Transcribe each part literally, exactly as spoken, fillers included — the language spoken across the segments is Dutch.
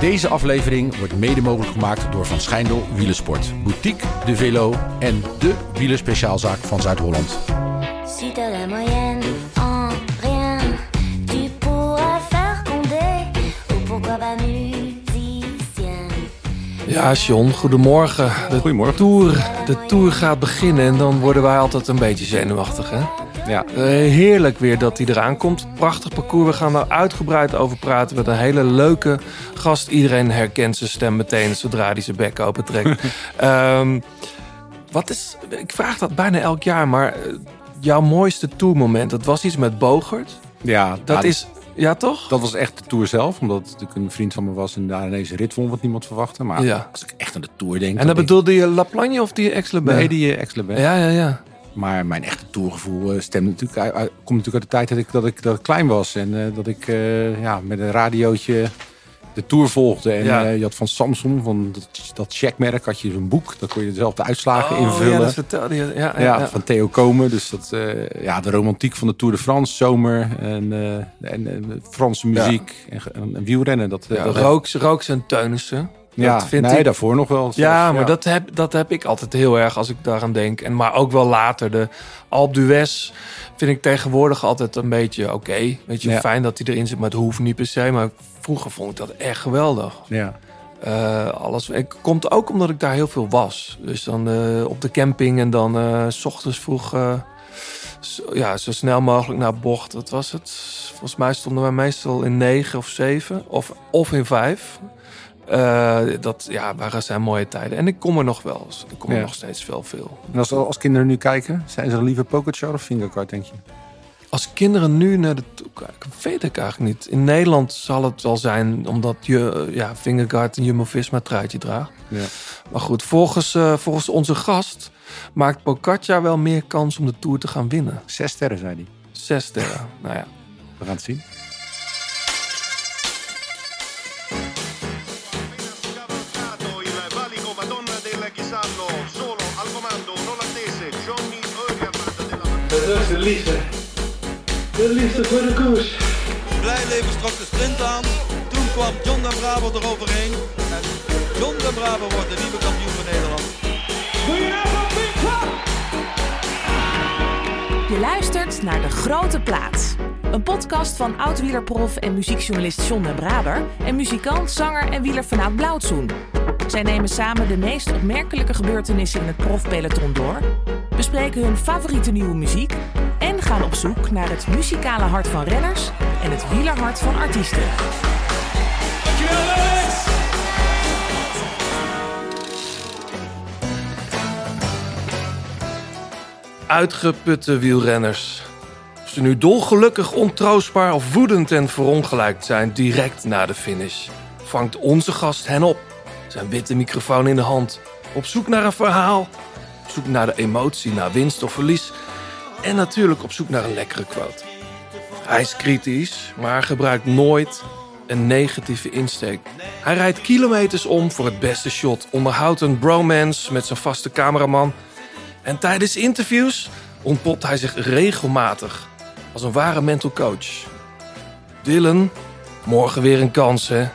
Deze aflevering wordt mede mogelijk gemaakt door Van Scheijndel Wielersport, Boutique de Velo en de Wielerspeciaalzaak van Zuid-Holland. Ja, John, goedemorgen. De goedemorgen. Tour, de tour gaat beginnen en dan worden wij altijd een beetje zenuwachtig, hè? Ja. Uh, heerlijk weer dat hij eraan komt. Prachtig parcours. We gaan daar uitgebreid over praten met een hele leuke gast. Iedereen herkent zijn stem meteen zodra hij zijn bek open trekt. um, wat is, ik vraag dat bijna elk jaar, maar uh, jouw mooiste tourmoment, dat was iets met Bogert. Ja, dat ah, is... Ja, toch? Dat was echt de Tour zelf. Omdat het een vriend van me was en daar ineens een rit won wat niemand verwachtte. Maar ja, als ik echt aan de Tour denk... En dat ik... bedoelde je La Plagne of die Ex-Lebet? Nee, die Ex-Lebet. Ja, ja, ja. Maar mijn echte tourgevoel stemde natuurlijk uit, komt natuurlijk uit de tijd dat ik, dat ik, dat ik klein was. En uh, dat ik uh, ja, met een radiootje de Tour volgde. En ja. uh, je had van Samson, van dat, dat checkmerk, had je zo'n boek. Daar kon je zelf de uitslagen oh, invullen. Ja, dat vertelde je. Ja, ja, ja, ja. Van Theo Komen. Dus dat, uh, ja, de romantiek van de Tour de France, zomer en, uh, en uh, Franse muziek ja. en, en wielrennen. Dat, ja, dat Rooks, Rooks en Teunissen. Ja, nee, ik... daarvoor nog wel. Zelfs. Ja, maar ja. Dat, heb, dat heb ik altijd heel erg als ik daaraan denk. En, maar ook wel later. De Alpe d'Huez vind ik tegenwoordig altijd een beetje oké. Okay. Weet je, ja. Fijn dat hij erin zit, maar het hoeft niet per se. Maar vroeger vond ik dat echt geweldig. Ja. Uh, alles. Het komt ook omdat ik daar heel veel was. Dus dan uh, op de camping en dan uh, 's ochtends vroeg... Uh, Zo, ja, zo snel mogelijk naar Bocht. Wat was het? Volgens mij stonden wij meestal in negen of zeven. Of, of in vijf. Uh, dat ja, waren zijn mooie tijden. En ik kom er nog wel. Ik kom ja. er nog steeds wel veel. En als, als kinderen nu kijken, zijn ze liever Pogacar of Vingegaard, denk je? Als kinderen nu naar de toe kijken, weet ik eigenlijk niet. In Nederland zal het wel zijn, omdat je, ja, Vingegaard een Jumbo-Visma truitje draagt. Ja. Maar goed, volgens, uh, volgens onze gast maakt Pogacar wel meer kans om de Tour te gaan winnen. Zes sterren, zei hij. Zes sterren, nou ja. We gaan het zien. Dat is de liefde. De liefde voor de koers. Blijleven trok de sprint aan. Toen kwam John de Bravo eroverheen. En John de Bravo wordt de nieuwe kampioen van Nederland. Je luistert naar De Grote Plaats. Een podcast van oud-wielerprof en muziekjournalist John de Braber... en muzikant, zanger en wielerfanaat Blauwtsoen. Zij nemen samen de meest opmerkelijke gebeurtenissen in het profpeloton door... bespreken hun favoriete nieuwe muziek... en gaan op zoek naar het muzikale hart van renners... en het wielerhart van artiesten. Uitgeputte wielrenners. Of ze nu dolgelukkig, ontroostbaar of woedend en verongelijkt zijn... direct na de finish. Vangt onze gast hen op. Zijn witte microfoon in de hand. Op zoek naar een verhaal. Op zoek naar de emotie, naar winst of verlies. En natuurlijk op zoek naar een lekkere quote. Hij is kritisch, maar gebruikt nooit een negatieve insteek. Hij rijdt kilometers om voor het beste shot. Onderhoudt een bromance met zijn vaste cameraman. En tijdens interviews ontpopt hij zich regelmatig als een ware mental coach. Dylan, morgen weer een kans, hè?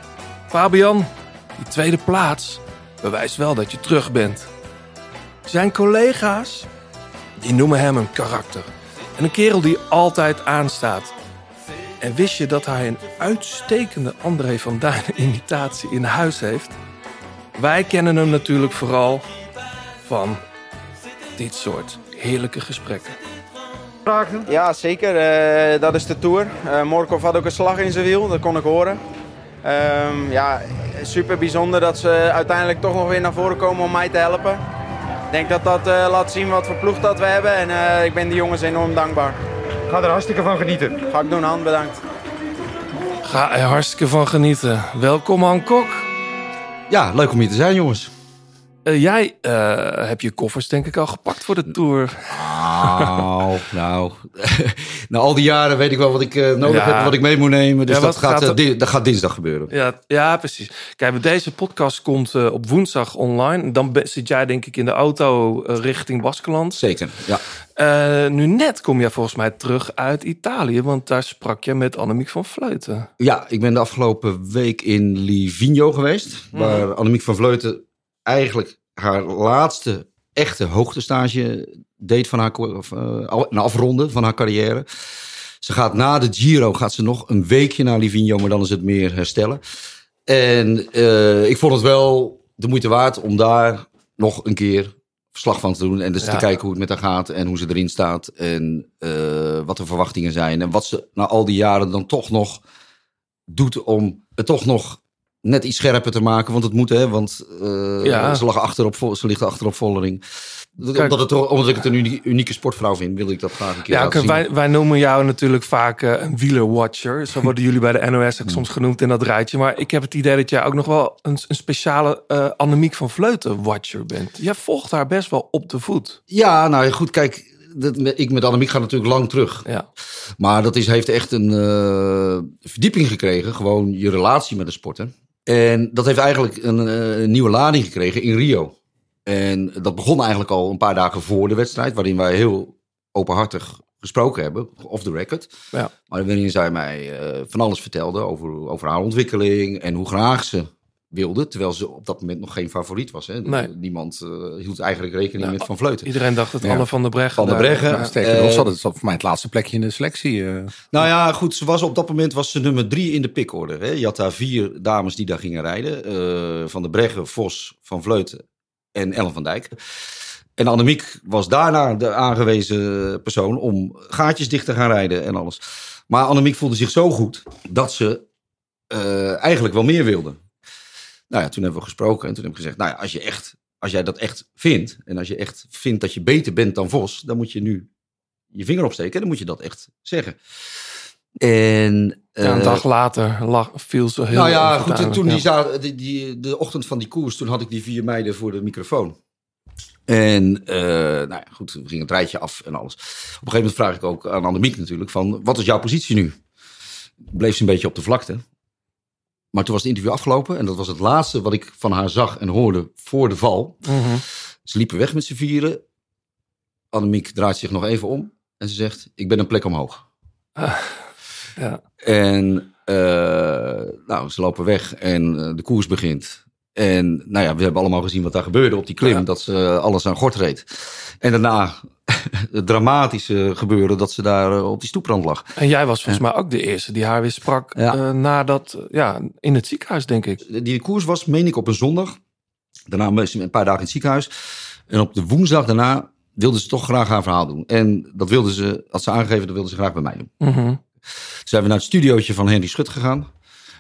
Fabian, die tweede plaats bewijst wel dat je terug bent. Zijn collega's, die noemen hem een karakter. En een kerel die altijd aanstaat. En wist je dat hij een uitstekende André van Duin-imitatie in huis heeft? Wij kennen hem natuurlijk vooral van dit soort heerlijke gesprekken. Ja, zeker. Uh, dat is de Tour. Uh, Morkov had ook een slag in zijn wiel, dat kon ik horen. Um, ja, super bijzonder dat ze uiteindelijk toch nog weer naar voren komen om mij te helpen. Ik denk dat dat uh, laat zien wat voor ploeg dat we hebben en uh, ik ben die jongens enorm dankbaar. Ga er hartstikke van genieten. Ga ik doen, Han, bedankt. Ga er hartstikke van genieten. Welkom, Han Kok. Ja, leuk om hier te zijn, jongens. Uh, jij uh, hebt je koffers denk ik al gepakt voor de Tour. Ah, Nou, nou. Na al die jaren weet ik wel wat ik uh, nodig ja. heb, wat ik mee moet nemen. Dus ja, dat, gaat, gaat, di- dat gaat dinsdag gebeuren. Ja, ja, precies. Kijk, deze podcast komt uh, op woensdag online. Dan be- zit jij denk ik in de auto uh, richting Baskeland. Zeker, ja. Uh, nu net kom jij volgens mij terug uit Italië, want daar sprak je met Annemiek van Vleuten. Ja, ik ben de afgelopen week in Livigno geweest, mm. waar Annemiek van Vleuten eigenlijk haar laatste echte hoogtestage deed van haar, of, uh, een afronde van haar carrière. Ze gaat na de Giro gaat ze nog een weekje naar Livigno, maar dan is het meer herstellen. En uh, ik vond het wel de moeite waard om daar nog een keer verslag van te doen en dus ja. te kijken hoe het met haar gaat en hoe ze erin staat en uh, wat de verwachtingen zijn en wat ze na al die jaren dan toch nog doet om het toch nog net iets scherper te maken, want het moet, hè, want uh, ja. ze lag achter op, ze ligt achter op Vollering. Kijk, omdat, het, omdat ik het een unieke, unieke sportvrouw vind, wilde ik dat graag een keer ja, laten zien. Wij, wij noemen jou natuurlijk vaak uh, een wielerwatcher. Zo worden jullie bij de N O S ook soms genoemd in dat rijtje. Maar ik heb het idee dat jij ook nog wel een, een speciale uh, Annemiek van Vleuten-watcher bent. Jij volgt haar best wel op de voet. Ja, nou goed, kijk, dat, ik met Annemiek ga natuurlijk lang terug. Ja. Maar dat is, heeft echt een uh, verdieping gekregen. Gewoon je relatie met de sporten. En dat heeft eigenlijk een, een nieuwe lading gekregen in Rio. En dat begon eigenlijk al een paar dagen voor de wedstrijd, waarin wij heel openhartig gesproken hebben, off the record. Ja. Maar waarin zij mij uh, van alles vertelde over, over haar ontwikkeling en hoe graag ze wilde, terwijl ze op dat moment nog geen favoriet was. Hè? Nee. Niemand uh, hield eigenlijk rekening nou, met Van Vleuten. Iedereen dacht dat ja. alle Van der Breggen. Van der Breggen. Nou, sterker nog, uh, dat is voor mij het laatste plekje in de selectie. Uh. Nou ja, goed. Ze was op dat moment was ze nummer drie in de pickorde. Hè? Je had daar vier dames die daar gingen rijden. Uh, Van der Breggen, Vos, Van Vleuten en Ellen van Dijk. En Annemiek was daarna de aangewezen persoon om gaatjes dicht te gaan rijden en alles. Maar Annemiek voelde zich zo goed dat ze uh, eigenlijk wel meer wilde. Nou ja, toen hebben we gesproken en toen heb ik gezegd, nou ja, als, je echt, als jij dat echt vindt en als je echt vindt dat je beter bent dan Vos, dan moet je nu je vinger opsteken en dan moet je dat echt zeggen. En ja, een uh, dag later lag, viel ze heel... Nou ja, goed, en toen ja. die zaten, die, die, de ochtend van die koers, toen had ik die vier meiden voor de microfoon. En uh, nou ja, goed, we gingen het rijtje af en alles. Op een gegeven moment vraag ik ook aan Annemiek natuurlijk van, wat is jouw positie nu? Bleef ze een beetje op de vlakte. Maar toen was het interview afgelopen en dat was het laatste wat ik van haar zag en hoorde voor de val. Mm-hmm. Ze liepen weg met z'n vieren. Annemiek draait zich nog even om en ze zegt, ik ben een plek omhoog. Ah, ja. En uh, nou, ze lopen weg en uh, de koers begint. En nou ja, we hebben allemaal gezien wat daar gebeurde op die klim. Ja. Dat ze uh, alles aan gort reed. En daarna het dramatische gebeuren dat ze daar uh, op die stoeprand lag. En jij was volgens ja. mij ook de eerste die haar weer sprak ja. uh, nadat, uh, ja, in het ziekenhuis denk ik. Die koers was, meen ik, op een zondag. Daarna was ze een paar dagen in het ziekenhuis. En op de woensdag daarna wilde ze toch graag haar verhaal doen. En dat wilde ze, had ze aangegeven, dat wilde ze graag bij mij doen. Mm-hmm. Toen zijn we naar het studiootje van Henry Schut gegaan.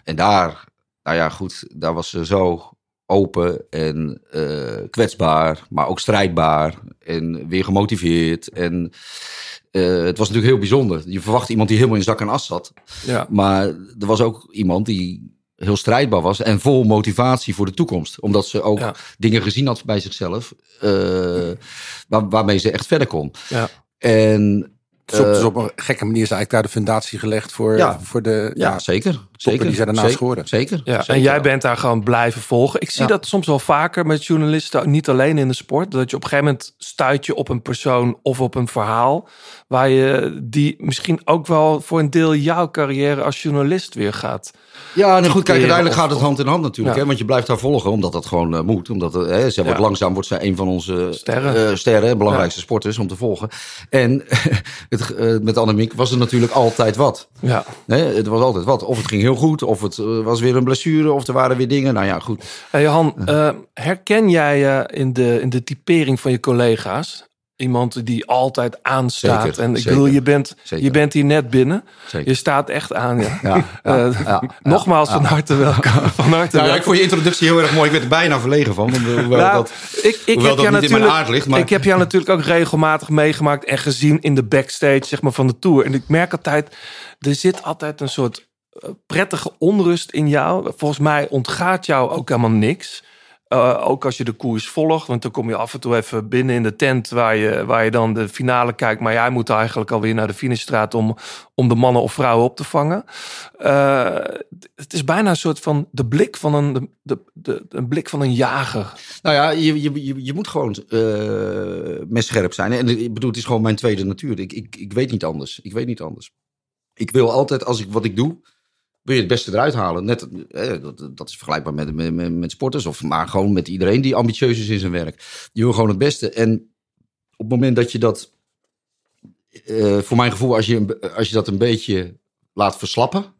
En daar, nou ja goed, daar was ze zo open en uh, kwetsbaar, maar ook strijdbaar en weer gemotiveerd. En uh, het was natuurlijk heel bijzonder. Je verwacht iemand die helemaal in zak en as zat. Ja. Maar er was ook iemand die heel strijdbaar was en vol motivatie voor de toekomst. Omdat ze ook ja. dingen gezien had bij zichzelf uh, waar, waarmee ze echt verder kon. Ja. En dus op, dus op een gekke manier is eigenlijk daar de fundatie gelegd voor, ja, voor de ja, ja, zeker, zeker, die zijn daarnaast geworden. Zeker, ja, zeker. En jij bent daar gewoon blijven volgen. Ik zie ja. dat soms wel vaker met journalisten, niet alleen in de sport. Dat je op een gegeven moment stuit je op een persoon of op een verhaal. Waar je die misschien ook wel voor een deel jouw carrière als journalist weer gaat. Ja, nou goed, kijk, uiteindelijk gaat het hand in hand natuurlijk. Ja. Hè, want je blijft haar volgen, omdat dat gewoon uh, moet. Omdat hè, ze ja. wordt langzaam wordt zij een van onze sterren, uh, sterren belangrijkste ja. sporters om te volgen. En het, uh, met Annemiek was er natuurlijk altijd wat. Ja. Hè, het was altijd wat. Of het ging heel goed, of het uh, was weer een blessure, of er waren weer dingen. Nou ja, goed. Hey, Han, uh, herken jij uh, in, de, in de typering van je collega's iemand die altijd aanstaat? Zeker, en ik zeker, bedoel, je bent, je bent hier net binnen. Zeker. Je staat echt aan. Ja. Ja, ja, uh, ja, nogmaals, ja, van harte welkom. Van harte nou, ja, ik vond je introductie heel erg mooi. Ik werd er bijna verlegen van. Hoewel nou, dat, ik, ik hoewel dat niet in mijn aard ligt. Maar ik heb jou natuurlijk ook regelmatig meegemaakt en gezien in de backstage zeg maar, van de Tour. En ik merk altijd, er zit altijd een soort prettige onrust in jou. Volgens mij ontgaat jou ook helemaal niks. Uh, ook als je de koers volgt, want dan kom je af en toe even binnen in de tent waar je, waar je dan de finale kijkt. Maar jij moet eigenlijk alweer naar de finishstraat om, om de mannen of vrouwen op te vangen. Uh, het is bijna een soort van de blik van een, de, de, de, de blik van een jager. Nou ja, je, je, je moet gewoon uh, messcherp zijn. En ik bedoel, het is gewoon mijn tweede natuur. Ik, ik, ik weet niet anders. Ik weet niet anders. Ik wil altijd, als ik wat ik doe, wil je het beste eruit halen. Net, eh, dat, dat is vergelijkbaar met, met, met sporters. Of maar gewoon met iedereen die ambitieus is in zijn werk. Je wil gewoon het beste. En op het moment dat je dat... Eh, voor mijn gevoel, als je, als je dat een beetje laat verslappen,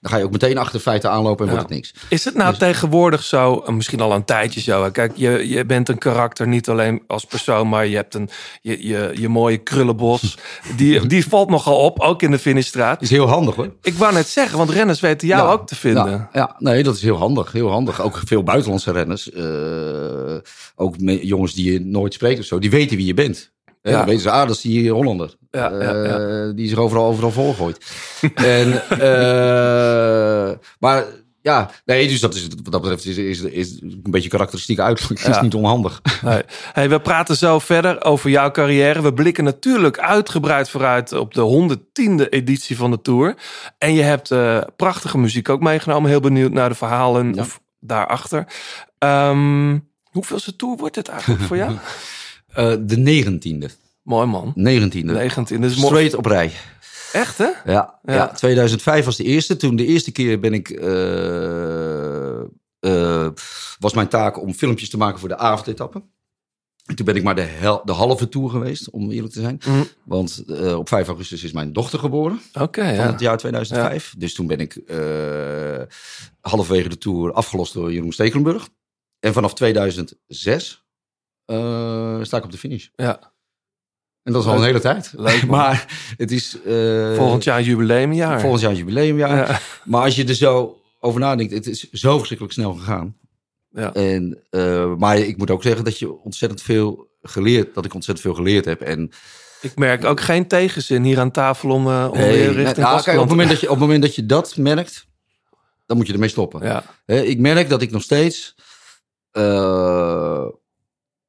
dan ga je ook meteen achter feiten aanlopen en ja. wordt het niks. Is het nou dus tegenwoordig zo, misschien al een tijdje zo. Kijk, je, je bent een karakter, niet alleen als persoon, maar je hebt een, je, je, je mooie krullenbos. die, die valt nogal op, ook in de finishstraat. Is heel handig hoor. Ik wou net zeggen, want renners weten jou ja, ook te vinden. Ja, ja, nee, dat is heel handig. Heel handig. Ook veel buitenlandse renners. Uh, ook jongens die je nooit spreekt of zo, die weten wie je bent. Ja. Ja, dan weten ze, ah, dat is die Hollander. Ja, ja, ja. Uh, die zich overal, overal volgooit. en, uh, maar ja, nee, dus dat is, wat dat betreft is, is, is een beetje karakteristiek uiterlijk. Ja. Is niet onhandig. Nee. Hey, we praten zo verder over jouw carrière. We blikken natuurlijk uitgebreid vooruit op de honderdtiende editie van de Tour. En je hebt uh, prachtige muziek ook meegenomen. Heel benieuwd naar de verhalen ja. of daarachter. Um, hoeveelste Tour wordt dit eigenlijk voor jou? Uh, de negentiende. Mooi man. negentiende. negentiende is mooi. Straight op rij. Echt hè? Ja, ja. ja. tweeduizend vijf was de eerste. Toen de eerste keer ben ik... Uh, uh, was mijn taak om filmpjes te maken voor de avondetappe. En toen ben ik maar de, hel- de halve tour geweest, om eerlijk te zijn. Mm. Want uh, op vijf augustus is mijn dochter geboren. Okay, van ja. het jaar tweeduizend vijf. Ja. Dus toen ben ik uh, halverwege de tour afgelost door Jeroen Stekelenburg. En vanaf tweeduizend zes... Uh, sta ik op de finish. Ja. En dat is al een hele tijd. Leuk, maar het is... Uh, volgend jaar jubileumjaar. Volgend jaar jubileumjaar. Ja. Maar als je er zo over nadenkt, het is zo verschrikkelijk snel gegaan. Ja. En, uh, maar ik moet ook zeggen dat, je ontzettend veel geleerd, dat ik ontzettend veel geleerd heb. En ik merk ook geen tegenzin hier aan tafel om, uh, om nee, weer richting nou, nou, kijk, op, het moment dat je, op het moment dat je dat merkt, dan moet je ermee stoppen. Ja. He, ik merk dat ik nog steeds... Uh,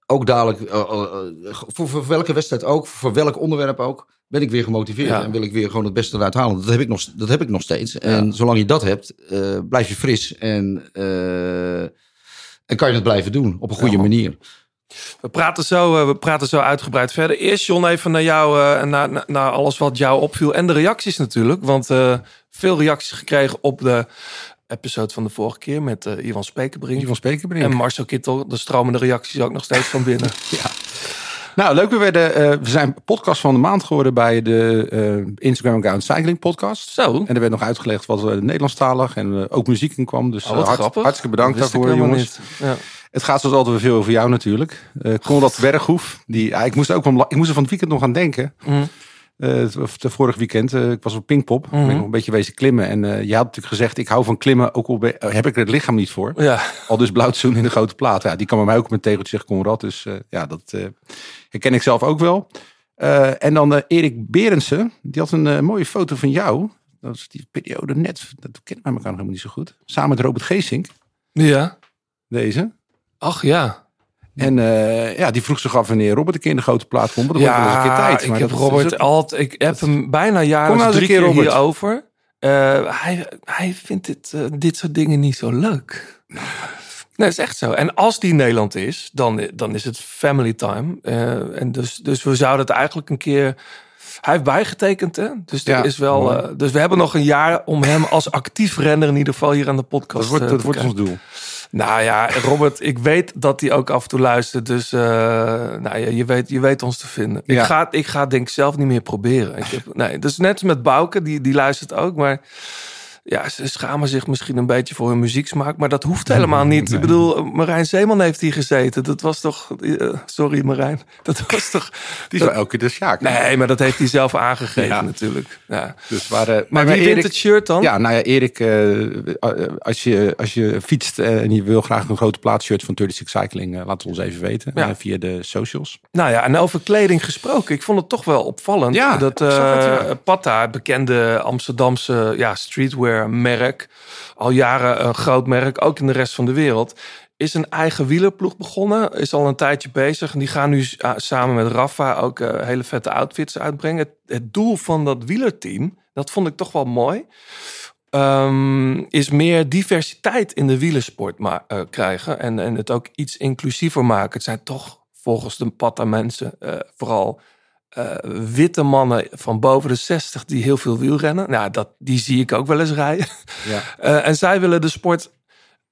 ook dadelijk, uh, uh, voor, voor welke wedstrijd ook, voor welk onderwerp ook, ben ik weer gemotiveerd. Ja. En wil ik weer gewoon het beste eruit halen. Dat heb ik nog, dat heb ik nog steeds. Ja. En zolang je dat hebt, uh, blijf je fris. En, uh, en kan je het blijven doen op een goede ja, manier. We praten zo, uh, we praten zo uitgebreid verder. Eerst, John, even naar jou en uh, naar, naar alles wat jou opviel. En de reacties natuurlijk. Want uh, veel reacties gekregen op de episode van de vorige keer met uh, Ivan Spekerbrink. Ivan Spekerbrink. En Marcel Kittel. De stromende reacties ook nog steeds van binnen. ja. Nou, leuk. We, werden, uh, we zijn podcast van de maand geworden bij de uh, Instagram account Cycling Podcast. Zo. En er werd nog uitgelegd wat uh, Nederlandstalig en uh, ook muziek in kwam. Dus oh, uh, hart, hartstikke bedankt daarvoor, jongens. Ja. Het gaat zoals altijd veel over jou natuurlijk. Uh, Konrad Berghoef. Die, uh, ik, moest ook om, ik moest er van het weekend nog aan denken. Mm. Of uh, de vorige weekend, uh, ik was op Pinkpop. Mm-hmm. Ik ben nog een beetje wezen klimmen. En uh, je had natuurlijk gezegd, ik hou van klimmen, ook al be- heb ik er het lichaam niet voor. Ja. Al dus Blauwtsoen in de grote plaat. Ja, die kan bij mij ook met tegeltje zeggen, Konrad. Dus uh, ja, dat uh, herken ik zelf ook wel. Uh, en dan uh, Erik Berendsen, die had een uh, mooie foto van jou. Dat is die periode net, dat kennen wij elkaar nog helemaal niet zo goed. Samen met Robert Geesink. Ja. Deze. Ach ja. En uh, ja, die vroeg zich af wanneer Robert een keer in de grote plaat komt. Dat ja, wordt wel eens een keer tijd. Maar ik heb Robert altijd, ik heb hem bijna jaarlijks nou drie keer, keer hierover. Uh, hij, hij vindt dit, uh, dit soort dingen niet zo leuk. Nee, dat is echt zo. En als die Nederland is, dan, dan is het family time. Uh, en dus, dus we zouden het eigenlijk een keer... Hij heeft bijgetekend, hè? Dus, ja, is wel, uh, dus we hebben nog een jaar om hem als actief renner in ieder geval hier aan de podcast dat wordt, uh, te Dat bekijken. Wordt ons doel. Nou ja, Robert, ik weet dat hij ook af en toe luistert. Dus uh, nou ja, je, weet, je weet ons te vinden. Ja. Ik ga ik ga denk ik zelf niet meer proberen. Ik heb, nee, dus net met Bouke, die, die luistert ook. Maar ja, ze schamen zich misschien een beetje voor hun muzieksmaak. Maar dat hoeft helemaal niet. Nee. Ik bedoel, Marijn Zeeman heeft hier gezeten. Dat was toch... Uh, sorry Marijn. Dat was toch... Die is wel elke keer de Sjaak. Nee, maar dat heeft hij zelf aangegeven ja. natuurlijk. Ja. Dus waar, uh, maar, maar wie Erik, wint het shirt dan? Ja, nou ja, Erik, uh, als, je, als je fietst uh, en je wil graag een grote plaatsshirt van drieëndertig Cycling, uh, laat het ons even weten. Ja. Uh, via de socials. Nou ja, en over kleding gesproken. Ik vond het toch wel opvallend. Ja, dat uh, het, ja. Patta, bekende Amsterdamse ja, streetwear merk, al jaren een groot merk, ook in de rest van de wereld, is een eigen wielerploeg begonnen. Is al een tijdje bezig. En die gaan nu uh, samen met Rafa ook uh, hele vette outfits uitbrengen. Het, het doel van dat wielerteam, dat vond ik toch wel mooi... Um, is meer diversiteit in de wielersport ma- uh, krijgen. En, en het ook iets inclusiever maken. Het zijn toch volgens de Patta mensen uh, vooral... Uh, witte mannen van boven de zestig die heel veel wielrennen. Nou, dat, die zie ik ook wel eens rijden. Ja. Uh, en zij willen de sport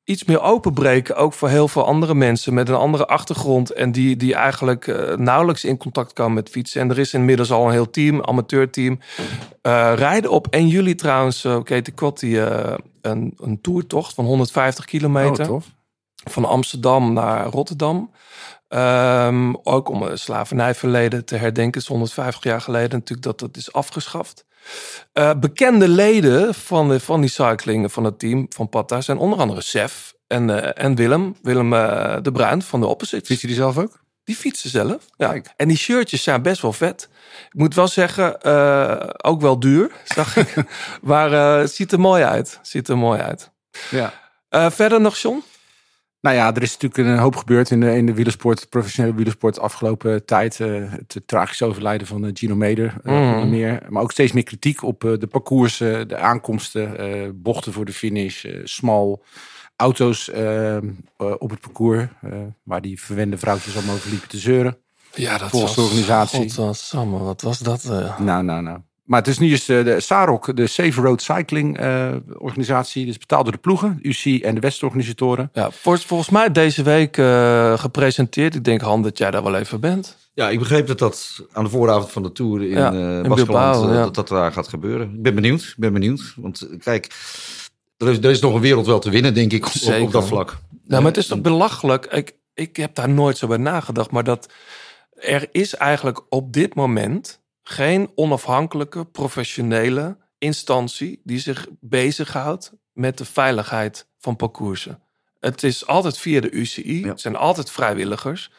iets meer openbreken. Ook voor heel veel andere mensen met een andere achtergrond. En die, die eigenlijk uh, nauwelijks in contact komen met fietsen. En er is inmiddels al een heel team, amateurteam. Uh, rijden op één juli trouwens. Uh, Kate Kotti, uh, een, een toertocht van honderdvijftig kilometer. Oh, tof. Van Amsterdam naar Rotterdam. Um, ook om het slavernijverleden te herdenken. Is honderdvijftig jaar geleden natuurlijk dat dat is afgeschaft. Uh, bekende leden van, de, van die cyclingen van het team van Patta... zijn onder andere Sef en, uh, en Willem. Willem uh, de Bruin van de Opposites. Fietsen die zelf ook? Die fietsen zelf, ja. Kijk. En die shirtjes zijn best wel vet. Ik moet wel zeggen, uh, ook wel duur, zag ik. Maar uh, het ziet er mooi uit. Ziet er mooi uit. Ja. Uh, verder nog, John? Nou ja, er is natuurlijk een hoop gebeurd in de, in de wielersport, de professionele wielersport de afgelopen tijd. Uh, het tragische overlijden van Gino Meder, uh, mm. meer. Maar ook steeds meer kritiek op uh, de parcoursen, uh, de aankomsten, uh, bochten voor de finish, uh, smal, auto's uh, uh, op het parcours. Uh, waar die verwende vrouwtjes allemaal over liepen te zeuren. Ja, dat volgens was, de organisatie. God, wat, samme, wat was dat? Uh. Nou, nou, nou. Maar het is nu eens de SAROC, de Safe Road Cycling uh, organisatie. Dus betaald door de ploegen, U C I en de wedstrijdorganisatoren. Ja, vol, volgens mij deze week uh, gepresenteerd. Ik denk, Han, dat jij daar wel even bent. Ja, ik begreep dat dat aan de vooravond van de Tour in, ja, uh, in Baskeland... Uh, ja. dat dat daar gaat gebeuren. Ik ben benieuwd, ik ben benieuwd. Want kijk, er is, er is nog een wereld wel te winnen, denk ik, op, op dat vlak. Nou, ja, maar het is toch belachelijk. Ik, ik heb daar nooit zo bij nagedacht. Maar dat er is eigenlijk op dit moment... geen onafhankelijke, professionele instantie die zich bezighoudt met de veiligheid van parcoursen. Het is altijd via de U C I. Ja. Het zijn altijd vrijwilligers.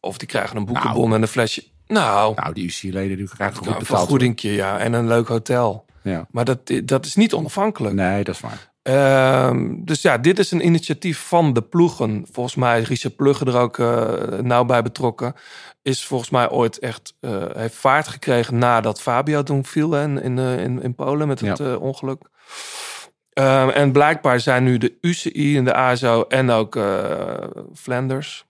Of die krijgen een boekenbon nou, en een flesje. Nou, nou die U C I-leden krijgen goed nou, een vergoedingje, ja, en een leuk hotel. Ja. Maar dat, dat is niet onafhankelijk. Nee, dat is waar. Uh, dus ja, dit is een initiatief van de ploegen. Volgens mij is Richard Plugge er ook uh, nauw bij betrokken. Is volgens mij ooit echt... Uh, heeft vaart gekregen nadat Fabio toen viel hè, in, in, in Polen met het ja. uh, ongeluk. Uh, en blijkbaar zijn nu de U C I en de A S O en ook uh, Flanders...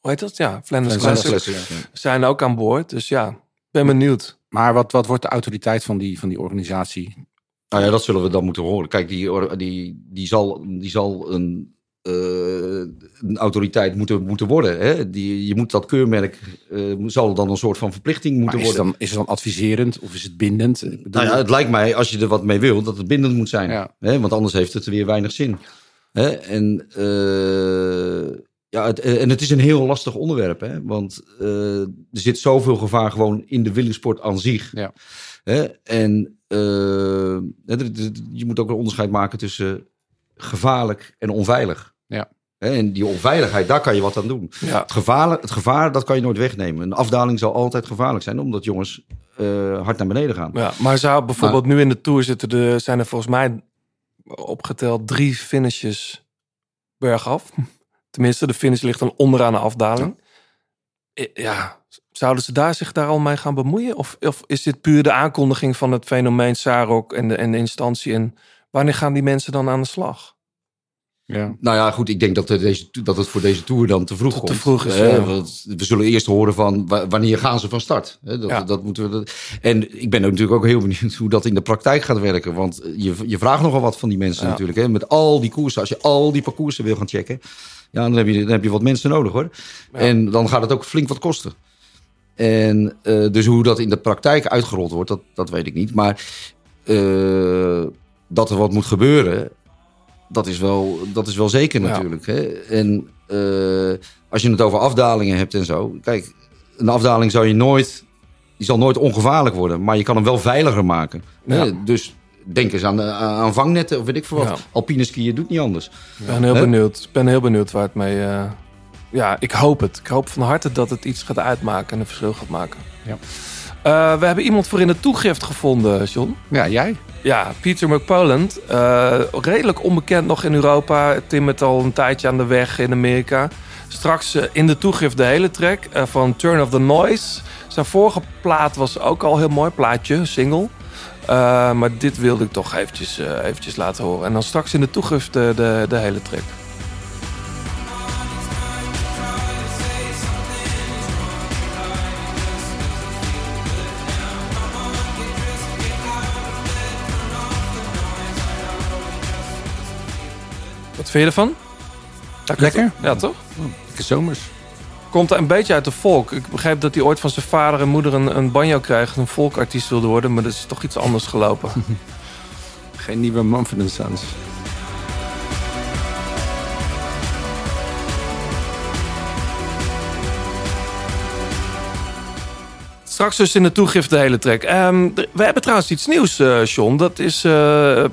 Hoe heet dat? Ja, Flanders Classic zijn ook aan boord. Dus ja, ben benieuwd. Maar wat, wat wordt de autoriteit van die, van die organisatie... Nou ja, dat zullen we dan moeten horen. Kijk, die, die, die, zal, die zal een, uh, een autoriteit moeten, moeten worden. Hè? Die, je moet dat keurmerk, uh, zal dan een soort van verplichting moeten maar is worden. Het dan, is het dan adviserend of is het bindend? Nou ja, het lijkt mij, als je er wat mee wil, dat het bindend moet zijn. Ja. Hè? Want anders heeft het weer weinig zin. Hè? En, uh, ja, het, en het is een heel lastig onderwerp. Hè? Want uh, er zit zoveel gevaar gewoon in de wielersport aan zich. Ja. Hè? En... Uh, je moet ook een onderscheid maken tussen gevaarlijk en onveilig. Ja. En die onveiligheid, daar kan je wat aan doen. Ja. Het, gevaar, het gevaar, dat kan je nooit wegnemen. Een afdaling zal altijd gevaarlijk zijn, omdat jongens uh, hard naar beneden gaan. Ja, maar zou bijvoorbeeld nou, nu in de Tour zitten, de, zijn er volgens mij opgeteld drie finishes bergaf. Tenminste, de finish ligt dan onderaan de afdaling. Ja. ja. Zouden ze daar zich daar al mee gaan bemoeien? Of, of is dit puur de aankondiging van het fenomeen SAROC en de, en de instantie? En wanneer gaan die mensen dan aan de slag? Ja. Nou ja, goed, ik denk dat, deze, dat het voor deze Tour dan te vroeg komt. Te vroeg is, eh, ja. We zullen eerst horen van wanneer gaan ze van start. Dat, ja. dat moeten we, dat... En ik ben natuurlijk ook heel benieuwd hoe dat in de praktijk gaat werken. Want je, je vraagt nogal wat van die mensen ja. natuurlijk. Hè? Met al die koersen, als je al die parcoursen wil gaan checken... Ja, dan, heb je, dan heb je wat mensen nodig hoor. Ja. En dan gaat het ook flink wat kosten. En uh, dus hoe dat in de praktijk uitgerold wordt, dat, dat weet ik niet. Maar uh, dat er wat moet gebeuren, dat is wel, dat is wel zeker natuurlijk. Ja. Hè? En uh, als je het over afdalingen hebt en zo. Kijk, een afdaling zal je nooit, die zal nooit ongevaarlijk worden. Maar je kan hem wel veiliger maken. Ja. Hè? Dus denk eens aan, aan vangnetten of weet ik veel wat. Ja. Alpine skiën doet niet anders. Ik ben heel, benieuwd. ben heel benieuwd waar het mee... Uh... Ja, ik hoop het. Ik hoop van harte dat het iets gaat uitmaken en een verschil gaat maken. Ja. Uh, we hebben iemand voor in de toegift gevonden, John. Ja, jij? Ja, Peter McPoland. Uh, redelijk onbekend nog in Europa. Timmert al een tijdje aan de weg in Amerika. Straks uh, in de toegift de hele track uh, van Turn of the Noise. Zijn vorige plaat was ook al een heel mooi plaatje, single. Uh, maar dit wilde ik toch eventjes, uh, eventjes laten horen. En dan straks in de toegift uh, de, de hele track. Wat vind je ervan? Lekker. Ja, toch? Lekker zomers. Komt er een beetje uit de volk. Ik begrijp dat hij ooit van zijn vader en moeder een, een banjo krijgt. Een volkartiest wilde worden, maar dat is toch iets anders gelopen. Geen nieuwe Manfred en Sons. Straks dus in de toegift de hele track. Um, we hebben trouwens iets nieuws, uh, John. Dat is, uh, uh,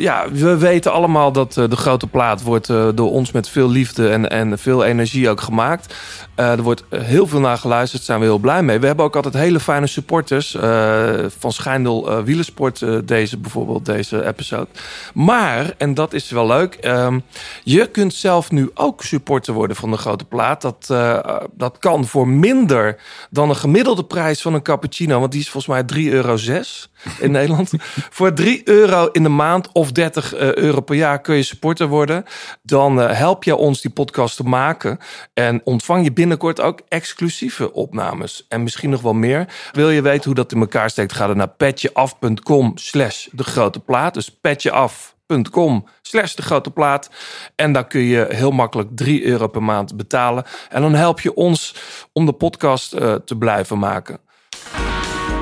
ja, we weten allemaal dat uh, de grote plaat wordt uh, door ons met veel liefde en, en veel energie ook gemaakt. Uh, er wordt heel veel naar geluisterd, daar zijn we heel blij mee. We hebben ook altijd hele fijne supporters. Uh, Van Scheijndel uh, Wielersport, uh, deze bijvoorbeeld, deze episode. Maar, en dat is wel leuk, um, je kunt zelf nu ook supporter worden van de grote plaat. Dat, uh, dat kan voor minder dan een gemiddelde prijs van een cappuccino, want die is volgens mij drie euro zes in Nederland. Voor drie euro in de maand of dertig euro per jaar kun je supporter worden. Dan uh, help je ons die podcast te maken en ontvang je binnenkort ook exclusieve opnames en misschien nog wel meer. Wil je weten hoe dat in elkaar steekt, ga dan naar petjeaf punt com slash de grote plaat. Dus petjeaf punt com slash de grote plaat. En daar kun je heel makkelijk drie euro per maand betalen. En dan help je ons om de podcast uh, te blijven maken.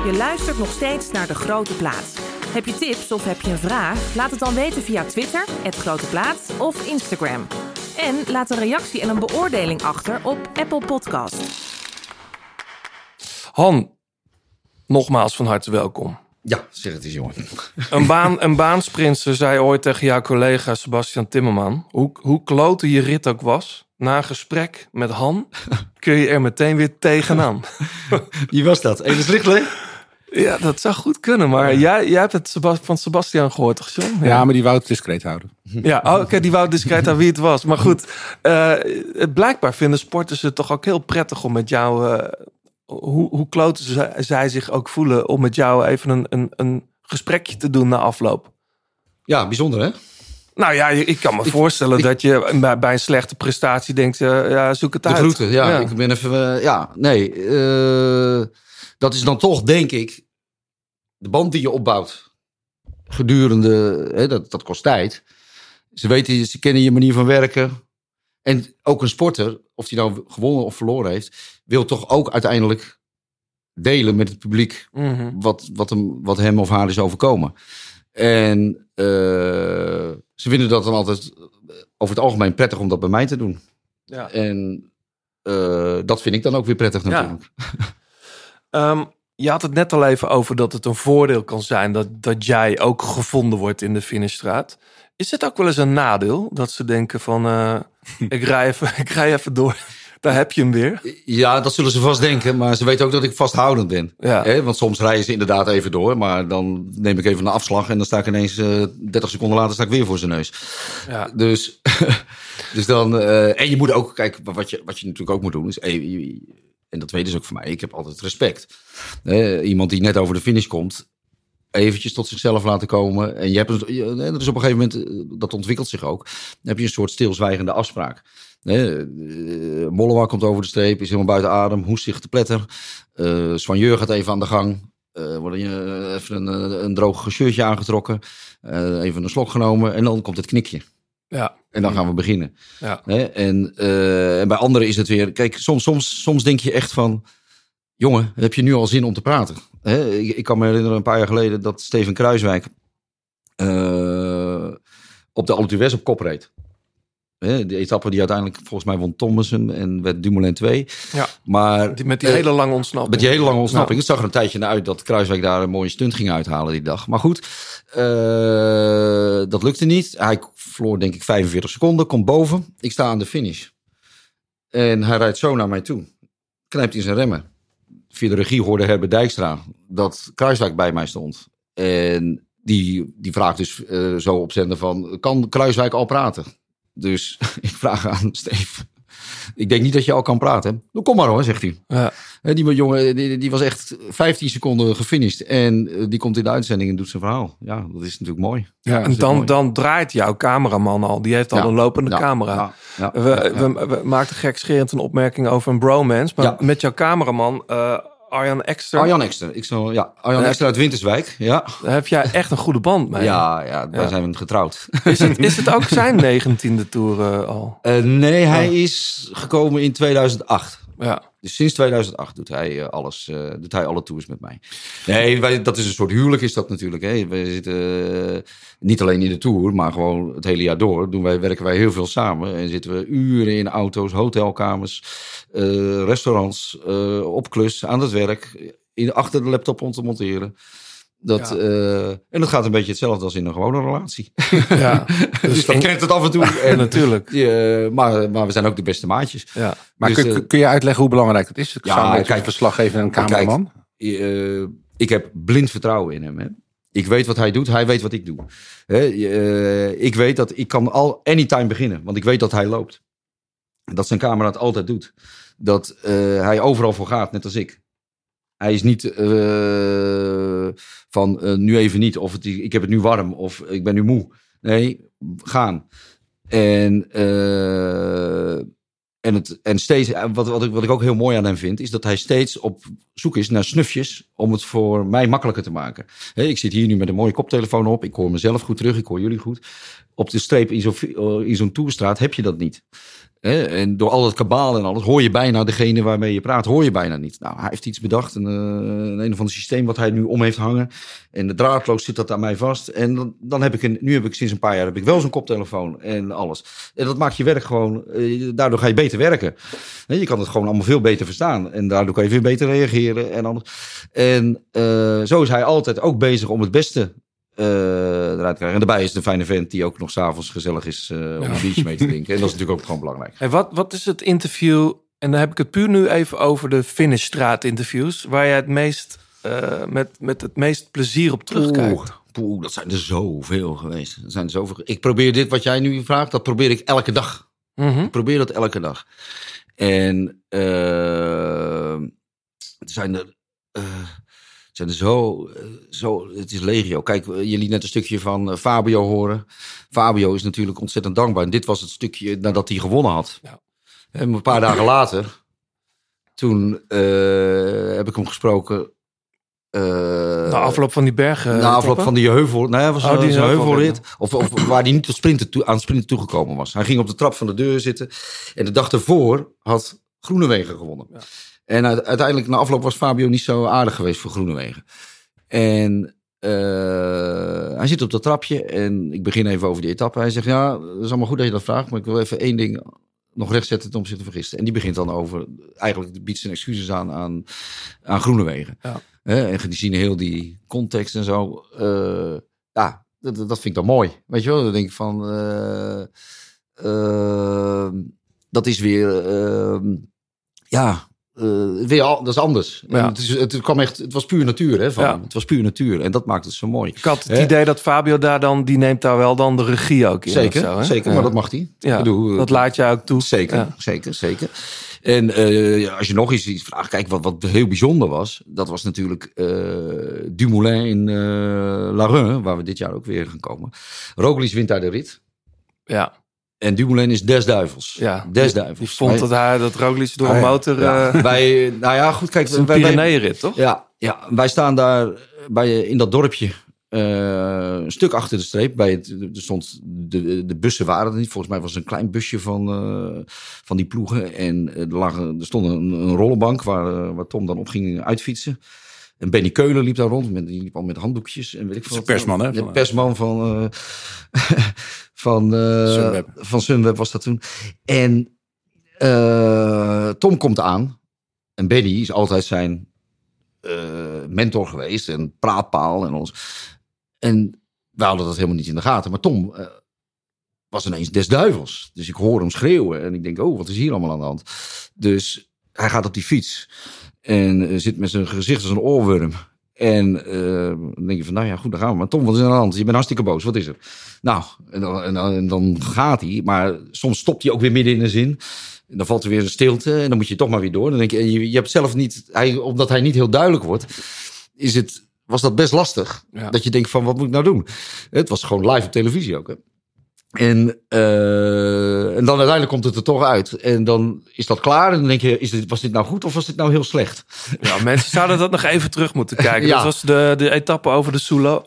Je luistert nog steeds naar De Grote Plaat. Heb je tips of heb je een vraag? Laat het dan weten via Twitter, at groteplaat, of Instagram. En laat een reactie en een beoordeling achter op Apple Podcast. Han, nogmaals van harte welkom. Ja, zeg het eens, jongen. Een, baan, een baansprinter zei ooit tegen jouw collega Sebastian Timmerman... hoe, hoe klote je rit ook was... Na een gesprek met Han kun je er meteen weer tegenaan. Wie was dat? Enes Lichtling? Ja, dat zou goed kunnen. Maar jij, jij hebt het van Sebastian gehoord, toch, John? Ja, ja, maar die wou het discreet houden. Ja, oh, oké, okay, die wou discreet aan wie het was. Maar goed, uh, blijkbaar vinden sporters het toch ook heel prettig om met jou... Uh, hoe hoe kloten zij, zij zich ook voelen om met jou even een, een, een gesprekje te doen na afloop? Ja, bijzonder, hè? Nou ja, ik kan me ik, voorstellen ik, dat je bij een slechte prestatie denkt... Uh, ja, zoek het de uit. De groeten, ja, ja. Ik ben even... Uh, ja, nee. Uh, dat is dan toch, denk ik, de band die je opbouwt. Gedurende... Hè, dat, dat kost tijd. Ze weten, ze kennen je manier van werken. En ook een sporter, of die nou gewonnen of verloren heeft... wil toch ook uiteindelijk delen met het publiek... Mm-hmm. Wat, wat, hem, wat hem of haar is overkomen. En... Uh, Ze vinden dat dan altijd over het algemeen prettig om dat bij mij te doen. Ja. En uh, dat vind ik dan ook weer prettig natuurlijk. Ja. um, je had het net al even over dat het een voordeel kan zijn... dat, dat jij ook gevonden wordt in de finishstraat. Is het ook wel eens een nadeel dat ze denken van... Uh, ik, rij even, ik rij even door, daar heb je hem weer? Ja, dat zullen ze vast denken, maar ze weten ook dat ik vasthoudend ben. Ja. Hè? Want soms rijden ze inderdaad even door, maar dan neem ik even een afslag... en dan sta ik ineens uh, dertig seconden later sta ik weer voor zijn neus. Ja. Dus, dus dan... Uh, en je moet ook... Kijk, wat je, wat je natuurlijk ook moet doen is... En dat weten ze ook van mij, ik heb altijd respect. Eh, iemand die net over de finish komt... eventjes tot zichzelf laten komen. En je hebt een, er is op een gegeven moment... dat ontwikkelt zich ook. Dan heb je een soort stilzwijgende afspraak. Nee, Mollema komt over de streep, is helemaal buiten adem, hoest zich te pletter. Uh, Soigneur gaat even aan de gang. Uh, wordt even een, een droog shirtje aangetrokken. Uh, even een slok genomen en dan komt het knikje. Ja. En dan gaan we beginnen. Ja. Nee, en, uh, en bij anderen is het weer... Kijk, soms, soms, soms denk je echt van... Jongen, heb je nu al zin om te praten? Hè? Ik, ik kan me herinneren een paar jaar geleden dat Steven Kruiswijk... Uh, op de Alpe d'Huez op kop reed. De etappe die uiteindelijk volgens mij won Teunissen en werd Dumoulin twee. Ja, maar, die, met die eh, hele lange ontsnapping. Met die hele lange ontsnapping. Het zag er een tijdje naar uit dat Kruiswijk daar een mooie stunt ging uithalen die dag. Maar goed, uh, dat lukte niet. Hij verloor denk ik vijfenveertig seconden, komt boven. Ik sta aan de finish. En hij rijdt zo naar mij toe. Knijpt in zijn remmen. via de regie hoorde Herbert Dijkstra dat Kruiswijk bij mij stond. En die, die vraagt dus uh, zo op zender van, kan Kruiswijk al praten? Dus ik vraag aan Steve, ik denk niet dat je al kan praten. Nou, kom maar hoor, zegt hij. Ja. Die jongen die, die was echt vijftien seconden gefinished. En die komt in de uitzending en doet zijn verhaal. Ja, dat is natuurlijk mooi. Ja, en dan, mooi. dan draait jouw cameraman al. Die heeft al ja. een lopende ja. camera. Ja. Ja. Ja. We, we, we maakten gekscherend een opmerking over een bromance. Maar ja. met jouw cameraman... Uh, Arjan Ekster. Arjan Ekster. Ik zou, ja. Arjan Ekster uit Winterswijk. Ja. Daar heb jij echt een goede band mee. Ja, ja daar ja. zijn we getrouwd. Is het, is het ook zijn negentiende tour uh, al? Uh, nee, hij ja. is gekomen in tweeduizend acht. Ja. Dus sinds tweeduizend acht doet hij, uh, alles, uh, doet hij alle tours met mij. Nee, wij, dat is een soort huwelijk is dat natuurlijk. Hè. We zitten uh, niet alleen in de tour, maar gewoon het hele jaar door. Doen wij, werken wij heel veel samen. En zitten we uren in auto's, hotelkamers, uh, restaurants, uh, op klus, aan het werk. In, achter de laptop om te monteren. Dat, ja. uh, en dat gaat een beetje hetzelfde als in een gewone relatie. Ja, dus, dus dat en... kent het af en toe. En, natuurlijk. Uh, maar, maar we zijn ook de beste maatjes. Ja. Maar dus, kun, uh, kun je uitleggen hoe belangrijk dat is? Ja, samen kijk, verslaggever en cameraman. Kijk, uh, ik heb blind vertrouwen in hem. Hè. Ik weet wat hij doet, hij weet wat ik doe. Hè, uh, ik weet dat ik kan al anytime beginnen. Want ik weet dat hij loopt. Dat zijn camera het altijd doet. Dat uh, hij overal voor gaat, net als ik. Hij is niet uh, van uh, nu even niet, of het, ik heb het nu warm, of ik ben nu moe. Nee, gaan. En, uh, en, het, en steeds, wat, wat, ik, wat ik ook heel mooi aan hem vind, is dat hij steeds op zoek is naar snufjes om het voor mij makkelijker te maken. He, ik zit hier nu met een mooie koptelefoon op, ik hoor mezelf goed terug, ik hoor jullie goed. Op de streep in zo'n, in zo'n toerstraat heb je dat niet. He, en door al dat kabaal en alles hoor je bijna degene waarmee je praat, hoor je bijna niet. Nou, hij heeft iets bedacht, een, een, een of ander systeem wat hij nu om heeft hangen. En de draadloos zit dat aan mij vast. En dan, dan heb ik, een, nu heb ik sinds een paar jaar heb ik wel zo'n koptelefoon en alles. En dat maakt je werk gewoon, daardoor ga je beter werken. He, je kan het gewoon allemaal veel beter verstaan. En daardoor kan je veel beter reageren en alles. En uh, zo is hij altijd ook bezig om het beste Uh, eruit krijgen. En daarbij is het een fijne vent die ook nog 's avonds gezellig is uh, om ja. een biertje mee te drinken. En dat is natuurlijk ook gewoon belangrijk. Hey, wat, wat is het interview, en dan heb ik het puur nu even over de finishstraat interviews, waar jij het meest, uh, met, met het meest plezier op terugkijkt? Oeh, poeh, dat zijn er zoveel geweest. Dat zijn er zoveel. Ik probeer dit wat jij nu vraagt, dat probeer ik elke dag. Mm-hmm. Ik probeer dat elke dag. En uh, zijn er... Uh, Zijn er zo, zo, het is legio. Kijk, je liet net een stukje van Fabio horen. Fabio is natuurlijk ontzettend dankbaar. En dit was het stukje nadat hij gewonnen had. Ja. En een paar dagen later, toen uh, heb ik hem gesproken. Uh, na afloop van die bergen? Uh, na afloop van die heuvel. Nou ja, was oh, een, die een heuvelrit. Of, of waar hij niet tot sprinten toe, aan het sprinten toegekomen was. Hij ging op de trap van de deur zitten. En de dag ervoor had Groenewegen gewonnen. Ja. En uiteindelijk, na afloop, was Fabio niet zo aardig geweest voor Groenewegen. En uh, hij zit op dat trapje en ik begin even over die etappe. Hij zegt, ja, dat is allemaal goed dat je dat vraagt, maar ik wil even één ding nog rechtzetten ten opzichte van gisteren. En die begint dan over, eigenlijk biedt zijn excuses aan aan, aan Groenewegen. Ja. En gezien heel die context en zo, uh, ja, dat, dat vind ik dan mooi. Weet je wel, dan denk ik van, uh, uh, dat is weer, uh, ja... Uh, weer al, dat is anders. Ja. Het, is, het, kwam echt, het was puur natuur. Hè, van, ja. Het was puur natuur. En dat maakt het zo mooi. Ik had het He? idee dat Fabio daar dan... die neemt daar wel dan de regie ook in. Zeker, zo, hè? zeker ja. maar dat mag hij. Ja. Dat uh, laat jij ook toe. Zeker, ja. zeker, zeker. En uh, ja, als je nog eens iets vraagt... Kijk, wat, wat heel bijzonder was... dat was natuurlijk uh, Dumoulin in uh, La Reun... waar we dit jaar ook weer gaan komen. Roglic wint daar de rit. Ja. En Dumoulin is des duivels. Ja, des duivels. Die vond dat hij dat Roglic door ah, een motor... Ja. Uh, wij, nou ja, goed, kijk... Het is een Pyreneeënrit, toch? Ja, ja, wij staan daar bij, in dat dorpje... Uh, een stuk achter de streep. Bij het, er stond, de, de bussen waren er niet. Volgens mij was het een klein busje van, uh, van die ploegen. En er, lag, er stond een, een rollenbank waar, waar Tom dan op ging uitfietsen. En Benny Keulen liep daar rond. Met, die liep al met handdoekjes. En weet ik veel. De persman, hè? De persman van... Uh, Van, uh, Sunweb. van Sunweb was dat toen. En uh, Tom komt aan. En Benny is altijd zijn uh, mentor geweest. En praatpaal en alles. En we hadden dat helemaal niet in de gaten. Maar Tom uh, was ineens des duivels. Dus ik hoor hem schreeuwen. En ik denk, oh, wat is hier allemaal aan de hand? Dus hij gaat op die fiets. En zit met zijn gezicht als een oorworm. En uh, dan denk je van, nou ja, goed, dan gaan we. Maar Tom, wat is er aan de hand? Je bent hartstikke boos, wat is er? Nou, en dan, en dan, en dan gaat hij. Maar soms stopt hij ook weer midden in de zin. En dan valt er weer een stilte en dan moet je toch maar weer door. Dan denk je, je, je hebt zelf niet, hij, omdat hij niet heel duidelijk wordt, is het, was dat best lastig. Ja. Dat je denkt van, wat moet ik nou doen? Het was gewoon live op televisie ook, hè? En, uh, en dan uiteindelijk komt het er toch uit. En dan is dat klaar. En dan denk je, is dit, was dit nou goed of was dit nou heel slecht? Ja, mensen zouden dat nog even terug moeten kijken. Ja. Dat was de, de etappe over de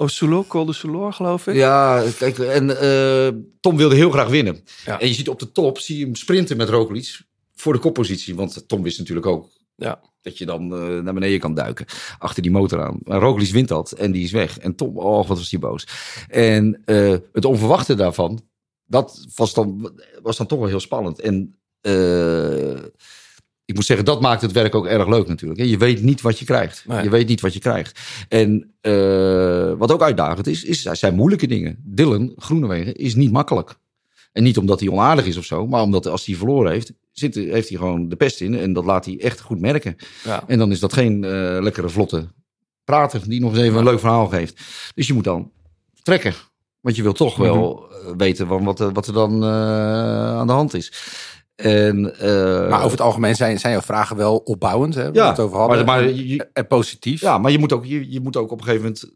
Soulor, Col de Soulor, geloof ik. Ja, kijk, en uh, Tom wilde heel graag winnen. Ja. En je ziet op de top, zie je hem sprinten met Roglic voor de koppositie. Want Tom wist natuurlijk ook ja. dat je dan uh, naar beneden kan duiken. Achter die motor aan. Maar Roglic wint dat en die is weg. En Tom, oh, wat was die boos. En uh, het onverwachte daarvan, dat was dan, was dan toch wel heel spannend. En uh, ik moet zeggen, dat maakt het werk ook erg leuk natuurlijk. Je weet niet wat je krijgt. Nee. Je weet niet wat je krijgt. En uh, wat ook uitdagend is, is, zijn moeilijke dingen. Dylan Groenewegen is niet makkelijk. En niet omdat hij onaardig is of zo, maar omdat als hij verloren heeft, zit, heeft hij gewoon de pest in. En dat laat hij echt goed merken. Ja. En dan is dat geen uh, lekkere vlotte prater die nog eens even ja. een leuk verhaal geeft. Dus je moet dan trekken. Want je wilt toch wel mm-hmm. weten van wat, wat er dan uh, aan de hand is. En, uh, maar over het algemeen zijn, zijn jouw vragen wel opbouwend. Hè, ja, het over hadden, maar, maar je, en positief. Ja, maar je moet ook, je, je moet ook op een gegeven moment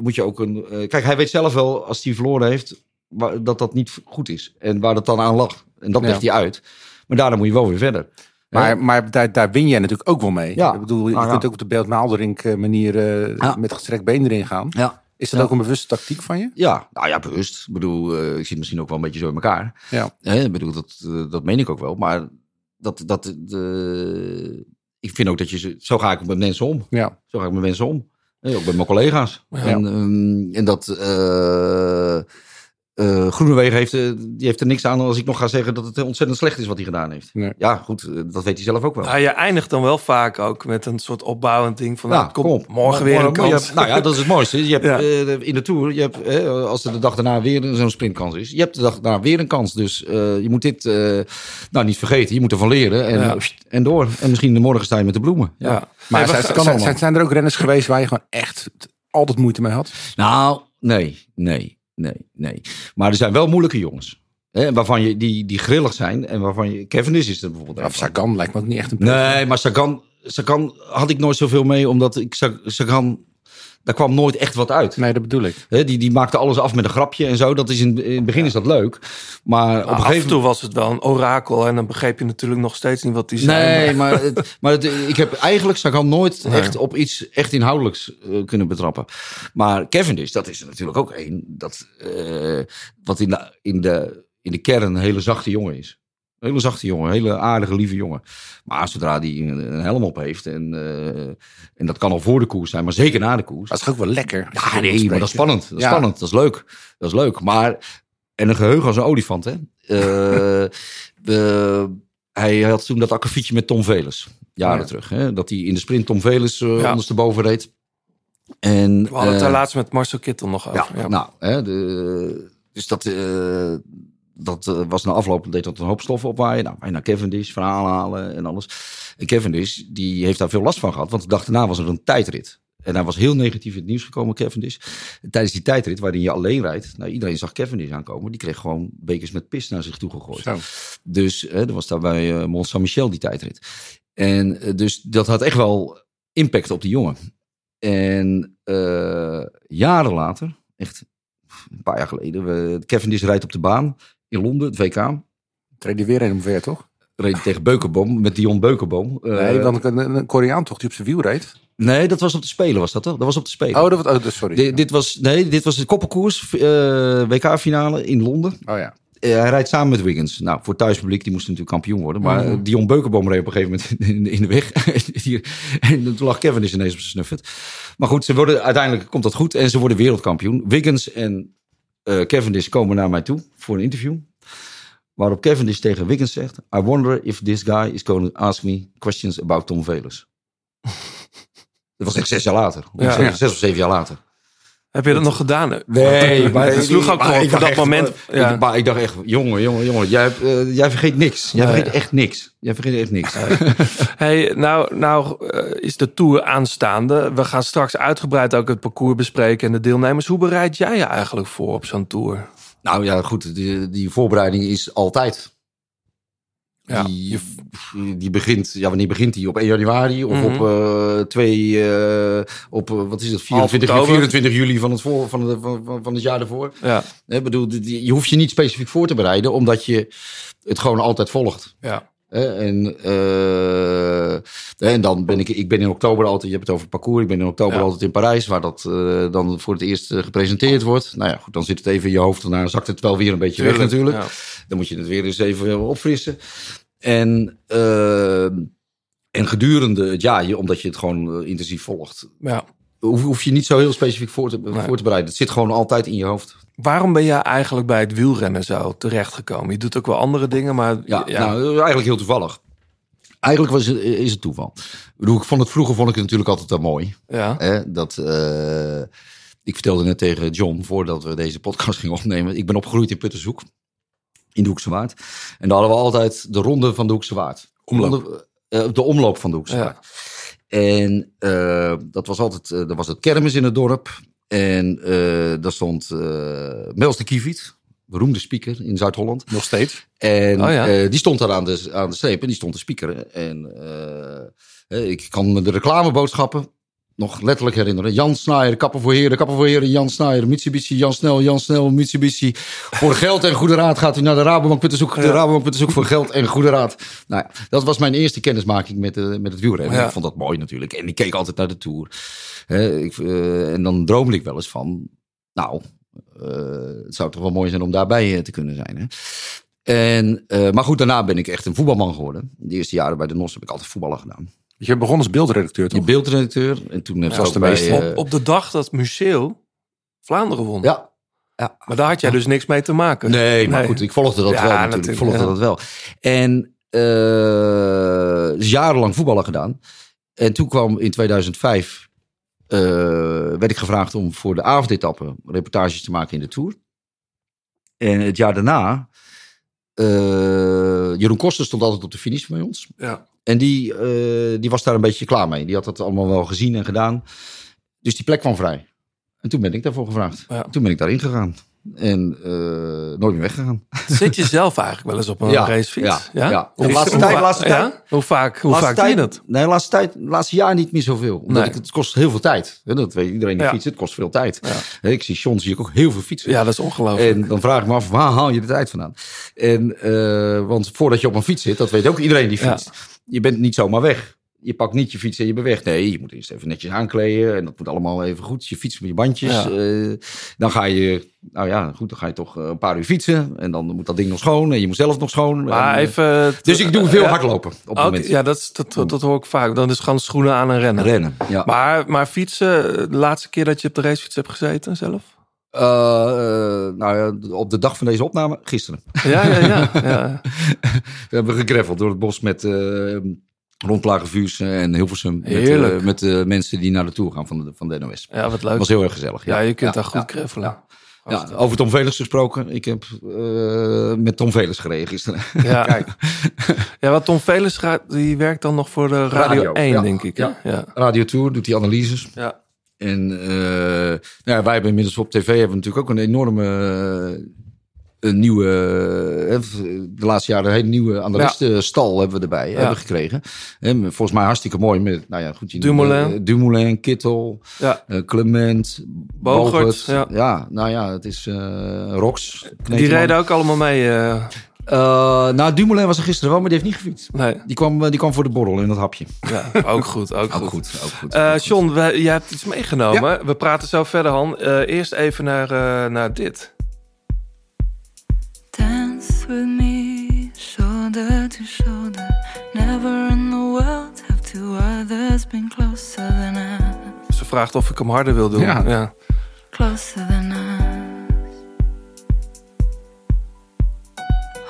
moet je ook een. Uh, kijk, hij weet zelf wel als hij verloren heeft dat dat niet goed is. En waar dat dan aan lag. En dat legt ja. hij uit. Maar daarna moet je wel weer verder. Maar, maar daar, daar win jij natuurlijk ook wel mee. Ja. Ik bedoel, je ah, kunt ja. ook op de Belt Maalderink manier uh, ah. met gestrekt been erin gaan. Ja. Is dat ja. ook een bewuste tactiek van je? Ja, nou ja, bewust. Ik bedoel, uh, ik zit misschien ook wel een beetje zo in elkaar. Ja. Eh, ik bedoel, dat, uh, dat meen ik ook wel. Maar dat, dat, uh, ik vind ook dat je... Zo ga ik met mensen om. Ja. Zo ga ik met mensen om. Eh, ook met mijn collega's. Ja. En, um, en dat... Uh, Uh, Groenewegen heeft, uh, die heeft er niks aan als ik nog ga zeggen dat het ontzettend slecht is wat hij gedaan heeft. Nee. Ja, goed, uh, dat weet hij zelf ook wel. Nou, je eindigt dan wel vaak ook met een soort opbouwend ding van, nou, nou, kom, kom op, morgen weer morgen, een kans. Hebt, nou ja, dat is het mooiste. Je hebt, ja. uh, in de Tour, je hebt, uh, als er de dag daarna weer zo'n sprintkans is, je hebt de dag daarna weer een kans. Dus uh, je moet dit uh, nou niet vergeten, je moet ervan leren en, ja. en door. En misschien de morgen sta je met de bloemen. Ja. Ja. Maar hey, was, kan zijn, zijn, zijn er ook renners geweest waar je gewoon echt altijd moeite mee had? Nou, nee, nee. Nee, nee. Maar er zijn wel moeilijke jongens. Hè, waarvan je, die, die grillig zijn. En waarvan je... Kevin is, is er bijvoorbeeld. Of Sagan lijkt me ook niet echt een punt. Nee, maar Sagan, Sagan had ik nooit zoveel mee. Omdat ik Sagan... Daar kwam nooit echt wat uit. Nee, dat bedoel ik. Hè, die, die maakte alles af met een grapje en zo. Dat is in, in het begin ja. is dat leuk. Maar nou, op een af gegeven... en toe was het wel een orakel. En dan begreep je natuurlijk nog steeds niet wat die zei. Nee, maar, maar, het, maar het, ik heb eigenlijk Sagan nooit nee. echt op iets echt inhoudelijks uh, kunnen betrappen. Maar Cavendish, dat is er natuurlijk ook één. Dat, uh, wat in de, in, de, in de kern een hele zachte jongen is. Een hele zachte jongen, een hele aardige, lieve jongen. Maar zodra hij een helm op heeft... En, uh, en dat kan al voor de koers zijn, maar zeker na de koers. Dat is ook wel lekker. Ja, nee, maar dat is spannend. Dat is ja. spannend, dat is leuk. Dat is leuk, maar... En een geheugen als een olifant, hè. Uh, uh, hij had toen dat akkefietje met Tom Velers. Jaren ja. terug, hè. Dat hij in de sprint Tom Velers uh, ja. ondersteboven reed. En, we hadden uh, het daar laatst met Marcel Kittel nog over. Ja, ja. nou, hè, de, dus dat... Uh, Dat was na afloop, deed dat een hoop stof opwaaien. Nou, bijna Cavendish, verhalen halen en alles. En Cavendish, die heeft daar veel last van gehad. Want de dag daarna was er een tijdrit. En hij was heel negatief in het nieuws gekomen, Cavendish. En tijdens die tijdrit, waarin je alleen rijdt... Nou, iedereen zag Cavendish aankomen. Die kreeg gewoon bekers met pis naar zich toe gegooid. Zo. Dus hè, er was daar bij uh, Mont Saint-Michel die tijdrit. En uh, dus dat had echt wel impact op die jongen. En uh, jaren later, echt een paar jaar geleden... We, Cavendish rijdt op de baan... In Londen, het W K. Reed hij weer een omver, toch? Reed tegen Beukenboom, met Dion Beukenboom. Nee, dan een, een Koreaan toch, die op zijn wiel reed? Nee, dat was op de Spelen, was dat toch? Dat was op de Spelen. Oh, dat was, oh sorry. D- dit, was, nee, dit was de koppenkoers, uh, W K-finale in Londen. Oh ja. Uh, hij rijdt samen met Wiggins. Nou, voor thuispubliek, die moest natuurlijk kampioen worden. Maar mm-hmm. Dion Beukenboom reed op een gegeven moment in, in de weg. En toen lag Kevin dus ineens op zijn snuffert. Maar goed, ze worden, uiteindelijk komt dat goed en ze worden wereldkampioen. Wiggins en... Uh, Cavendish komen naar mij toe voor een interview. Waarop Cavendish tegen Wiggins zegt... I wonder if this guy is going to ask me questions about Tom Velers. Dat was echt zes jaar later. Ja, zes, ja. zes of zeven jaar later. Heb je dat nog gedaan? Nee, maar het sloeg ook gewoon op dat echt, moment. Ja. Ik, maar ik dacht echt, jongen, jongen, jongen, jij, uh, jij vergeet niks. Jij vergeet uh, echt niks. Jij vergeet echt niks. Uh, hey, nou, nou uh, is de Tour aanstaande. We gaan straks uitgebreid ook het parcours bespreken en de deelnemers. Hoe bereid jij je eigenlijk voor op zo'n Tour? Nou ja, goed, die, die voorbereiding is altijd. Ja. Die, die begint, ja, wanneer begint die? Op één januari of mm-hmm. op uh, twee, uh, op wat is het, vierentwintig juli van het, voor, van de, van, van het jaar daarvoor. Ja. He, bedoel, die, je hoeft je niet specifiek voor te bereiden, omdat je het gewoon altijd volgt. Ja. He, en, uh, en dan ben ik, ik ben in oktober altijd, je hebt het over het parcours, ik ben in oktober ja. altijd in Parijs, waar dat uh, dan voor het eerst uh, gepresenteerd wordt. Nou ja, goed, dan zit het even in je hoofd, daarna zakt het wel weer een beetje Tuurlijk, weg natuurlijk. Ja. Dan moet je het weer eens even opfrissen. En, uh, en gedurende het jaar, omdat je het gewoon intensief volgt, ja. hoef, hoef je niet zo heel specifiek voor te, nee. voor te bereiden. Het zit gewoon altijd in je hoofd. Waarom ben jij eigenlijk bij het wielrennen zo terechtgekomen? Je doet ook wel andere dingen, maar... Ja, ja. Nou, eigenlijk heel toevallig. Eigenlijk was het, is het toeval. Ik bedoel, ik vond het, vroeger vond ik het natuurlijk altijd al mooi. Ja. Hè? Dat... Uh, ik vertelde net tegen John, voordat we deze podcast gingen opnemen, ik ben opgegroeid in Puttershoek. In de Hoekse Waard. En daar hadden we altijd de ronde van de Hoekse Waard. Omloop. De, de omloop van de Hoekse Waard. Ja. En uh, dat was altijd... Uh, er was het kermis in het dorp. En uh, daar stond uh, Mels de Kieviet. Beroemde speaker in Zuid-Holland. Nog steeds. En oh, ja. uh, die stond daar aan de, aan de streep. En die stond te speakeren. En uh, ik kan me de reclameboodschappen nog letterlijk herinneren. Jan Snaier, kappen voor heren, kappen voor heren, Jan Snaier, Mitsubishi, Jan Snel, Jan Snel, Mitsubishi. Voor geld en goede raad gaat u naar de Rabobank te zoeken. De ja. Rabobank te zoeken voor geld en goede raad. Nou ja, dat was mijn eerste kennismaking met, uh, met het wielrennen. Ja. Ik vond dat mooi natuurlijk. En ik keek altijd naar de Tour. He, ik, uh, en dan droomde ik wel eens van, nou, uh, het zou toch wel mooi zijn om daarbij uh, te kunnen zijn, hè? En, uh, maar goed, daarna ben ik echt een voetbalman geworden. De eerste jaren bij de N O S heb ik altijd voetballen gedaan. Je begon als beeldredacteur, toch? Je beeldredacteur. En toen ja, was de meest bij, op, op de dag dat Museeuw Vlaanderen won. Ja. ja. Maar daar had jij dus niks mee te maken. Nee, maar nee. goed, ik volgde dat ja, wel natuurlijk. natuurlijk. Ik volgde ja. dat wel. En uh, dus jarenlang voetballen gedaan. En toen kwam in tweeduizend vijf... Uh, werd ik gevraagd om voor de avondetappe reportages te maken in de Tour. En het jaar daarna... Uh, Jeroen Koster stond altijd op de finish bij ons. Ja. En die, uh, die was daar een beetje klaar mee. Die had dat allemaal wel gezien en gedaan. Dus die plek kwam vrij. En toen ben ik daarvoor gevraagd. Ja. Toen ben ik daarin gegaan. En uh, nooit meer weggegaan. Zit je zelf eigenlijk wel eens op een ja, racefiets? Ja, ja? ja. Hoe, laatste tijd, laatste tijd. Ja? Hoe vaak, hoe vaak tijd, doe je dat? Nee, laatste tijd, laatste jaar niet meer zoveel. Omdat nee. ik, het kost heel veel tijd. Dat weet iedereen die ja. fietsen, het kost veel tijd. Ja. Ik zie John, zie ik ook heel veel fietsen. Ja, dat is ongelooflijk. En dan vraag ik me af, waar haal je de tijd vandaan? En, uh, want voordat je op een fiets zit, dat weet ook iedereen die fietst. Ja. Je bent niet zomaar weg. Je pakt niet je fiets en je bent weg. Nee, je moet eerst even netjes aankleden. En dat moet allemaal even goed. Je fiets met je bandjes. Ja. Uh, dan ga je... Nou ja, goed, dan ga je toch een paar uur fietsen. En dan moet dat ding nog schoon. En je moet zelf nog schoon. Maar en, even... Dus ik doe veel uh, hardlopen op het okay, moment. Ja, dat, dat, dat hoor ik vaak. Dan is gewoon schoenen aan en rennen. Rennen, ja. Maar, maar fietsen, de laatste keer dat je op de racefiets hebt gezeten zelf? Uh, nou ja, op de dag van deze opname, gisteren. Ja, ja, ja. ja. We hebben gegreffeld door het bos met... Uh, Rondlage Vuurs en Hilversum. Met, uh, met de mensen die naar de Tour gaan van de, van de N O S. Ja, wat leuk. Dat was heel erg gezellig. Ja, ja je kunt ja, daar ja, goed kreffelen. Ja. Ja, het... Over Tom Velers gesproken. Ik heb uh, met Tom Velers gereden gisteren. Ja, kijk. Ja, wat Tom Velers gaat, die werkt dan nog voor de Radio, Radio één, ja. denk ik. Ja. Ja. Radio Tour doet die analyses. Ja. En uh, nou ja, wij hebben inmiddels op tv hebben natuurlijk ook een enorme... Uh, Een nieuwe, de laatste jaren een hele nieuwe analistenstal ja. hebben we erbij ja. hebben gekregen. En volgens mij hartstikke mooi met, nou ja, goed, Dumoulin, uh, Dumoulin Kittel, ja. uh, Clement, Bogert. Bogert ja. ja, nou ja, het is uh, Rooks. Die rijden ook allemaal mee. Uh... Uh, nou, Dumoulin was er gisteren wel, maar die heeft niet gefietst. Nee. Die, kwam, die kwam voor de borrel in dat hapje. Ja, ook goed, ook goed. Ook goed, ook goed uh, John, we, jij hebt iets meegenomen. Ja. We praten zo verder, Han. Uh, eerst even naar, uh, naar dit. With me, shoulder to shoulder. Never in the world have two others been closer than us. Ze vraagt of ik hem harder wil doen. Ja. Ja. Closer than us.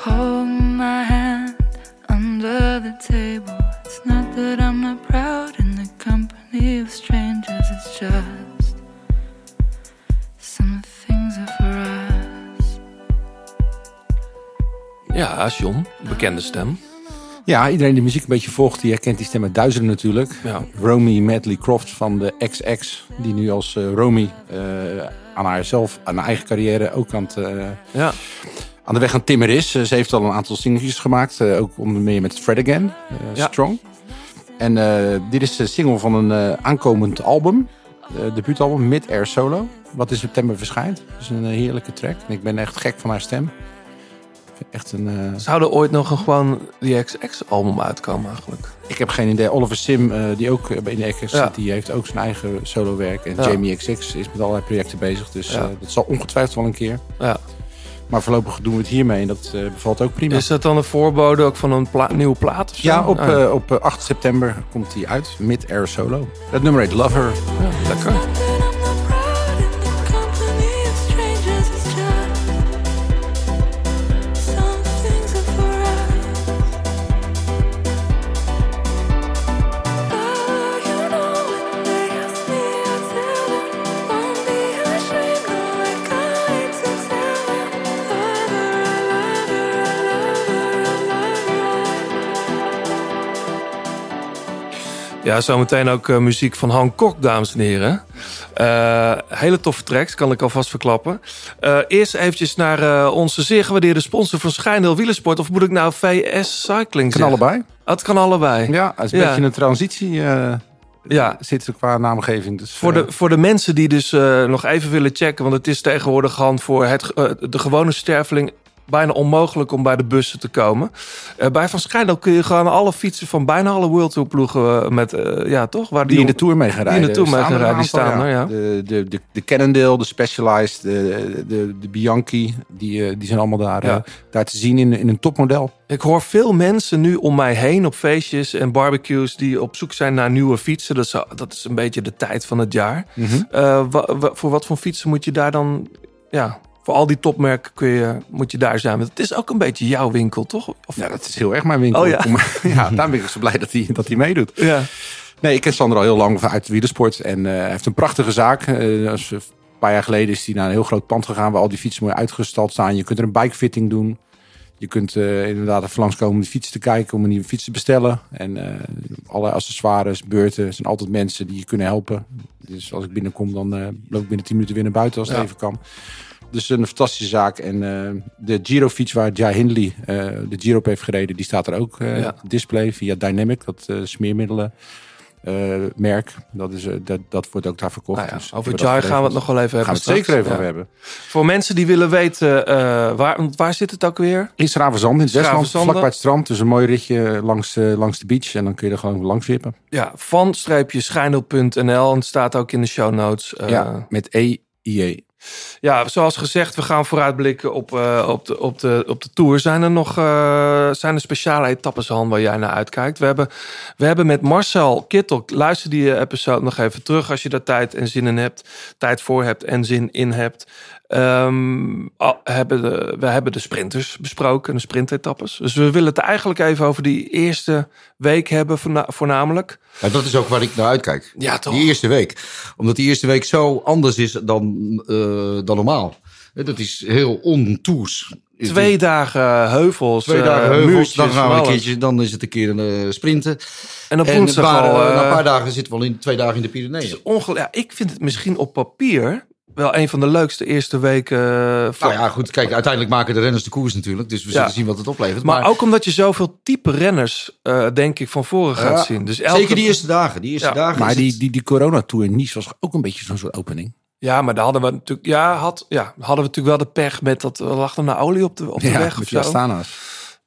Hold my hand under the table. It's not that I'm not proud in the company of strangers. It's just Ja, John, bekende stem. Ja, iedereen die muziek een beetje volgt, die herkent die stem uit duizenden natuurlijk. Ja. Romy Madley Croft van de X X, die nu als uh, Romy uh, aan haarzelf, aan haar eigen carrière ook aan het... Uh, ja. Aan de weg aan Timmer is. Ze heeft al een aantal singeltjes gemaakt. Ook onder meer met Fred Again. Uh, ja. Strong. En uh, dit is de single van een uh, aankomend album. Uh, debuutalbum Mid-Air Solo. Wat in september verschijnt. Dat is een uh, heerlijke track. En ik ben echt gek van haar stem. Echt een, uh... Zou er ooit nog een gewoon die X X-album uitkomen eigenlijk? Ik heb geen idee. Oliver Sim, uh, die ook bij de X X ja. zit, die heeft ook zijn eigen solowerk. En ja. Jamie X X is met allerlei projecten bezig. Dus ja. uh, dat zal ongetwijfeld wel een keer. Ja. Maar voorlopig doen we het hiermee en dat uh, bevalt ook prima. Is dat dan een voorbode ook van een pla- nieuwe plaat? Of zo? Ja, op, ah. uh, op acht september komt die uit. Mid-Air Solo. Het nummer heet Lover. Ja, lekker. Ja, zometeen ook uh, muziek van Han Kok, dames en heren. Uh, hele toffe tracks, kan ik alvast verklappen. Uh, eerst eventjes naar uh, onze zeer gewaardeerde sponsor van Scheijndel Wielersport. Of moet ik nou V S Cycling zeggen? Kan allebei. Ah, het kan allebei. Ja, het is een ja. beetje een transitie. Uh... Ja, zit er qua naamgeving. Dus, voor, de, uh, voor de mensen die dus uh, nog even willen checken... want het is tegenwoordig gewoon voor het, uh, de gewone sterveling... bijna onmogelijk om bij de bussen te komen. Uh, bij Van Scheijndel kun je gewoon alle fietsen... van bijna alle World Tour ploegen... met uh, ja toch waar die, die in de Tour mee gaan rijden. Die in de Tour mee gaan rijden, die staan er, ja. De, de, de, de Cannondale, de Specialized, de, de, de Bianchi... Die, die zijn allemaal daar, ja. uh, daar te zien in, in een topmodel. Ik hoor veel mensen nu om mij heen op feestjes en barbecues... die op zoek zijn naar nieuwe fietsen. Dat is, dat is een beetje de tijd van het jaar. Mm-hmm. Uh, wa, wa, voor wat voor fietsen moet je daar dan... ja. Voor al die topmerken kun je, moet je daar zijn. Want het is ook een beetje jouw winkel, toch? Of... Ja, dat is heel erg mijn winkel. Oh, ja. ja, daarom ben ik zo blij dat hij dat hij meedoet. Ja. Nee, ik ken Sander al heel lang vanuit de wielersport. En uh, hij heeft een prachtige zaak. Uh, als, een paar jaar geleden is hij naar een heel groot pand gegaan... waar al die fietsen mooi uitgestald staan. Je kunt er een bikefitting doen. Je kunt uh, inderdaad even langskomen om de fiets te kijken... om een nieuwe fiets te bestellen. En uh, alle accessoires, beurten... zijn altijd mensen die je kunnen helpen. Dus als ik binnenkom, dan uh, loop ik binnen tien minuten weer naar buiten... als het ja. even kan. Dus een fantastische zaak. En uh, de Giro-fiets waar Jai Hindley uh, de Giro op heeft gereden... die staat er ook uh, ja. display via Dynamic, dat uh, smeermiddelen uh, merk. Dat, is, uh, dat, dat wordt ook daar verkocht. Nou ja, dus over Jai gaan we het nog wel even hebben. Gaan we het zeker even ja. hebben. Voor mensen die willen weten, uh, waar, waar zit het ook weer? In Schravenzand, in het Westland, vlakbij het strand. Dus een mooi ritje langs, uh, langs de beach. En dan kun je er gewoon langs wippen. Ja, van streepje scheijndel punt n l. En het staat ook in de show notes. Uh, ja, met E I E. Ja, zoals gezegd, we gaan vooruitblikken op, uh, op, de, op, de, op de Tour. Zijn er nog uh, zijn er speciale etappes, Han, waar jij naar uitkijkt? We hebben, we hebben met Marcel Kittel, luister die episode nog even terug... als je daar tijd en zin in hebt, tijd voor hebt en zin in hebt. Um, al, hebben de, we hebben de sprinters besproken, de sprintetappes. Dus we willen het eigenlijk even over die eerste week hebben voornamelijk. Ja, dat is ook waar ik naar uitkijk. Ja, toch? Die eerste week. Omdat die eerste week zo anders is dan, uh, dan normaal. Dat is heel on-tours. Twee dagen heuvels, Twee dagen heuvels, muurtjes, dan gaan we een keertje, dan is het een keer een sprinten. En op woensdag en paar, al... Uh, na een paar dagen zitten we al in twee dagen in de Pyreneeën. Ongel- ja, ik vind het misschien op papier... wel een van de leukste eerste weken. Uh, voor... Nou ja, goed. Kijk, uiteindelijk maken de renners de koers natuurlijk. Dus we zullen ja. zien wat het oplevert. Maar, maar ook omdat je zoveel type renners, uh, denk ik, van voren gaat ja, zien. Dus elke... Zeker die eerste dagen. Die eerste ja. dagen maar die, het... die, die corona-tour in Nice was ook een beetje zo'n soort opening. Ja, maar daar hadden we natuurlijk, ja, had, ja, hadden we natuurlijk wel de pech met dat lag er naar olie op de, op de ja, weg. Of zo.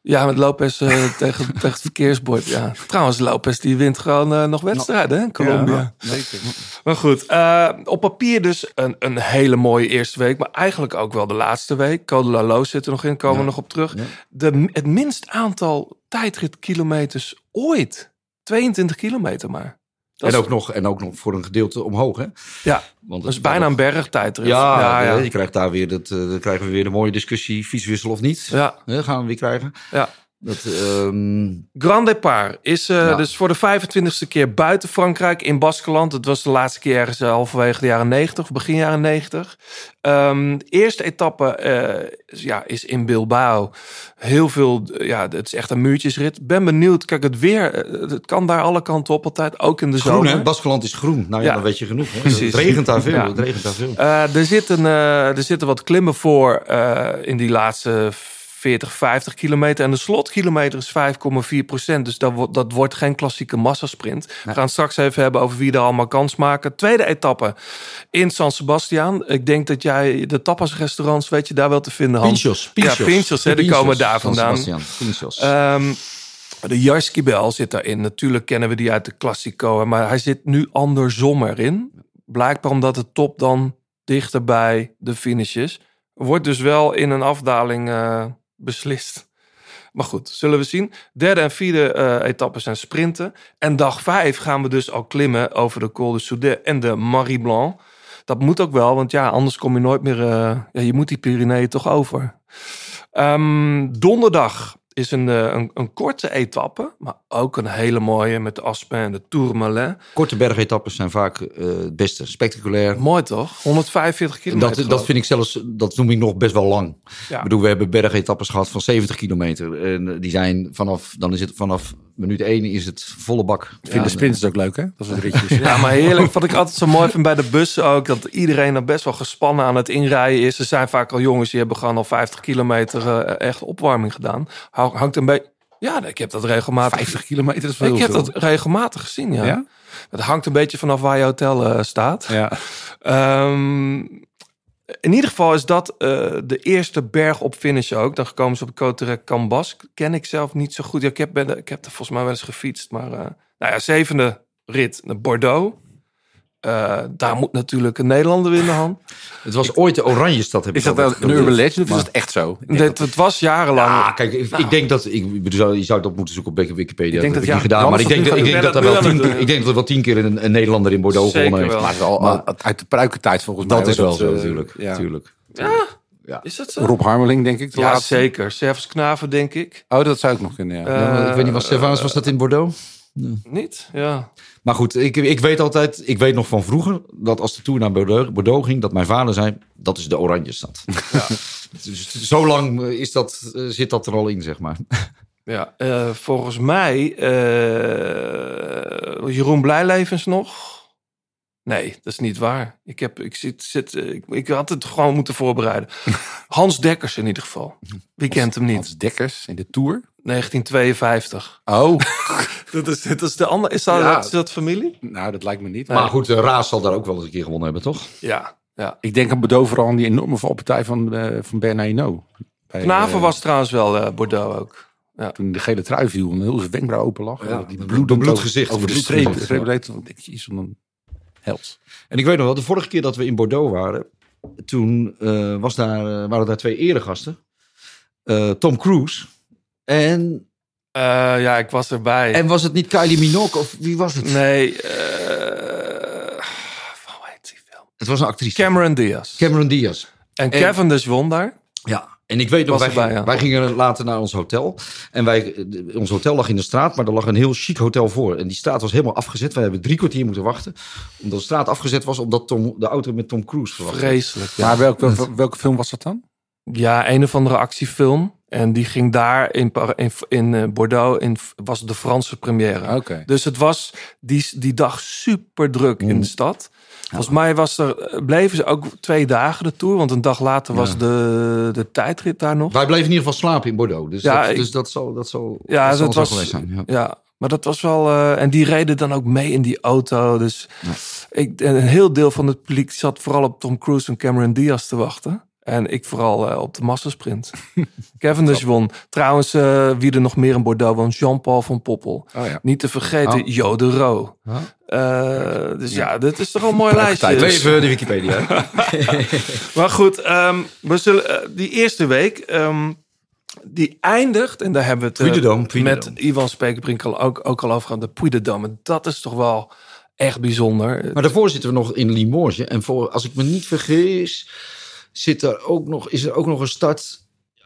Ja, met Lopez uh, tegen, tegen het verkeersbord. Ja. Trouwens, Lopez die wint gewoon uh, nog wedstrijden, hè? Colombia. Ja, zeker. Maar goed, uh, op papier dus een, een hele mooie eerste week. Maar eigenlijk ook wel de laatste week. Col de Lalo zit er nog in, komen ja. we nog op terug. Ja. De, het minst aantal tijdritkilometers ooit. tweeëntwintig kilometer maar. Dat en ook, is... nog, en ook nog voor een gedeelte omhoog, hè? Ja, want dat is bijna nog... een bergtijdrit. Ja, ja, ja. Je krijgt daar weer dat, uh, dan krijgen we weer de mooie discussie, fietswissel of niet. Ja. He, gaan we weer krijgen. Ja. Dat, um... Grand Départ is uh, ja. dus voor de vijfentwintigste keer buiten Frankrijk in Baskeland. Dat was de laatste keer ergens uh, halverwege de jaren negentig, of begin jaren negentig. Um, de eerste etappe uh, ja, is in Bilbao. Heel veel, ja, het is echt een muurtjesrit. Ben benieuwd, kijk, het weer, het kan daar alle kanten op altijd, ook in de groen, zomer. Hè? Baskeland is groen, nou ja, ja. Dan weet je genoeg. Hè? Het regent daar veel. Ja. Het regent daar veel. Uh, er, zitten, uh, er zitten wat klimmen voor uh, in die laatste veertig, vijftig kilometer. En de slotkilometer is vijf komma vier procent. Dus dat, wo- dat wordt geen klassieke massasprint. Nee. We gaan het straks even hebben over wie er allemaal kans maken. Tweede etappe in San Sebastian. Ik denk dat jij de tapasrestaurants, weet je, daar wel te vinden. Pinchos. Pinchos. Ja, Pinchos, hè, die komen daar vandaan. San Sebastian. Um, de Jarskibel zit daarin. Natuurlijk kennen we die uit de Classico. Maar hij zit nu andersom erin. Blijkbaar omdat de top dan dichter bij de finish is. Wordt dus wel in een afdaling... Uh, beslist. Maar goed, zullen we zien. Derde en vierde uh, etappe zijn sprinten. En dag vijf gaan we dus al klimmen over de Col de Soudet en de Marie Blanc. Dat moet ook wel, want ja, anders kom je nooit meer... Uh, ja, je moet die Pyreneeën toch over. Um, donderdag is een, uh, een, een korte etappe, maar ook een hele mooie met de Aspen en de Tourmalet. Korte bergetappes zijn vaak uh, het beste. Spectaculair. Mooi toch? honderdvijfenveertig kilometer. Dat, dat vind ik zelfs, dat noem ik nog best wel lang. Ja. Ik bedoel, we hebben bergetappes gehad van zeventig kilometer. En die zijn vanaf, dan is het vanaf minuut één is het volle bak. Ik vind ja, de sprinters ook leuk, hè? Dat is het ritjes. Ja, maar heerlijk. Wat ik altijd zo mooi vind bij de bussen ook, dat iedereen er best wel gespannen aan het inrijden is. Er zijn vaak al jongens die hebben gewoon al vijftig kilometer uh, echt opwarming gedaan. Hangt een beetje... Ja, ik heb dat regelmatig... vijftig kilometer is veel. Ik heb dat regelmatig gezien, ja. ja. Het hangt een beetje vanaf waar je hotel uh, staat. Ja. Um, in ieder geval is dat uh, de eerste berg op finish ook. Dan komen ze op Coterec Cambasque. Ken ik zelf niet zo goed. Ja, ik, heb, ben, ik heb er volgens mij wel eens gefietst. Maar uh, nou ja, zevende rit naar Bordeaux. Uh, daar moet natuurlijk een Nederlander in de hand. Het was ik, ooit de Oranjestad. Heb is ik dat een urban legend of is het echt zo? Het, het was jarenlang. Ja, kijk, ik, nou. ik denk dat... Ik, je zou dat moeten zoeken op Wikipedia. Ik denk dat, dat heb ik ja, niet gedaan. Maar ik denk, ik, denk dat dat wel tien, ik denk dat er wel tien keer een, een Nederlander in Bordeaux gewonnen heeft. Maar, al, maar uit de pruikentijd volgens dat mij. Dat is wel dat, zo, natuurlijk. Uh, ja. natuurlijk. Ja. Ja. Is dat zo? Rob Harmeling, denk ik. De ja, laatste. Zeker. Servus Knaven, denk ik. Oh, dat zou ik nog kunnen, ja. Ik weet niet, was dat in Bordeaux? Nee. Niet? Ja. Maar goed, ik, ik weet altijd, ik weet nog van vroeger dat als de Tour naar Bordeaux, Bordeaux ging, dat mijn vader zei, dat is de Oranjestad. Ja. Dus zo lang is dat, zit dat er al in, zeg maar. Ja, uh, volgens mij, uh, Jeroen Blijlevens nog? Nee, dat is niet waar. Ik, heb, ik, zit, zit, ik, ik had het gewoon moeten voorbereiden. Hans Dekkers in ieder geval. Wie kent hem niet? Hans Dekkers in de Tour? negentien tweeënvijftig. Oh. dat is, dat is de andere. Is dat, ja. is dat familie? Nou, dat lijkt me niet. Nee. Maar goed, Raas zal daar ook wel eens een keer gewonnen hebben, toch? Ja. ja. Ik denk aan Bordeaux vooral aan die enorme valpartij van, uh, van Bernard Hinault. Knaven uh, was trouwens wel uh, Bordeaux ook. Ja. Toen de gele trui viel en heel zijn wenkbrauw open lag. Ja, die bloed, bloed, bloedgezicht. Over de streep. De streep deed iets van een held. En ik weet nog wel, de vorige keer dat we in Bordeaux waren, toen uh, was daar, uh, waren daar twee eregasten. Uh, Tom Cruise... En uh, ja, ik was erbij. En was het niet Kylie Minogue of wie was het? Nee, uh, hoe heet die film? Het was een actrice. Cameron Diaz. Cameron Diaz. En, en Cavendish won daar. Ja. En ik weet nog, wij, ja. wij gingen later naar ons hotel. En wij, ons hotel lag in de straat, maar er lag een heel chic hotel voor. En die straat was helemaal afgezet. Wij hebben drie kwartier moeten wachten. Omdat de straat afgezet was, omdat Tom, de auto met Tom Cruise verwacht. Vreselijk. Ja. Maar welke, welke, welke film was dat dan? Ja, een of andere actiefilm. En die ging daar in, in, in Bordeaux, in, was de Franse première. Okay. Dus het was die, die dag super druk mm. in de stad. Volgens mij was er, bleven ze ook twee dagen de tour. Want een dag later was ja. de, de tijdrit daar nog. Wij bleven in ieder geval slapen in Bordeaux. Dus ja, dat, dus dat zal, dat zal, ja, dat zal geweest zijn. Ja. ja, maar dat was wel... Uh, en die reden dan ook mee in die auto. Dus ja. ik, een heel deel van het publiek zat vooral op Tom Cruise en Cameron Diaz te wachten. En ik vooral uh, op de massasprint. Cavendish won. Trouwens, uh, wie er nog meer in Bordeaux woont, Jean-Paul van Poppel. Oh, ja. Niet te vergeten, oh. Jo de Roo. Huh? Uh, dus ja, ja, dit is toch al een mooi lijstje. Even de Wikipedia. Maar goed, um, we zullen, uh, die eerste week, um, die eindigt... En daar hebben we het uh, Puy de Dôme, Puy de Dôme. Met Ivan Spekerbrink ook, ook al over gehad. De Puy de Dôme. En dat is toch wel echt bijzonder. Maar daarvoor zitten we nog in Limoges. En voor, als ik me niet vergis... Zit er ook nog, is er ook nog een start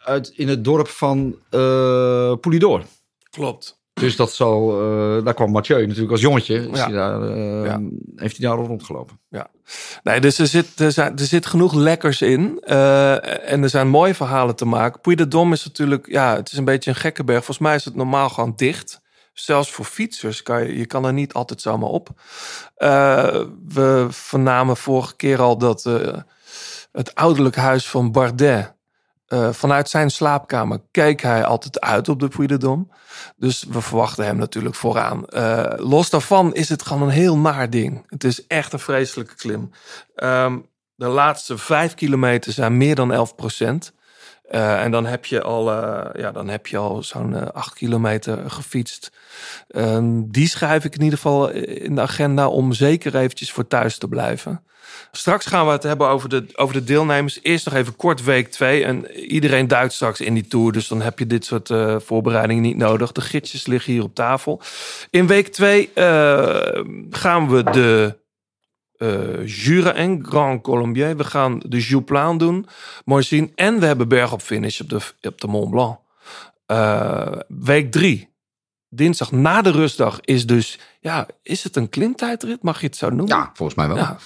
uit, in het dorp van uh, Poulidor. Klopt. Dus dat zal, uh, daar kwam Mathieu natuurlijk als jongetje. Is ja. hij daar, uh, ja. Heeft hij daar al rondgelopen. Ja. Nee, dus er zit, er, zijn, er zit genoeg lekkers in. Uh, en er zijn mooie verhalen te maken. Puy de Dôme is natuurlijk, ja, het is een beetje een gekkenberg. Volgens mij is het normaal gewoon dicht. Zelfs voor fietsers, kan je, je kan er niet altijd zomaar op. Uh, we vernamen vorige keer al dat uh, het ouderlijk huis van Bardet... Uh, vanuit zijn slaapkamer keek hij altijd uit op de Puy de Dôme. Dus we verwachten hem natuurlijk vooraan. Uh, los daarvan is het gewoon een heel naar ding. Het is echt een vreselijke klim. Um, de laatste vijf kilometer zijn meer dan elf procent. Uh, en dan heb je al, uh, ja, dan heb je al zo'n uh, acht kilometer gefietst. Uh, die schrijf ik in ieder geval in de agenda om zeker eventjes voor thuis te blijven. Straks gaan we het hebben over de, over de deelnemers. Eerst nog even kort week twee. En iedereen duikt straks in die Tour. Dus dan heb je dit soort uh, voorbereidingen niet nodig. De gidsjes liggen hier op tafel. In week twee uh, gaan we de... Uh, Jura en Grand Colombier. We gaan de Jouplan doen. Mooi zien. En we hebben berg op finish op de, op de Mont Blanc. Uh, week drie. Dinsdag na de rustdag is dus... Ja, is het een klimtijdrit? Mag je het zo noemen? Ja, volgens mij wel. Ja.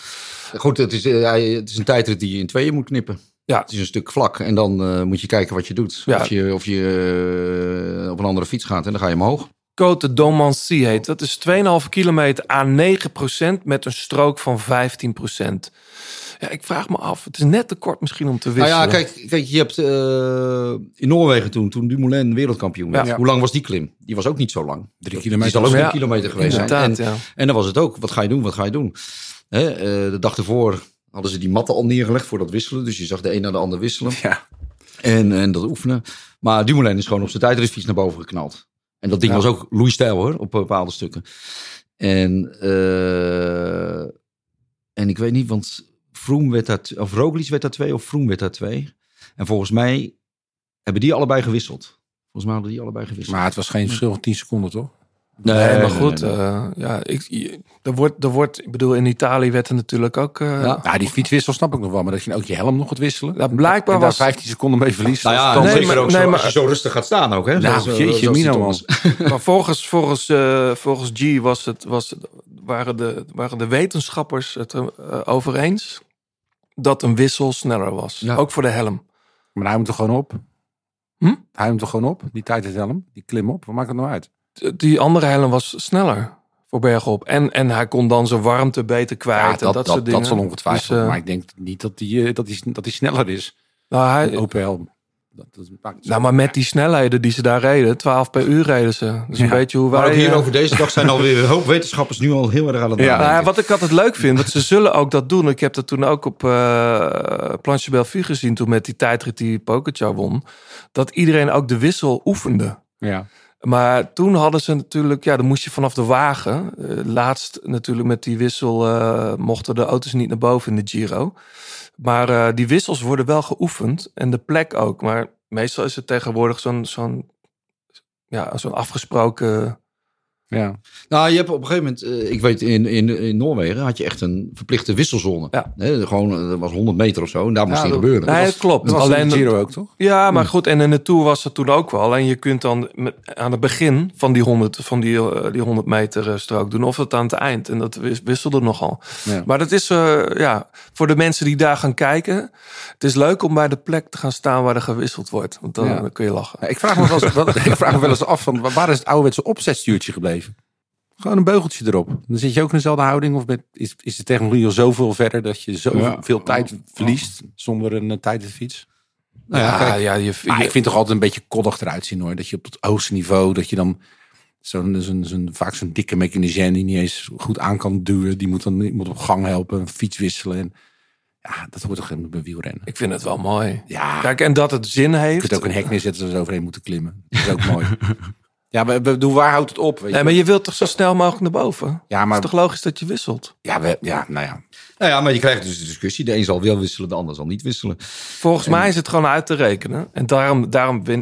Goed, het is, ja, het is een tijdrit die je in tweeën moet knippen. Ja. Het is een stuk vlak. En dan uh, moet je kijken wat je doet. Ja. Of je, of je uh, op een andere fiets gaat. En dan ga je omhoog. Côte d'Aumancy heet. Dat is twee komma vijf kilometer aan negen procent met een strook van vijftien procent. Ja, ik vraag me af. Het is net te kort misschien om te wisselen. Nou ja, kijk, kijk je hebt uh, in Noorwegen toen, toen Dumoulin wereldkampioen werd. Ja, ja. Hoe lang was die klim? Die was ook niet zo lang. Drie kilometer. Die is al ook ja, drie kilometer geweest zijn. En, ja. en dan was het ook. Wat ga je doen? Wat ga je doen? Hè? Uh, de dag ervoor hadden ze die matten al neergelegd voor dat wisselen. Dus je zag de een naar de ander wisselen. Ja. En, en dat oefenen. Maar Dumoulin is gewoon op zijn tijdritfiets naar boven geknald. En dat ding ja. was ook loeistijl hoor, op bepaalde stukken. En, uh, en ik weet niet, want Froome werd daar, of Roglic werd daar twee, of Froome werd daar twee. En volgens mij hebben die allebei gewisseld. Volgens mij hadden die allebei gewisseld. Maar het was geen verschil van tien seconden, toch? Nee, nee maar goed. Nee, nee, nee. Uh, ja, ik, er wordt, er wordt, ik bedoel, in Italië werd er natuurlijk ook... Uh, ja. Nou, die fietswissel snap ik nog wel, maar dat je ook je helm nog gaat wisselen. Ja, blijkbaar en daar was... vijftien seconden mee verliest. Nou ja, dan nee, zeker maar, ook nee, zo, maar, als je zo rustig gaat staan ook. Hè? Nou, zoals, jeetje, Mino man. Maar volgens, volgens, uh, volgens G was het, was, waren, de, waren de wetenschappers het uh, over eens dat een wissel sneller was. Ja. Ook voor de helm. Maar hij moet er gewoon op. Hm? Hij moet er gewoon op. Die tijd is helm. Die klim op. Wat maakt het nou uit? Die andere helm was sneller voor bergop. En, en hij kon dan zijn warmte beter kwijt. Ja, dat, en dat, dat, soort dingen. Dat zal ongetwijfeld. Dus, uh, maar ik denk niet dat die, dat die, dat die sneller is. Nou, hij, open helm. Dat, dat nou, maar met die snelheden die ze daar reden. twaalf per uur reden ze. Dat is ja. een beetje hoe wij... Maar ook hier uh, over deze dag zijn alweer een hoop wetenschappers nu al heel erg aan het ja. nou, wat ik altijd leuk vind. Want ze zullen ook dat doen. Ik heb dat toen ook op uh, Planche Bellevue gezien. Toen met die tijdrit die Pogacar won. Dat iedereen ook de wissel oefende. Ja. Maar toen hadden ze natuurlijk... Ja, dan moest je vanaf de wagen. Uh, laatst natuurlijk met die wissel... Uh, mochten de auto's niet naar boven in de Giro. Maar uh, die wissels worden wel geoefend. En de plek ook. Maar meestal is het tegenwoordig zo'n... zo'n ja, zo'n afgesproken... Ja. Nou, je hebt op een gegeven moment... Uh, ik weet, in, in, in Noorwegen had je echt een verplichte wisselzone. Ja. He, gewoon, dat was honderd meter of zo. En daar moest het ja, gebeuren. Nee, dat was, klopt. Dat was alleen in de Giro ook, toch? Ja, maar goed. En in de Tour was dat toen ook wel. En je kunt dan met, aan het begin van die honderd, van die, uh, die honderd meter uh, strook doen. Of dat aan het eind. En dat wis, wisselde nogal. Ja. Maar dat is, uh, ja, voor de mensen die daar gaan kijken... Het is leuk om bij de plek te gaan staan waar er gewisseld wordt. Want dan, ja. dan kun je lachen. Ja, ik vraag me wel eens, wat, ik vraag me wel eens af, van, waar is het ouderwetse opzetstuurtje gebleven? Gewoon een beugeltje erop. Dan zit je ook in dezelfde houding. Of met, is, is de technologie al zoveel verder dat je zoveel ja. veel tijd verliest zonder een uh, tijdritfiets? Nou ja, ja, ja je, je, ah, ik vind toch altijd een beetje koddig eruit zien hoor. Dat je op het hoogste niveau, dat je dan zo'n, zo'n, zo'n, vaak zo'n dikke mechanicien die niet eens goed aan kan duwen. Die moet dan iemand op gang helpen, fiets wisselen. En, ja, dat hoort toch helemaal bij wielrennen. Ik vind het wel mooi. Ja. Kijk, en dat het zin heeft. Je kunt ook een hek neerzetten als we overheen moeten klimmen. Dat is ook mooi. Ja, maar bedoel, waar houdt het op? Weet je? Nee, maar je wilt toch zo snel mogelijk naar boven? Ja, maar... Het is toch logisch dat je wisselt? Ja, we, ja nou ja. Nou ja, maar je krijgt dus de discussie. De een zal wel wisselen, de ander zal niet wisselen. Volgens en... mij is het gewoon uit te rekenen. En daarom... daarom win...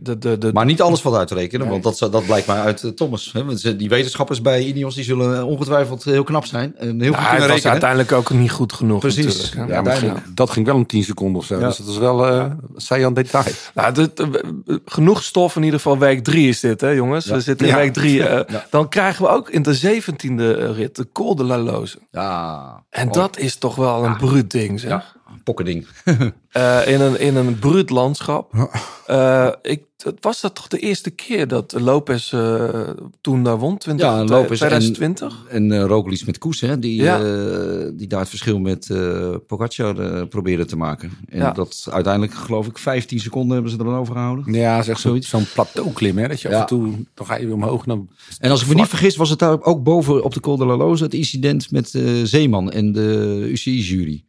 de, de, de... Maar niet alles valt uit te rekenen. Nee. Want dat, dat blijkt maar uit Thomas. Hè? Die wetenschappers bij Ineos die zullen ongetwijfeld heel knap zijn. En heel goed nou, kunnen rekenen. Het was uiteindelijk ook niet goed genoeg. Precies. Ja, ja, ging, dat ging wel om tien seconden of zo. Ja. Dus dat is wel... Uh, zei je aan detail. Nou, dit, uh, genoeg stof in ieder geval. Week drie is dit, hè jongens? Ja. We zitten in ja. week drie. Uh, ja. Dan krijgen we ook in de zeventiende rit de Col de la Loze. Ja. En oh. dat is toch wel een ja. bruut ding, zeg. Ja. Een pokkending. uh, in, een, in een bruut landschap. Uh, ik, was dat toch de eerste keer dat Lopez uh, toen daar won? twintig, ja, Lopez twintig twintig? En, en uh, Roglic met Koes, hè, die, ja. uh, die daar het verschil met uh, Pogacar uh, probeerde te maken. En ja. dat uiteindelijk, geloof ik, vijftien seconden hebben ze er dan overgehouden. Ja, dat is echt zoiets. Zo'n plateauklim, hè, dat je ja. af en toe, dan ga je weer omhoog. Dan... En als ik me niet vergis, was het daar ook boven op de Col de la Loze het incident met uh, Zeeman en de U C I-jury.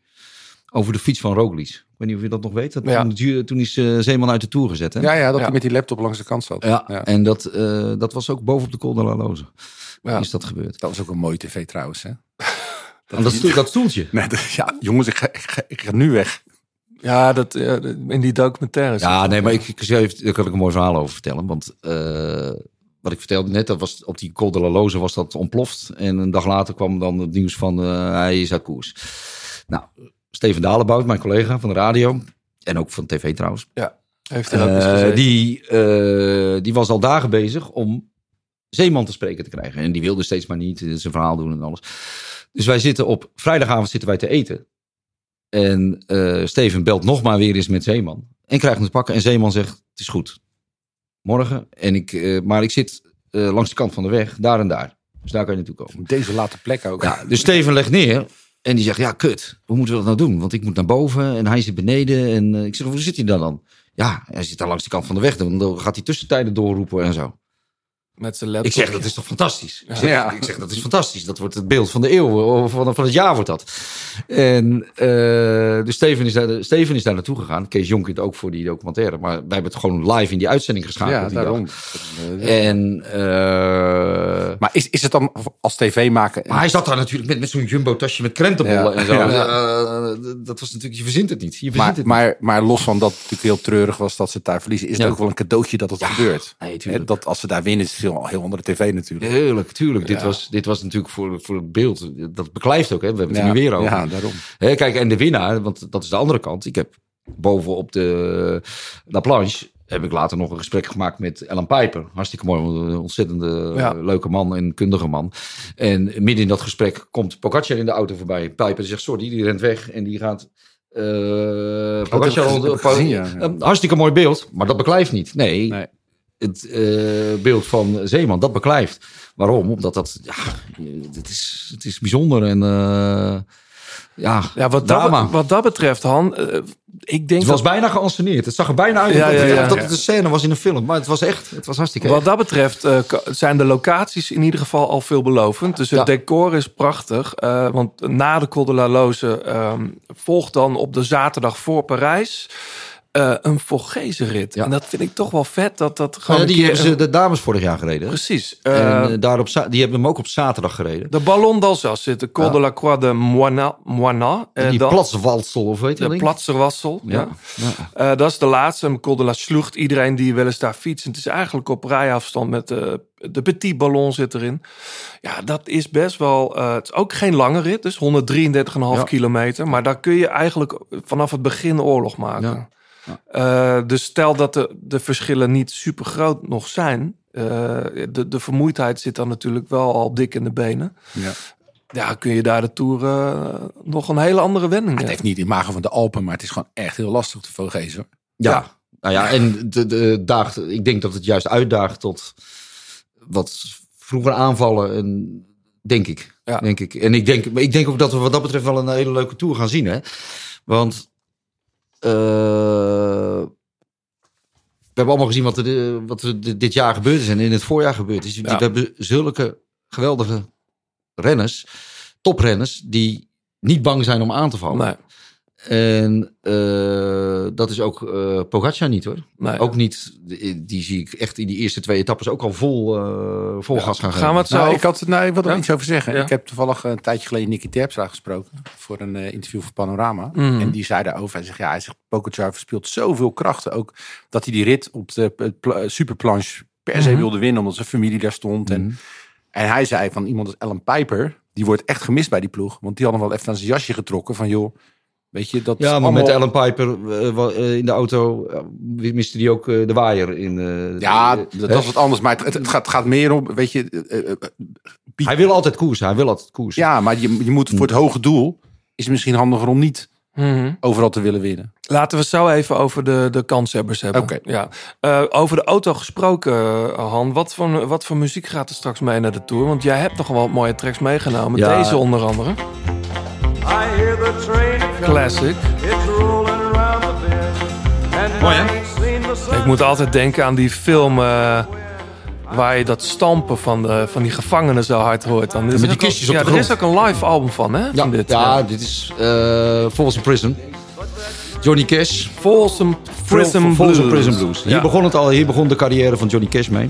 Over de fiets van Roglic. Ik weet niet of je dat nog weet. Dat ja. toen, toen is uh, Zeeman uit de Tour gezet. Hè? Ja, ja, dat ja. hij met die laptop langs de kant zat. Ja, ja. En dat, uh, dat was ook bovenop de Col de la Loze. Ja. Is dat gebeurd. Dat was ook een mooie tv trouwens. Hè? dat, dat, stoel, dat stoeltje. Nee, dat, ja, jongens, ik ga, ik, ga, ik ga nu weg. Ja, dat, uh, in die documentaire. Ja, nee, maar ik, ik, daar kan ik een mooi verhaal over vertellen. Want... Uh, Wat ik vertelde net, dat was op die Col de la Loze was dat ontploft. En een dag later kwam dan het nieuws van uh, hij is uit koers. Nou, Steven Dalebout, mijn collega van de radio. En ook van tv trouwens. Ja, heeft hij ook eens gezegd. Uh, die, uh, die was al dagen bezig om Zeeman te spreken te krijgen. En die wilde steeds maar niet zijn verhaal doen en alles. Dus wij zitten op vrijdagavond zitten wij te eten. En uh, Steven belt nog maar weer eens met Zeeman. En krijgt hem te pakken. En Zeeman zegt, het is goed. Morgen. En ik, uh, maar ik zit uh, langs de kant van de weg, daar en daar. Dus daar kan je naartoe komen. Deze late plek ook. Ja, dus Steven legt neer en die zegt, ja kut, hoe moeten we dat nou doen? Want ik moet naar boven en hij zit beneden. En uh, ik zeg, hoe zit hij dan dan? Ja, hij zit daar langs de kant van de weg. Dan gaat hij tussentijden doorroepen en zo. Met zijn laptop. Ik zeg, dat is toch fantastisch? Ja. Ik, zeg, ja. ik zeg, dat is fantastisch. Dat wordt het beeld van de eeuw. Of van, van het jaar wordt dat. En uh, dus Steven is, daar, Steven is daar naartoe gegaan. Kees Jonkind ook voor die documentaire. Maar wij hebben het gewoon live in die uitzending geschakeld. Ja, daarom. Dag. En, uh, maar is, is het dan als tv maken? Maar hij zat daar natuurlijk met, met zo'n jumbo-tasje met krentenbollen ja. en zo. Ja. Uh, dat was natuurlijk, je verzint het niet. Je verzint maar, het maar, niet. Maar los van dat het natuurlijk heel treurig was dat ze het daar verliezen. Is ja. het ook wel een cadeautje dat het ja. gebeurt? Nee, dat als ze daar winnen is al heel andere tv natuurlijk. Heerlijk, tuurlijk. Ja. Dit, was, dit was natuurlijk voor, voor het beeld. Dat beklijft ook, hè? We hebben het ja. er nu weer over. Ja, daarom. Hè, kijk, en de winnaar, want dat is de andere kant. Ik heb bovenop de La Plagne, heb ik later nog een gesprek gemaakt met Alan Piper. Hartstikke mooi, een ontzettende ja. leuke man en kundige man. En midden in dat gesprek komt Pogacar in de auto voorbij. Piper zegt, sorry, die rent weg en die gaat... Uh, Pogacar, oh, dat gezien, ja. een hartstikke mooi beeld, maar dat beklijft niet. Nee. nee. Het uh, beeld van Zeeman, dat beklijft. Waarom? Omdat dat, ja, het is, het is bijzonder en uh, ja, ja wat, drama. Dat, wat dat betreft, Han, uh, ik denk... Het was dat... bijna geanceneerd. Het zag er bijna uit ja, ja, ja, dat ja. het een scène was in een film, maar het was echt, het was hartstikke Wat echt. Dat betreft uh, zijn de locaties in ieder geval al veelbelovend. Dus het ja. decor is prachtig, uh, want na de Col de la Loze uh, volgt dan op de zaterdag voor Parijs... Uh, een Vogezen rit. Ja. En dat vind ik toch wel vet. Dat dat gewoon. Ja, die hebben ze de dames vorig jaar gereden. Precies. Uh, en daarop die hebben hem ook op zaterdag gereden. De Ballon d'Alsace zit. De Col ja. de la Croix de Moina. Moina en die Platzwalsel of weet je dat? De Platzerwassel. Ja. ja. ja. Uh, dat is de laatste. Col de la Slucht. Iedereen die wel eens daar fietst. Het is eigenlijk op rijafstand met de, de Petit Ballon zit erin. Ja, dat is best wel. Uh, het is ook geen lange rit. Dus honderddrieëndertig komma vijf ja. kilometer. Maar daar kun je eigenlijk vanaf het begin oorlog maken. Ja. Uh, dus stel dat de, de verschillen niet super groot nog zijn. Uh, de, de vermoeidheid zit dan natuurlijk wel al dik in de benen. Ja, ja kun je daar de Tour uh, nog een hele andere wending hebben. Het heeft niet in magen van de Alpen, maar het is gewoon echt heel lastig te Vogezen. Ja. ja, nou ja, en de, de daagt, ik denk dat het juist uitdaagt tot wat vroeger aanvallen... En, Denk ik. Ja. denk ik. En ik denk, ik denk ook dat we wat dat betreft wel een hele leuke Tour gaan zien. Hè? Want... Uh, we hebben allemaal gezien wat er, wat er dit jaar gebeurd is en in het voorjaar gebeurd is. Ja. We hebben zulke geweldige renners, toprenners, die niet bang zijn om aan te vallen. Nee. En uh, dat is ook uh, Pogacar niet hoor. Nee, ook ja. niet, die, die zie ik echt in die eerste twee etappes ook al vol, uh, vol ja, gas gaan gaan. Gaan we het zo? Nou, ik, had, nou, ik wil er ja. iets over zeggen. Ja. Ik heb toevallig een tijdje geleden Nicky Terpstra gesproken voor een uh, interview voor Panorama. Mm. En die zei daarover, hij zegt, ja, hij zegt, Pogacar verspeelt zoveel krachten. Ook dat hij die rit op de uh, pl- superplanche per se mm. wilde winnen, omdat zijn familie daar stond. Mm. En, en hij zei van iemand als Alan Piper, die wordt echt gemist bij die ploeg. Want die hadden wel even aan zijn jasje getrokken van joh, weet je, dat ja, maar allemaal... met Alan Piper uh, in de auto uh, miste die ook uh, de waaier in. Uh, ja, de, uh, dat was wat anders, maar het, het, gaat, het gaat meer om, weet je... Uh, uh, pie- hij wil altijd koersen, hij wil altijd koersen. Ja, maar je, je moet voor het hoge doel, is het misschien handiger om niet mm-hmm. overal te willen winnen. Laten we zo even over de, de kanshebbers hebben. Okay. Ja. Uh, over de auto gesproken, Han. Wat voor, wat voor muziek gaat er straks mee naar de Tour? Want jij hebt nog wel wat mooie tracks meegenomen. Ja. Deze onder andere. I hear the train classic. It's rolling around the bend. And mooi, hè? Ik moet altijd denken aan die film uh, waar je dat stampen van, de, van die gevangenen zo hard hoort. Dan is met die kistjes ook, op ja, de grond. Er is ook een live album van, hè? Ja, van dit, ja, ja. dit is uh, Folsom Prison. Johnny Cash. Folsom Prison Blues. Prison Blues. Ja. Hier begon het al. Hier begon de carrière van Johnny Cash mee.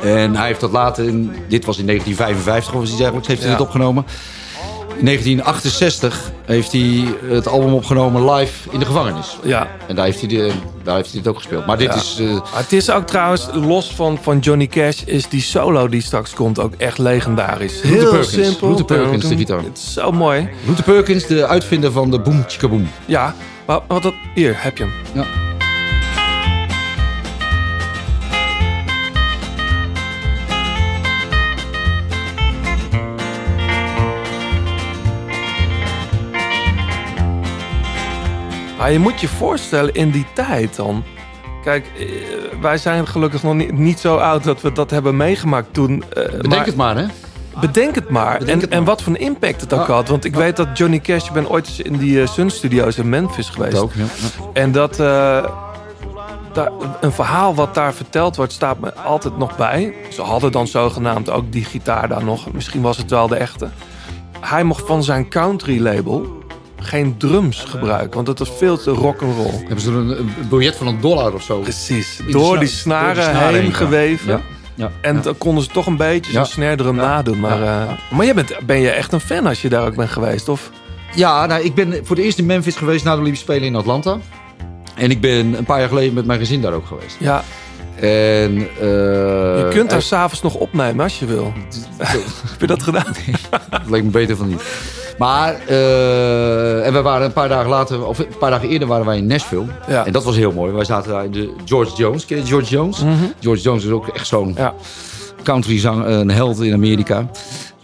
En hij heeft dat later, in, dit was in negentien vijfenvijftig of iets dergelijks, heeft hij ja. dit opgenomen. In negentien achtenzestig heeft hij het album opgenomen live in de gevangenis. Ja. En daar heeft hij, de, daar heeft hij dit ook gespeeld. Maar dit ja. is... Uh... Het is ook trouwens, los van, van Johnny Cash, is die solo die straks komt ook echt legendarisch. Heel Luther Perkins, simpel. Luther Perkins, de gitaar. Het is zo mooi. Luther Perkins, de uitvinder van de boom tjika boom. Ja, maar wat dat... Hier, heb je hem. Ja. Maar je moet je voorstellen in die tijd dan. Kijk, wij zijn gelukkig nog niet, niet zo oud dat we dat hebben meegemaakt toen. Uh, bedenk maar, het maar, hè? Bedenk het maar. Bedenk en, het maar. En wat voor een impact het ook ah, had. Want ik ah, weet dat Johnny Cash, ik ben ooit eens in die uh, Sun Studios in Memphis geweest. Dat ook, ja. En dat uh, daar, een verhaal wat daar verteld wordt, staat me altijd nog bij. Ze hadden dan zogenaamd ook die gitaar daar nog. Misschien was het wel de echte. Hij mocht van zijn country label geen drums gebruiken, want dat was veel te rock'n'roll. Hebben ze er een, een biljet van een dollar of zo? Precies, door, snaren, die snaren door die snaren heen, heen geweven. Ja. Ja. En ja. dan konden ze toch een beetje ja. zo'n snare drum ja. nadoen. Maar, ja. uh, maar jij bent, ben je echt een fan als je daar ook bent geweest? Of? Ja, nou, ik ben voor de eerst in Memphis geweest na de Olympische Spelen in Atlanta. En ik ben een paar jaar geleden met mijn gezin daar ook geweest. Ja. En, uh, je kunt daar uh, s'avonds nog opnemen als je wil. Heb je dat gedaan? Nee, dat leek me beter van niet. Maar, uh, en we waren een paar dagen later, of een paar dagen eerder waren wij in Nashville. Ja. En dat was heel mooi. Wij zaten daar in de George Jones. Ken je George Jones? Mm-hmm. George Jones is ook echt zo'n ja. country zanger, een held in Amerika.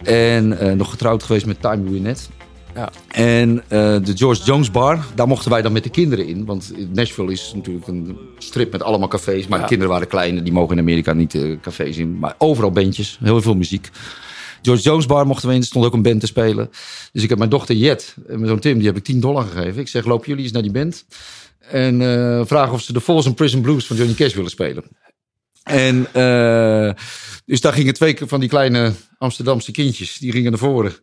En uh, nog getrouwd geweest met Time Winnet. Ja. En uh, de George Jones Bar, daar mochten wij dan met de kinderen in. Want Nashville is natuurlijk een strip met allemaal cafés. Maar ja. de kinderen waren klein, die mogen in Amerika niet uh, cafés in. Maar overal bandjes, heel veel muziek. George Jones Bar mochten we in, er stond ook een band te spelen. Dus ik heb mijn dochter Jet, mijn zoon Tim, die heb ik tien dollar gegeven. Ik zeg, loop jullie eens naar die band. En uh, vraag of ze de Folsom Prison Blues van Johnny Cash willen spelen. En uh, dus daar gingen twee van die kleine Amsterdamse kindjes, die gingen naar voren.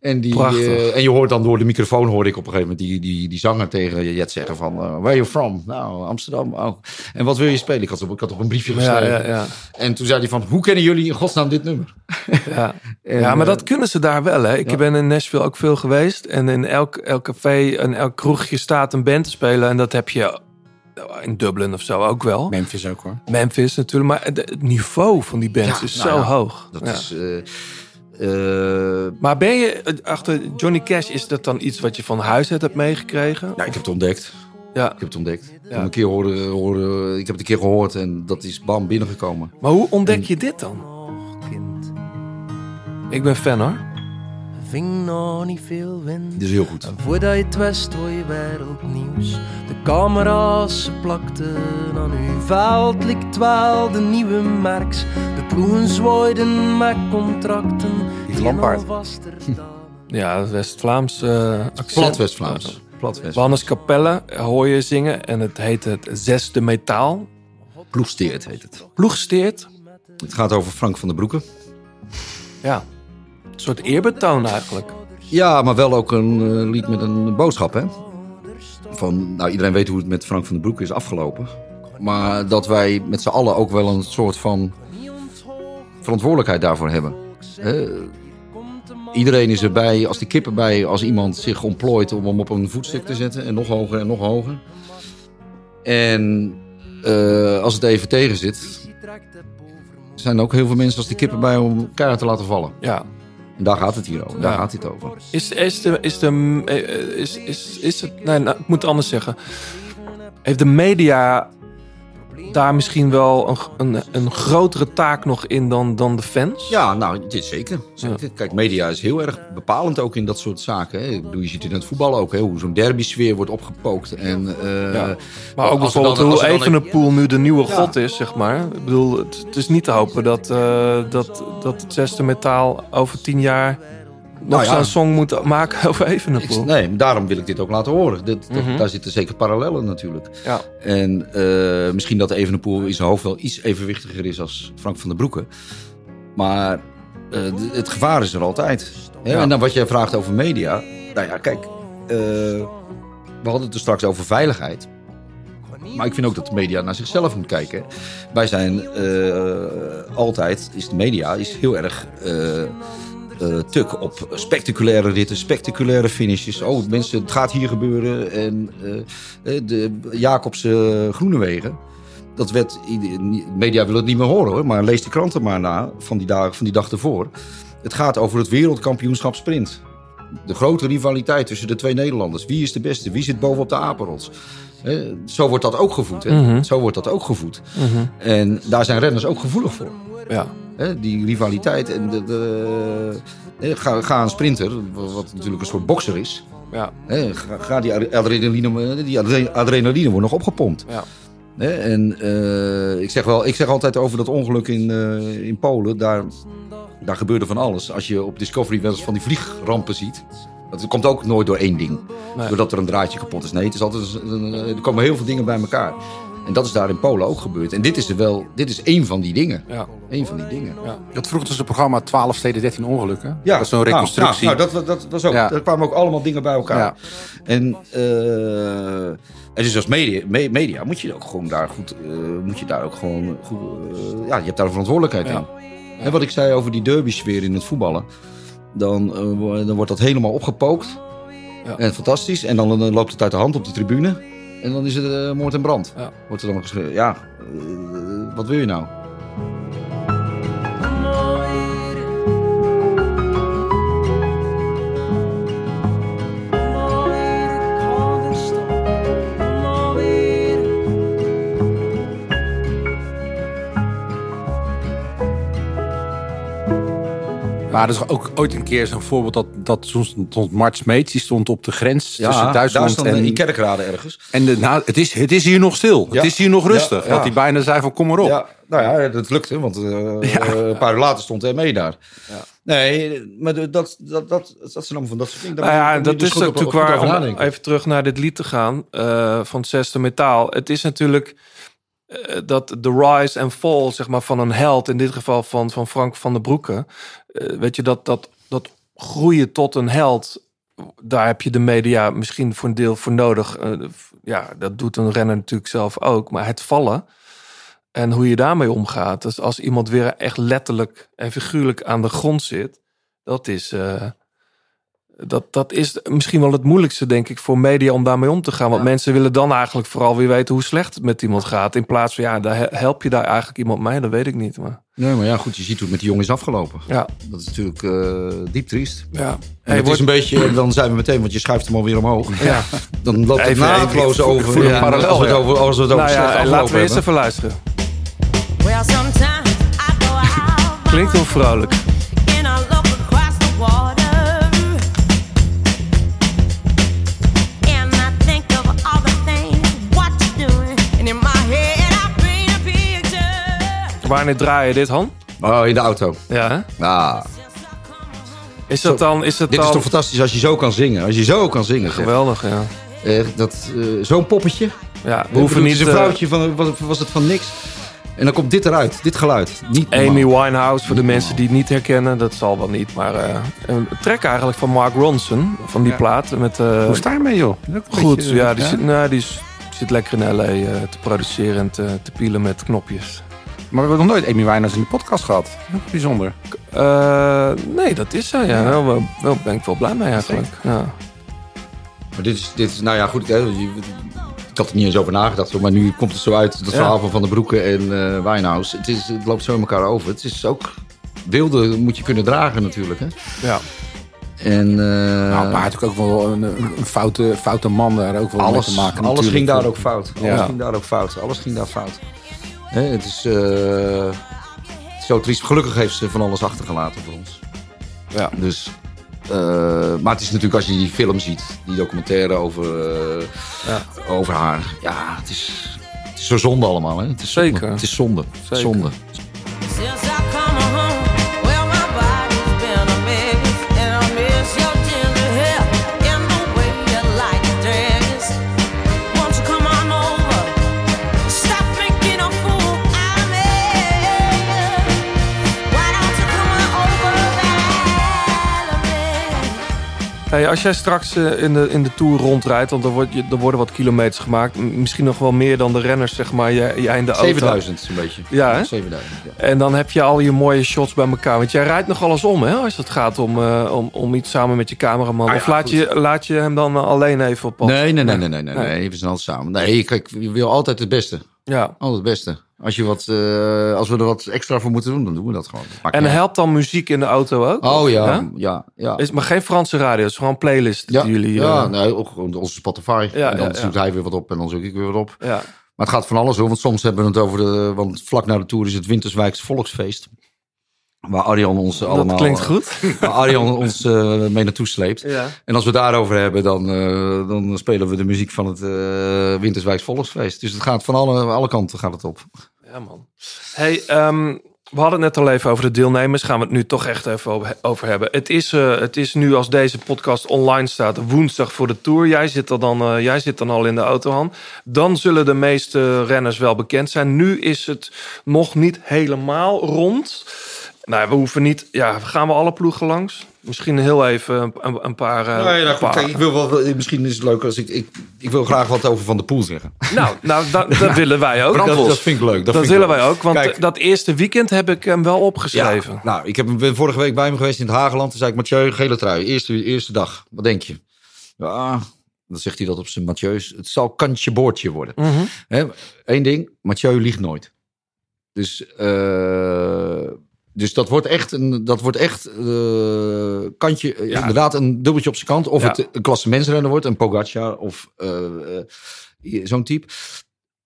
En, die, uh, en je hoort dan door de microfoon, hoorde ik op een gegeven moment die, die, die zanger tegen Jet zeggen van, uh, where are you from? Nou, Amsterdam. Oh. En wat wil je spelen? Ik had, op, ik had op een briefje geschreven. Ja, ja, ja. En toen zei hij van, hoe kennen jullie in godsnaam dit nummer? Ja, en, ja maar uh, dat kunnen ze daar wel. Hè? Ik ja. ben in Nashville ook veel geweest. En in elk, elk café en elk kroegje staat een band te spelen. En dat heb je in Dublin of zo ook wel. Memphis ook hoor. Memphis natuurlijk. Maar het niveau van die bands ja, is nou, zo ja, hoog. Dat ja. is... Uh, Uh, maar ben je achter Johnny Cash, is dat dan iets wat je van huis uit hebt meegekregen? Nou, ik heb het ontdekt. Ja. Ik heb het ontdekt. Ja. Ik, heb een keer horen, horen, ik heb het een keer gehoord en dat is bam binnengekomen. Maar hoe ontdek en... je dit dan? Och, kind. Ik ben fan hoor. Ving nog niet veel wind. Dit is heel goed. En voordat je het wist hoor je wereldnieuws. De camera's plakten aan uw veld. Likt wel de nieuwe merks. De ploegen zwaaiden met contracten. Die Lampaard. Ja, West-Vlaams uh, accent. Plat West-Vlaams. Wannes Capelle hoor je zingen. En het heet het Zesde Metaal. Ploegsteert heet het. Ploegsteert. Het gaat over Frank van der Broeke. Ja. Een soort eerbetoon eigenlijk. Ja, maar wel ook een uh, lied met een boodschap, hè? van, nou, iedereen weet hoe het met Frank van den Broek is afgelopen. Maar dat wij met z'n allen ook wel een soort van verantwoordelijkheid daarvoor hebben. He? Iedereen is erbij, als die kippen bij, als iemand zich ontplooit om hem op een voetstuk te zetten. En nog hoger en nog hoger. En uh, als het even tegen zit, zijn er ook heel veel mensen als die kippen bij om elkaar te laten vallen. Ja. En daar gaat het hier over. Daar ja. gaat het over. Is, is, de, is, de, is, is, is het... Nee, nou, ik moet het anders zeggen. Heeft de media daar misschien wel een, een, een grotere taak nog in dan, dan de fans? Ja, nou, dit zeker. zeker. Ja. Kijk, media is heel erg bepalend ook in dat soort zaken. Hè. Ik bedoel, je ziet het in het voetbal ook, hè, hoe zo'n derby-sfeer wordt opgepookt. En, uh, ja. Maar ook bijvoorbeeld dan, hoe Evenepoel nu de nieuwe ja. god is, zeg maar. Ik bedoel, het, het is niet te hopen dat, uh, dat, dat het zesde metaal over tien jaar nog nou ja. zo'n song moet maken over Evenepoel. Nee, daarom wil ik dit ook laten horen. Dit, mm-hmm. dat, daar zitten zeker parallellen natuurlijk. Ja. En uh, misschien dat Evenepoel in zijn hoofd wel iets evenwichtiger is als Frank van der Broeken. Maar uh, het gevaar is er altijd. Hè? Ja. En dan wat jij vraagt over media. Nou ja, kijk. Uh, we hadden het er straks over veiligheid. Maar ik vind ook dat de media naar zichzelf moet kijken. Wij zijn uh, altijd, is de media is heel erg... Uh, Uh, tuk op spectaculaire ritten, spectaculaire finishes. Oh, mensen, het gaat hier gebeuren. En uh, de Jacobse Groenewegen. Dat werd, media wil het niet meer horen hoor, maar lees de kranten maar na van die, dag, van die dag ervoor. Het gaat over het wereldkampioenschap sprint. De grote rivaliteit tussen de twee Nederlanders. Wie is de beste? Wie zit bovenop de apenrots? Uh, zo wordt dat ook gevoed. Hè? Mm-hmm. Zo wordt dat ook gevoed. Mm-hmm. En daar zijn renners ook gevoelig voor. Ja. He, die rivaliteit en de, de, he, ga, ga een sprinter, wat natuurlijk een soort bokser is. Ja. He, ga, ga die adrenaline, die adrenaline wordt nog opgepompt. Ja. He, en uh, ik zeg wel, ik zeg altijd over dat ongeluk in, uh, in Polen, daar, daar gebeurde van alles. Als je op Discovery wel eens van die vliegrampen ziet, dat komt ook nooit door één ding, nee. doordat er een draadje kapot is. Nee, het is altijd, er komen heel veel dingen bij elkaar. En dat is daar in Polen ook gebeurd. En dit is er wel, dit is één van die dingen. Ja. Eén van die dingen. Ja. Dat vroeg dus het programma twaalf steden, dertien ongelukken. Ja. Dat is zo'n reconstructie. Nou, nou, nou dat, dat was ook. Ja. Er kwamen ook allemaal dingen bij elkaar. Ja. En, uh, en dus als media, me, media moet je ook gewoon daar goed, uh, moet je daar ook gewoon goed, uh, ja, je hebt daar een verantwoordelijkheid ja. in. Ja. En wat ik zei over die derby-sfeer in het voetballen, dan, uh, dan wordt dat helemaal opgepookt. Ja. En fantastisch. En dan uh, loopt het uit de hand op de tribune. En dan is het uh, moord en brand. Ja. Wordt er dan geschreven. Ja, uh, wat wil je nou? Maar er is ook ooit een keer zo'n voorbeeld dat, dat stond Mart Smeets, die stond op de grens ja, tussen Duitsland en... in Kerkrade ergens. En de, nou, het, is, het is hier nog stil, ja. het is hier nog rustig. Ja, ja. Dat hij bijna zei van kom maar op. Ja, nou ja, dat lukte, want uh, ja. een paar uur later stond hij mee daar. Ja. Nee, maar dat, dat, dat, dat zijn allemaal van dat soort dingen. Nou ja, dat dus is ook natuurlijk waar, om even terug naar dit lied te gaan, uh, van het zesde metaal. Het is natuurlijk... Uh, dat de rise and fall zeg maar, van een held, in dit geval van, van Frank van der Broeken... Uh, weet je, dat, dat, dat groeien tot een held... daar heb je de media misschien voor een deel voor nodig. Uh, ja, dat doet een renner natuurlijk zelf ook. Maar het vallen en hoe je daarmee omgaat... Dus als iemand weer echt letterlijk en figuurlijk aan de grond zit... dat is... Uh, Dat, dat is misschien wel het moeilijkste, denk ik, voor media om daarmee om te gaan. Want ja. mensen willen dan eigenlijk vooral weer weten hoe slecht het met iemand gaat. In plaats van, ja, daar help je daar eigenlijk iemand mee? Dat weet ik niet. Maar... Nee, maar ja, goed, je ziet hoe het met die jongen is afgelopen. Ja. Dat is natuurlijk uh, diep triest. Ja. En hey, het wordt... is een beetje, dan zijn we meteen, want je schuift hem alweer omhoog. Ja. Dan loopt het naadloos over. Ja, parallel, als we het ja. over, als we het over nou slecht ja, laten we eerst hebben. Even luisteren. Well, klinkt heel vrolijk. Wanneer draai je dit, Han? Oh, in de auto. Ja, hè? Nou, is dat dan... Is dat dit dan... is toch fantastisch als je zo kan zingen. Als je zo kan zingen. Geweldig, zeg. Ja. Eh, dat, uh, zo'n poppetje. Ja, we hoeven niet... Een vrouwtje van... Was, was het van niks? En dan komt dit eruit, dit geluid. Niet Amy Winehouse, voor de mensen die het niet herkennen. Dat zal wel niet, maar uh, een track eigenlijk van Mark Ronson. Van die ja. plaat. Met, uh, hoe sta je mee, joh? Goed, beetje, ja, die, ja? Zit, nou, die zit lekker in L A uh, te produceren en te, te pielen met knopjes. Maar we hebben nog nooit Amy Winehouse in de podcast gehad. Bijzonder. Uh, nee, dat is zij. Ja. Daar ja. wel, ben ik wel blij mee eigenlijk. Ja. Maar dit is, dit is, nou ja, goed... Hè, je, ik had er niet eens over nagedacht, maar nu komt het zo uit. Dat ja. verhaal van Van der Broeke en uh, Winehouse. Het, is, het loopt zo in elkaar over. Het is ook... Wilde moet je kunnen dragen natuurlijk, hè? Ja. En... Uh, nou, maar had ook wel een, een foute, foute man daar ook wel alles, mee te maken. Alles ging daar ook fout. Alles ja. ging daar ook fout. Alles ging daar fout. Hè, het is... Uh, het is zo triest. Gelukkig heeft ze van alles achtergelaten voor ons. Ja. Dus... Uh, maar het is natuurlijk als je die film ziet, die documentaire over, uh, ja. over haar. Ja, het is, het is zo zonde allemaal. Hè? Het is zonde. Zeker. Het is zonde. Zeker. Zonde. Hey, als jij straks in de, in de Tour rondrijdt, want er, wordt, er worden wat kilometers gemaakt. Misschien nog wel meer dan de renners, zeg maar, jij, jij in de auto. zevenduizend een beetje. Ja, hè? zevenduizend, ja. En dan heb je al je mooie shots bij elkaar. Want jij rijdt nog alles om, hè? Als het gaat om, uh, om, om iets samen met je cameraman. Ah, ja, of laat je, laat je hem dan alleen even op pad? Nee, nee, nee, nee, nee, nee, nee. nee we zijn altijd samen. Nee, kijk, je wil altijd het beste. Ja. Altijd het beste. Als, je wat, uh, als we er wat extra voor moeten doen, dan doen we dat gewoon. Maakt en helpt dan muziek in de auto ook? Oh of, ja, ja, ja. Is maar geen Franse radio, het is gewoon een playlist ja, die jullie... Ja, uh, nee, ook onze Spotify. Ja, en dan ja, zoekt ja. hij weer wat op en dan zoek ik weer wat op. Ja. Maar het gaat van alles hoor, want soms hebben we het over de... Want vlak na de Tour is het Winterswijks Volksfeest. Waar Arjan ons dat allemaal... Dat klinkt goed. Waar Arjan ons uh, mee naartoe sleept. Ja. En als we het daarover hebben, dan, uh, dan spelen we de muziek van het uh, Winterswijks Volksfeest. Dus het gaat van alle, alle kanten gaat het op. Ja, man. Hey, um, we hadden het net al even over de deelnemers. Gaan we het nu toch echt even over hebben. Het is, uh, het is nu, als deze podcast online staat, woensdag voor de Tour. Jij zit er dan, uh, jij zit dan al in de auto, Han. Dan zullen de meeste renners wel bekend zijn. Nu is het nog niet helemaal rond... Nou, we hoeven niet... Ja, gaan we alle ploegen langs? Misschien heel even een, een paar... Uh, nee, nou, paar. Kijk, ik wil wel, misschien is het leuk als ik, ik... Ik wil graag wat over Van der Poel zeggen. Nou, nou da, dat ja. willen wij ook. Dat, dat vind ik leuk. Dat, dat willen leuk. wij ook, want kijk, dat eerste weekend heb ik hem wel opgeschreven. Ja, nou, ik heb, ben vorige week bij hem geweest in het Hageland. Toen zei ik, Mathieu, gele trui. Eerste, eerste dag. Wat denk je? Ja, dan zegt hij dat op zijn Mathieu's. Het zal kantje boordje worden. Mm-hmm. Eén ding, Mathieu liegt nooit. Dus... Uh, Dus dat wordt echt, een, dat wordt echt uh, kantje, ja. inderdaad een dubbeltje op zijn kant. Of ja. het een klassementsrenner wordt, een Pogacar of uh, uh, zo'n type.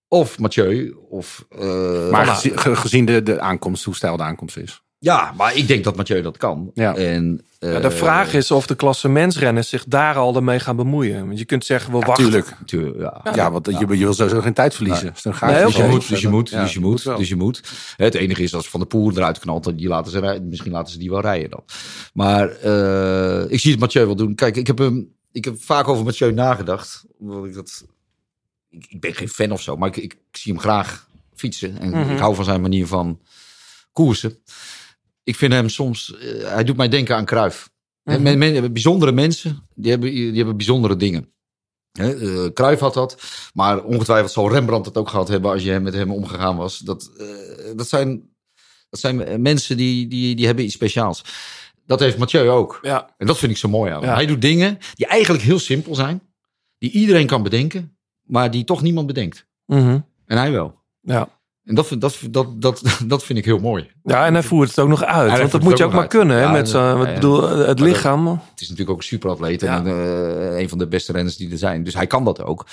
Of Mathieu. Of, uh, maar gezien, gezien de, de aankomst, hoe stijl de aankomst is. Ja, maar ik denk dat Mathieu dat kan. Ja. En, uh, ja, de vraag is of de klassementsrenners zich daar al mee gaan bemoeien. Want je kunt zeggen, we ja, wachten. Tuurlijk, tuurlijk, ja. Ja, ja, want ja. Je, je wil sowieso geen tijd verliezen. Ja. Dus, dan ga nee, dus, je moet, dus je moet, ja, dus je moet, dus je moet. Het enige is als Van der Poel eruit knalt, die laten ze rijden. Misschien laten ze die wel rijden dan. Maar uh, ik zie het Mathieu wel doen. Kijk, ik heb, um, ik heb vaak over Mathieu nagedacht. Omdat ik dat... Ik, ik ben geen fan of zo, maar ik, ik zie hem graag fietsen. En mm-hmm. ik hou van zijn manier van koersen. Ik vind hem soms... Uh, hij doet mij denken aan Cruijff. Mm-hmm. Men, men, bijzondere mensen, die hebben, die hebben bijzondere dingen. Hè? Uh, Cruijff had dat. Maar ongetwijfeld zal Rembrandt het ook gehad hebben... als je met hem omgegaan was. Dat, uh, dat, zijn, dat zijn mensen die, die, die hebben iets speciaals. Dat heeft Mathieu ook. Ja. En dat vind ik zo mooi aan. Ja. Hij doet dingen die eigenlijk heel simpel zijn. Die iedereen kan bedenken. Maar die toch niemand bedenkt. Mm-hmm. En hij wel. Ja. En dat, dat, dat, dat, dat vind ik heel mooi. Ja, en hij voert het ook nog uit. Ja, want dat moet je ook maar uit. kunnen. Hè, ja, met ja, ja, bedoel, het lichaam. Dat, het is natuurlijk ook een superatleet. Ja. En uh, een van de beste renners die er zijn. Dus hij kan dat ook.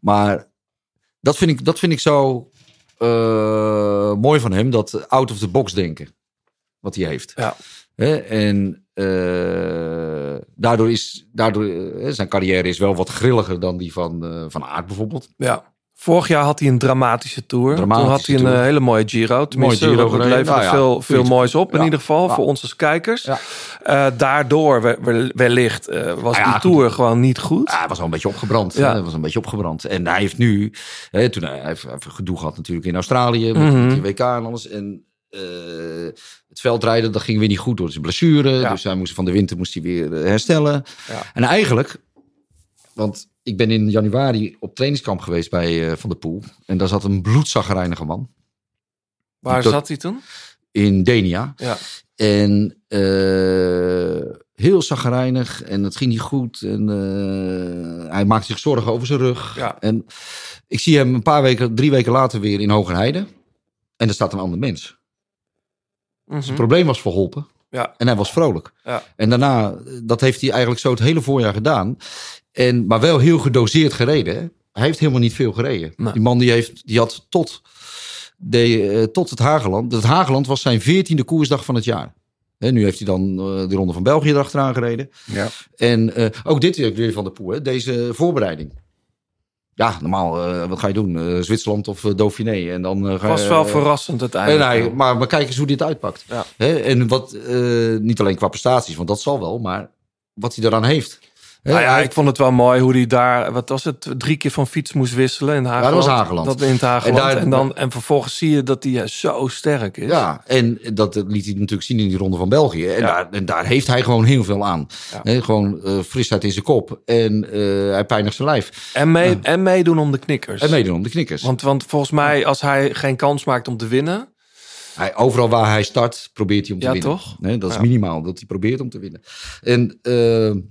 Maar dat vind ik, dat vind ik zo uh, mooi van hem. Dat out of the box denken. Wat hij heeft. Ja. Hè? En uh, daardoor is... Daardoor, uh, zijn carrière is wel wat grilliger dan die van, uh, van Aert bijvoorbeeld. Ja. Vorig jaar had hij een dramatische tour. Dramatische Toen had hij een tour. hele mooie Giro. Tenminste, Mooi Giro, dat leverde nou ja, veel, veel moois op. Ja. In ieder geval, ja. voor ons als kijkers. Ja. Uh, daardoor wellicht uh, was ja, die ja, tour goed. gewoon niet goed. Ja, hij was al een beetje opgebrand. Ja. Hij was een beetje opgebrand. En hij heeft nu... Hè, toen hij, hij heeft gedoe gehad natuurlijk in Australië. Met mm-hmm. die W K en alles. En... Uh, het veldrijden, dat ging weer niet goed door zijn blessure. Ja. Dus hij moest van de winter moest hij weer herstellen. Ja. En eigenlijk, want ik ben in januari op trainingskamp geweest bij uh, Van der Poel. En daar zat een bloedzagrijnige man. Waar tot, zat hij toen? In Denia. Ja. En uh, heel zagrijnig en het ging niet goed. En uh, hij maakte zich zorgen over zijn rug. Ja. En ik zie hem een paar weken, drie weken later weer in Hogerheide. En er staat een ander mens. Mm-hmm. Zijn probleem was verholpen. Ja. En hij was vrolijk. Ja. En daarna, dat heeft hij eigenlijk zo het hele voorjaar gedaan. En, maar wel heel gedoseerd gereden. Hè? Hij heeft helemaal niet veel gereden. Nee. Die man die, heeft, die had tot, de, uh, tot het Hageland. Het Hageland was zijn veertiende koersdag van het jaar. Hè, nu heeft hij dan uh, de Ronde van België erachteraan gereden. Ja. En uh, ook dit heeft weer Van der Poel. Hè? Deze voorbereiding. Ja, normaal, uh, wat ga je doen? Uh, Zwitserland of uh, Dauphiné. En dan, uh, het was wel uh, verrassend uiteindelijk. En hij, maar, maar kijk eens hoe dit uitpakt. Ja. Hè? En wat, uh, niet alleen qua prestaties, want dat zal wel, maar wat hij eraan heeft. Hè? Nou ja, hij, ik vond het wel mooi hoe hij daar, wat was het, drie keer van fiets moest wisselen in Hageland. Ja, dat was Hageland. Dat in het Hageland. En, daar, en, dan, en vervolgens zie je dat hij zo sterk is. Ja, en dat liet hij natuurlijk zien in die Ronde van België. En, ja. daar, en daar heeft hij gewoon heel veel aan. Ja. He, gewoon uh, frisheid in zijn kop. En uh, hij pijnigt zijn lijf. En, mee, uh. en meedoen om de knikkers. En meedoen om de knikkers. Want, want volgens mij, als hij geen kans maakt om te winnen... Hij, overal waar hij start, probeert hij om te ja, winnen. Ja, toch? He, dat is ja. minimaal, dat hij probeert om te winnen. En... Uh,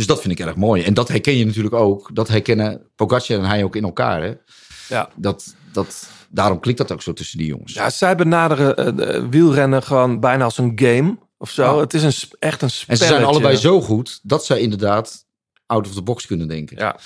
Dus dat vind ik erg mooi. En dat herken je natuurlijk ook. Dat herkennen Pogacar en hij ook in elkaar. Hè? Ja. Dat, dat, daarom klikt dat ook zo tussen die jongens. Ja, zij benaderen uh, wielrennen gewoon bijna als een game of zo. Ja. Het is een, echt een spelletje. En ze zijn allebei zo goed dat zij inderdaad out of the box kunnen denken. Ja.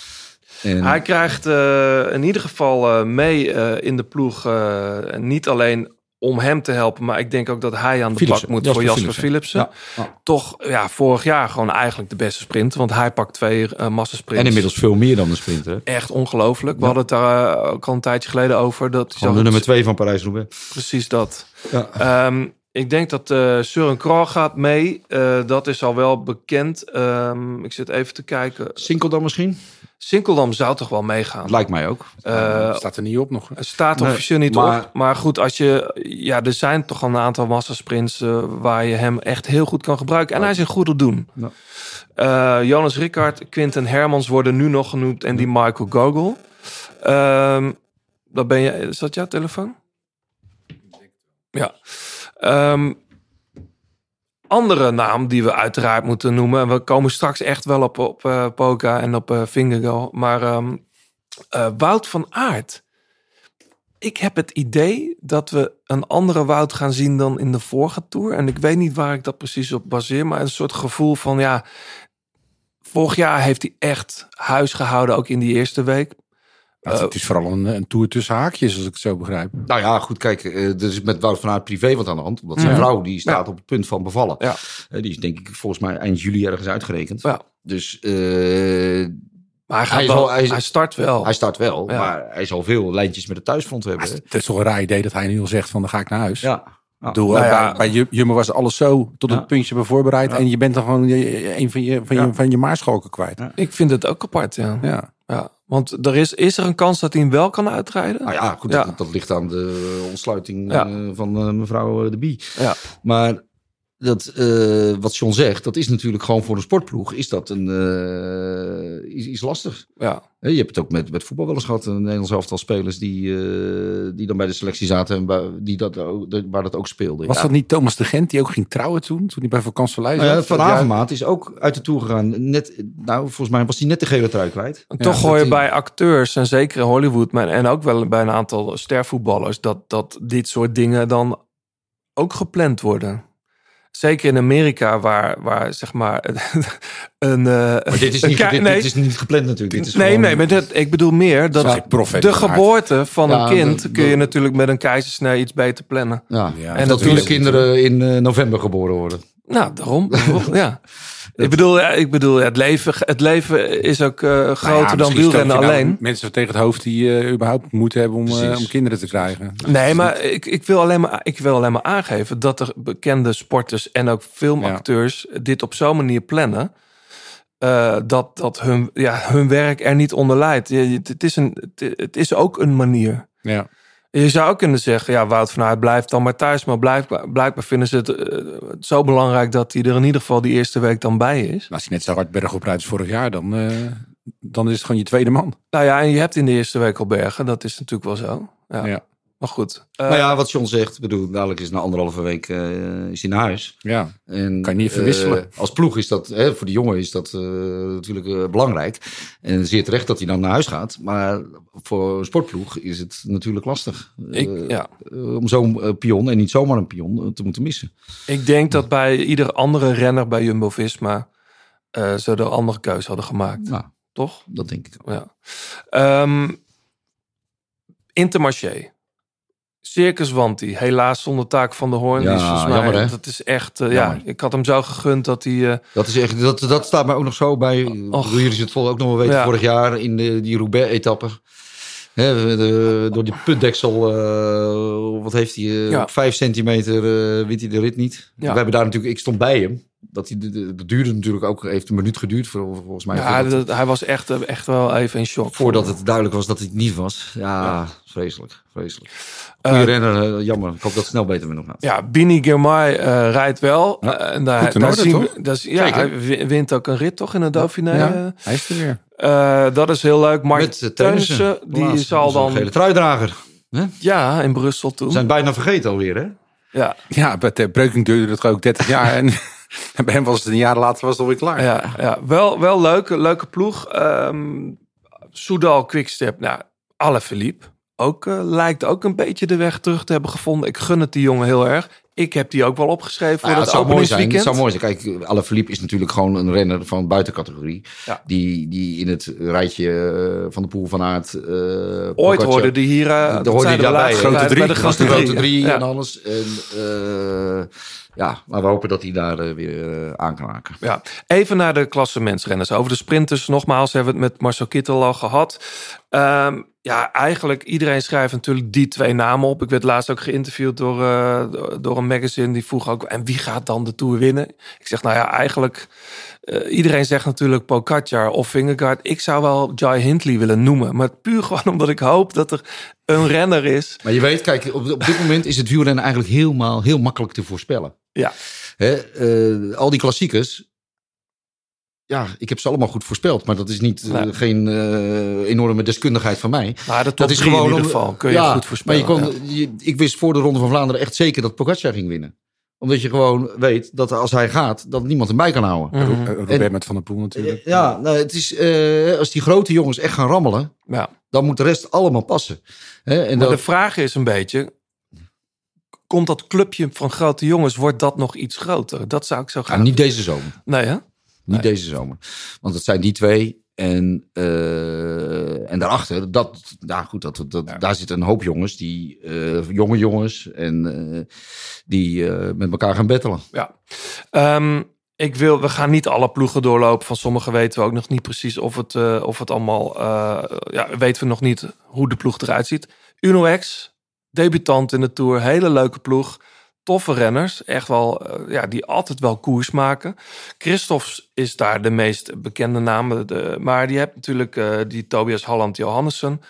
En... Hij krijgt uh, in ieder geval uh, mee uh, in de ploeg. Uh, niet alleen... om hem te helpen, maar ik denk ook dat hij aan de Philipsen, bak moet Jasper voor Jasper Philipsen. Philipsen. Ja. Toch, ja, vorig jaar gewoon eigenlijk de beste sprinter, want hij pakt twee uh, massasprints. En inmiddels veel meer dan de sprinter. Echt ongelooflijk. We ja. hadden het daar uh, ook al een tijdje geleden over. Dat is de nummer twee van Parijs-Roubaix. Precies dat. Ja. Um, ik denk dat uh, Søren Krogh gaat mee. Uh, dat is al wel bekend. Um, ik zit even te kijken. Sinkeldam misschien? Sinkeldam zou toch wel meegaan? Lijkt mij ook. Uh, staat er niet op nog. Het staat nee, officieel niet maar, op. Maar goed, als je, ja, er zijn toch een aantal massasprints uh, waar je hem echt heel goed kan gebruiken. En ja. hij is een goede doen. Ja. Uh, Jonas Rickard, Quinten Hermans worden nu nog genoemd. En die Michael Gogol. Uh, dat ben je, is dat jouw telefoon? Ja. Um, andere naam die we uiteraard moeten noemen. En we komen straks echt wel op, op uh, Poga en op uh, Vingegaard. Maar um, uh, Wout van Aert. Ik heb het idee dat we een andere Wout gaan zien dan in de vorige Tour. En ik weet niet waar ik dat precies op baseer. Maar een soort gevoel van ja... Vorig jaar heeft hij echt huis gehouden, ook in die eerste week. Uh, het is vooral een, een tour tussen haakjes, als ik het zo begrijp. Nou ja, goed, kijk, er is met Wout van Aert privé wat aan de hand. Omdat zijn ja. vrouw, die staat ja. op het punt van bevallen. Ja. Die is denk ik volgens mij eind juli ergens uitgerekend. Ja. Dus... Uh, maar hij, gaat hij, wel, al, hij, hij start wel. Hij start wel, ja. maar hij zal veel lijntjes met het thuisfront hebben. Ja, het is toch een raar idee dat hij nu al zegt van, dan ga ik naar huis. Ja. Nou, Doe, nou ja, bij, bij Jumbo was alles zo tot ja. het puntje bij voorbereid. Ja. En je bent dan gewoon een van je, van ja. je, van je maarschalken kwijt. Ja. Ik vind het ook apart, ja. ja. ja. Want er is, is er een kans dat hij hem wel kan uitrijden? Nou ja, goed, ja. Dat, dat ligt aan de ontsluiting ja. uh, van uh, mevrouw De Bie. Ja. Maar dat, uh, wat John zegt, dat is natuurlijk gewoon voor een sportploeg... is dat een, uh, iets, iets lastig. Ja. Je hebt het ook met, met voetbal wel eens gehad. Een Nederlands elftal spelers die, uh, die dan bij de selectie zaten... en waar, die dat, ook, waar dat ook speelde. Was ja. dat niet Thomas de Gent die ook ging trouwen toen? Toen hij bij Vakantie nou ja, zat? Van Avermaat is ook uit de Tour gegaan. Net, nou, volgens mij was hij net de gele trui kwijt. En toch ja, hoor je die... bij acteurs, en zeker in Hollywood... Maar, en ook wel bij een aantal stervoetballers... dat, dat dit soort dingen dan ook gepland worden... Zeker in Amerika, waar, waar zeg maar een... Maar dit is niet, nee, dit is niet gepland natuurlijk. Dit is nee, gewoon... nee, maar dit, ik bedoel meer dat ja, profet, de geboorte van ja, een kind... De, de, kun je natuurlijk met een keizersnee iets beter plannen. Ja, ja, en dat natuurlijk kinderen in uh, november geboren worden. Nou, daarom. ja. Ik bedoel, ja, ik bedoel ja, het, leven, het leven is ook uh, groter nou ja, dan wielrennen alleen. Nou mensen tegen het hoofd die uh, überhaupt moeten hebben om, uh, om kinderen te krijgen. Nou, nee, maar ik, ik, wil alleen maar ik wil alleen maar aangeven dat er bekende sporters en ook filmacteurs ja. dit op zo'n manier plannen. Uh, dat dat hun, ja, hun werk er niet onder leidt. Het is, een, het is ook een manier. Ja. Je zou ook kunnen zeggen, ja, Wout van Aert blijft dan maar thuis. Maar blijkbaar, blijkbaar vinden ze het uh, zo belangrijk dat hij er in ieder geval die eerste week dan bij is. Nou, als hij net zo hard bergop rijdt als vorig jaar, dan, uh, dan is het gewoon je tweede man. Nou ja, en je hebt in de eerste week al bergen. Dat is natuurlijk wel zo. Ja. ja. Maar goed. Nou uh, ja, wat John zegt, bedoel, dadelijk is na anderhalve week uh, is hij naar huis. Ja, en, kan je niet verwisselen. Uh, als ploeg is dat, hè, voor die jongen is dat uh, natuurlijk uh, belangrijk. En zeer terecht dat hij dan naar huis gaat. Maar voor een sportploeg is het natuurlijk lastig. Ik, uh, ja. Om zo'n pion, en niet zomaar een pion, te moeten missen. Ik denk dat bij ieder andere renner bij Jumbo-Visma uh, ze de andere keuze hadden gemaakt. Nou, toch? Dat denk ik ook. Ja. Um, Intermarché. Circus Wanty, helaas zonder Taak van der Hoorn. Ja, is volgens mij, jammer, hè? Dat is echt, uh, ja, ik had hem zo gegund dat hij... Uh, dat is echt, dat, dat staat mij ook nog zo bij. Jullie het vol ook nog wel weten, ja. vorig jaar in de, die Roubaix-etappe. Hè, de, door die putdeksel, uh, wat heeft hij, uh, ja. op vijf centimeter uh, wint hij de rit niet. Ja. We hebben daar natuurlijk, ik stond bij hem. Dat, hij, dat duurde natuurlijk ook, heeft een minuut geduurd volgens mij. Ja, dat, dat, hij was echt, echt wel even in shock. Voordat het duidelijk was dat hij het niet was. Ja, ja. vreselijk. vreselijk. Goeie uh, renner, jammer. Ik hoop dat het snel beter met hem gaat. Ja, Bini Girmay uh, rijdt wel. Ja, uh, en daar, goed te daar noorden, zien we, dat is, ja, Kijk, hij wint ook een rit toch in de Dauphiné. Ja, ja, hij is er weer. Uh, dat is heel leuk. Mark Met uh, Teunissen, die laatste, zal dan... gele truidrager. Huh? Ja, in Brussel toen. We zijn bijna vergeten alweer, hè? Ja, ja bij Ter Breukink duurde het ook dertig jaar en... En bij hem was het een jaar later was het alweer klaar. Ja, ja. Wel, wel leuke, leuke ploeg. Um, Soudal, Quickstep. Nou, Alaphilippe ook, uh, lijkt ook een beetje de weg terug te hebben gevonden. Ik gun het die jongen heel erg. Ik heb die ook wel opgeschreven voor ja, dat openingsweekend. Het zou mooi zijn. Kijk, Alaphilippe is natuurlijk gewoon een renner van buitencategorie. Ja. Die, die in het rijtje van de Poel van Aert... Uh, Ooit Pogacar, hoorde die hier... Uh, de hoorde die daarbij. De grote drie. De grote drie, drie ja. en alles. En... Uh, Ja, maar we hopen dat hij daar uh, weer uh, aan kan raken. Ja, even naar de klassementsrenners. Over de sprinters nogmaals hebben we het met Marcel Kittel al gehad. Um, ja, eigenlijk iedereen schrijft natuurlijk die twee namen op. Ik werd laatst ook geïnterviewd door, uh, door een magazine. Die vroeg ook, en wie gaat dan de Tour winnen? Ik zeg, nou ja, eigenlijk... Uh, iedereen zegt natuurlijk Pogacar of Vingegaard. Ik zou wel Jai Hindley willen noemen. Maar puur gewoon omdat ik hoop dat er een renner is. Maar je weet, kijk, op, op dit moment is het wielrennen eigenlijk helemaal heel makkelijk te voorspellen. Ja. Hè, uh, al die klassiekers, ja, ik heb ze allemaal goed voorspeld. Maar dat is niet, uh, nee. geen uh, enorme deskundigheid van mij. Maar de top dat is gewoon in ieder geval kun je ja, goed voorspellen. Maar je kon, ja. je, ik wist voor de Ronde van Vlaanderen echt zeker dat Pogacar ging winnen. Omdat je gewoon weet dat als hij gaat, dat niemand hem bij kan houden. Mm-hmm. Robert met Van der Poel natuurlijk. Ja, nou, het is, uh, als die grote jongens echt gaan rammelen, ja. dan moet de rest allemaal passen. Hè? En maar dat... de vraag is een beetje, komt dat clubje van grote jongens, wordt dat nog iets groter? Dat zou ik zo graag ja, niet vinden. Deze zomer. Nee, hè? Niet nee. deze zomer. Want dat zijn die twee... En, uh, en daarachter, dat, nou goed, dat, dat, ja. daar zitten een hoop jongens, die uh, jonge jongens, en uh, die uh, met elkaar gaan battelen. Ja. Um, ik wil, we gaan niet alle ploegen doorlopen. Van sommigen weten we ook nog niet precies of het, uh, of het allemaal... Uh, ja, weten we nog niet hoe de ploeg eruit ziet. UNOX, debutant in de Tour, hele leuke ploeg. Toffe renners, echt wel, ja, die altijd wel koers maken. Christophs is daar de meest bekende naam. De, maar die hebt natuurlijk uh, die Tobias Halland Johannessen,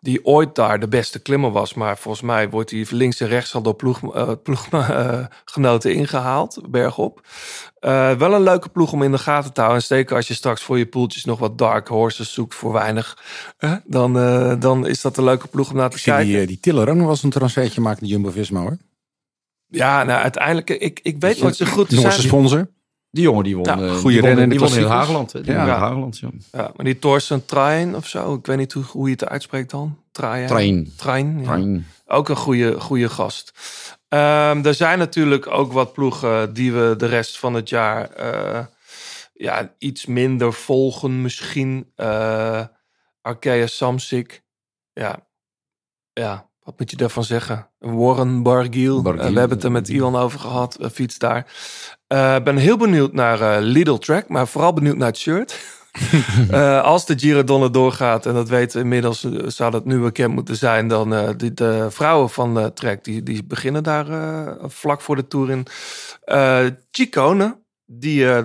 die ooit daar de beste klimmer was. Maar volgens mij wordt hij links en rechts al door ploeg, uh, ploeggenoten uh, ingehaald, bergop. Uh, wel een leuke ploeg om in de gaten te houden. En zeker als je straks voor je poeltjes nog wat dark horses zoekt voor weinig. Uh, dan, uh, dan is dat een leuke ploeg om naar te kijken. Die, uh, die Tilleran was een transfertje maakt in Jumbo-Visma, hoor. Ja, nou uiteindelijk, ik, ik weet nooit zo goed. Noorse sponsor. Die jongen die won. Nou, goede renner in de klassiekers. Die won in Haageland. Hè? Die ja. in Haageland ja. ja, maar die Thorsten Train of zo. Ik weet niet hoe, hoe je het uitspreekt dan. Train. Train. Train, ja. Train. Ook een goede, goede gast. Um, er zijn natuurlijk ook wat ploegen die we de rest van het jaar uh, ja, iets minder volgen misschien. Uh, Arkea Samsic. Ja, ja. Wat moet je daarvan zeggen? Warren Barguil. Barguil. Uh, we hebben het er met Iwan over gehad. Uh, fiets daar. Ik uh, ben heel benieuwd naar uh, Lidl Track, maar vooral benieuwd naar het shirt. uh, als de Girodonne doorgaat, en dat weet inmiddels, uh, zou dat nu bekend moeten zijn, dan uh, die, de vrouwen van uh, Trek, die, die beginnen daar uh, vlak voor de Tour in. Uh, Chicone, die uh,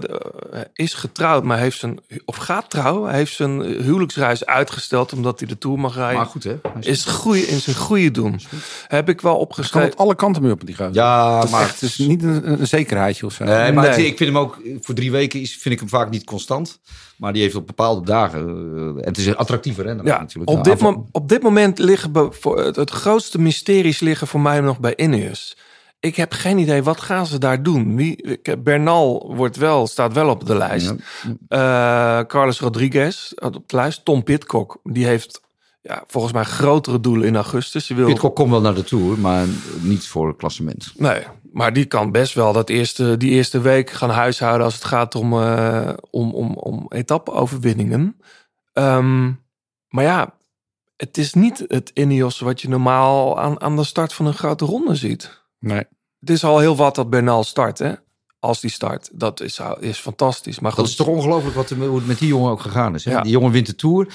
is getrouwd, maar heeft zijn, of gaat trouwen, heeft zijn huwelijksreis uitgesteld, omdat hij de Tour mag rijden. Maar goed, hè? Is, is goeie, in zijn goede doen. Heb ik wel opgeschreven. Hij kan op alle kanten mee op die ruimte. Ja, maar echt, het is niet een, een zekerheidje of zo. Nee, maar nee. Het, ik vind hem ook, voor drie weken is, vind ik hem vaak niet constant. Maar die heeft op bepaalde dagen, uh, het is een attractieve renner ja, natuurlijk. Op dit, nou, mom, op dit moment liggen, be, voor, het, het grootste mysteries liggen voor mij nog bij Ineos. Ik heb geen idee, wat gaan ze daar doen? Wie, Bernal wordt wel, staat wel op de lijst. Ja. Uh, Carlos Rodriguez op de lijst. Tom Pidcock, die heeft ja, volgens mij grotere doelen in augustus. Ze wil... Pidcock komt wel naar de Tour, maar niet voor klassement. Nee, maar die kan best wel dat eerste, die eerste week gaan huishouden als het gaat om, uh, om, om, om etappe-overwinningen. Um, maar ja, het is niet het Ineos wat je normaal aan, aan de start van een grote ronde ziet. Nee. Het is al heel wat dat Bernal start, hè? Als die start. Dat is, is fantastisch. Maar goed. Dat is toch ongelooflijk wat er met die jongen ook gegaan is. Hè? Ja. Die jongen wint de Tour.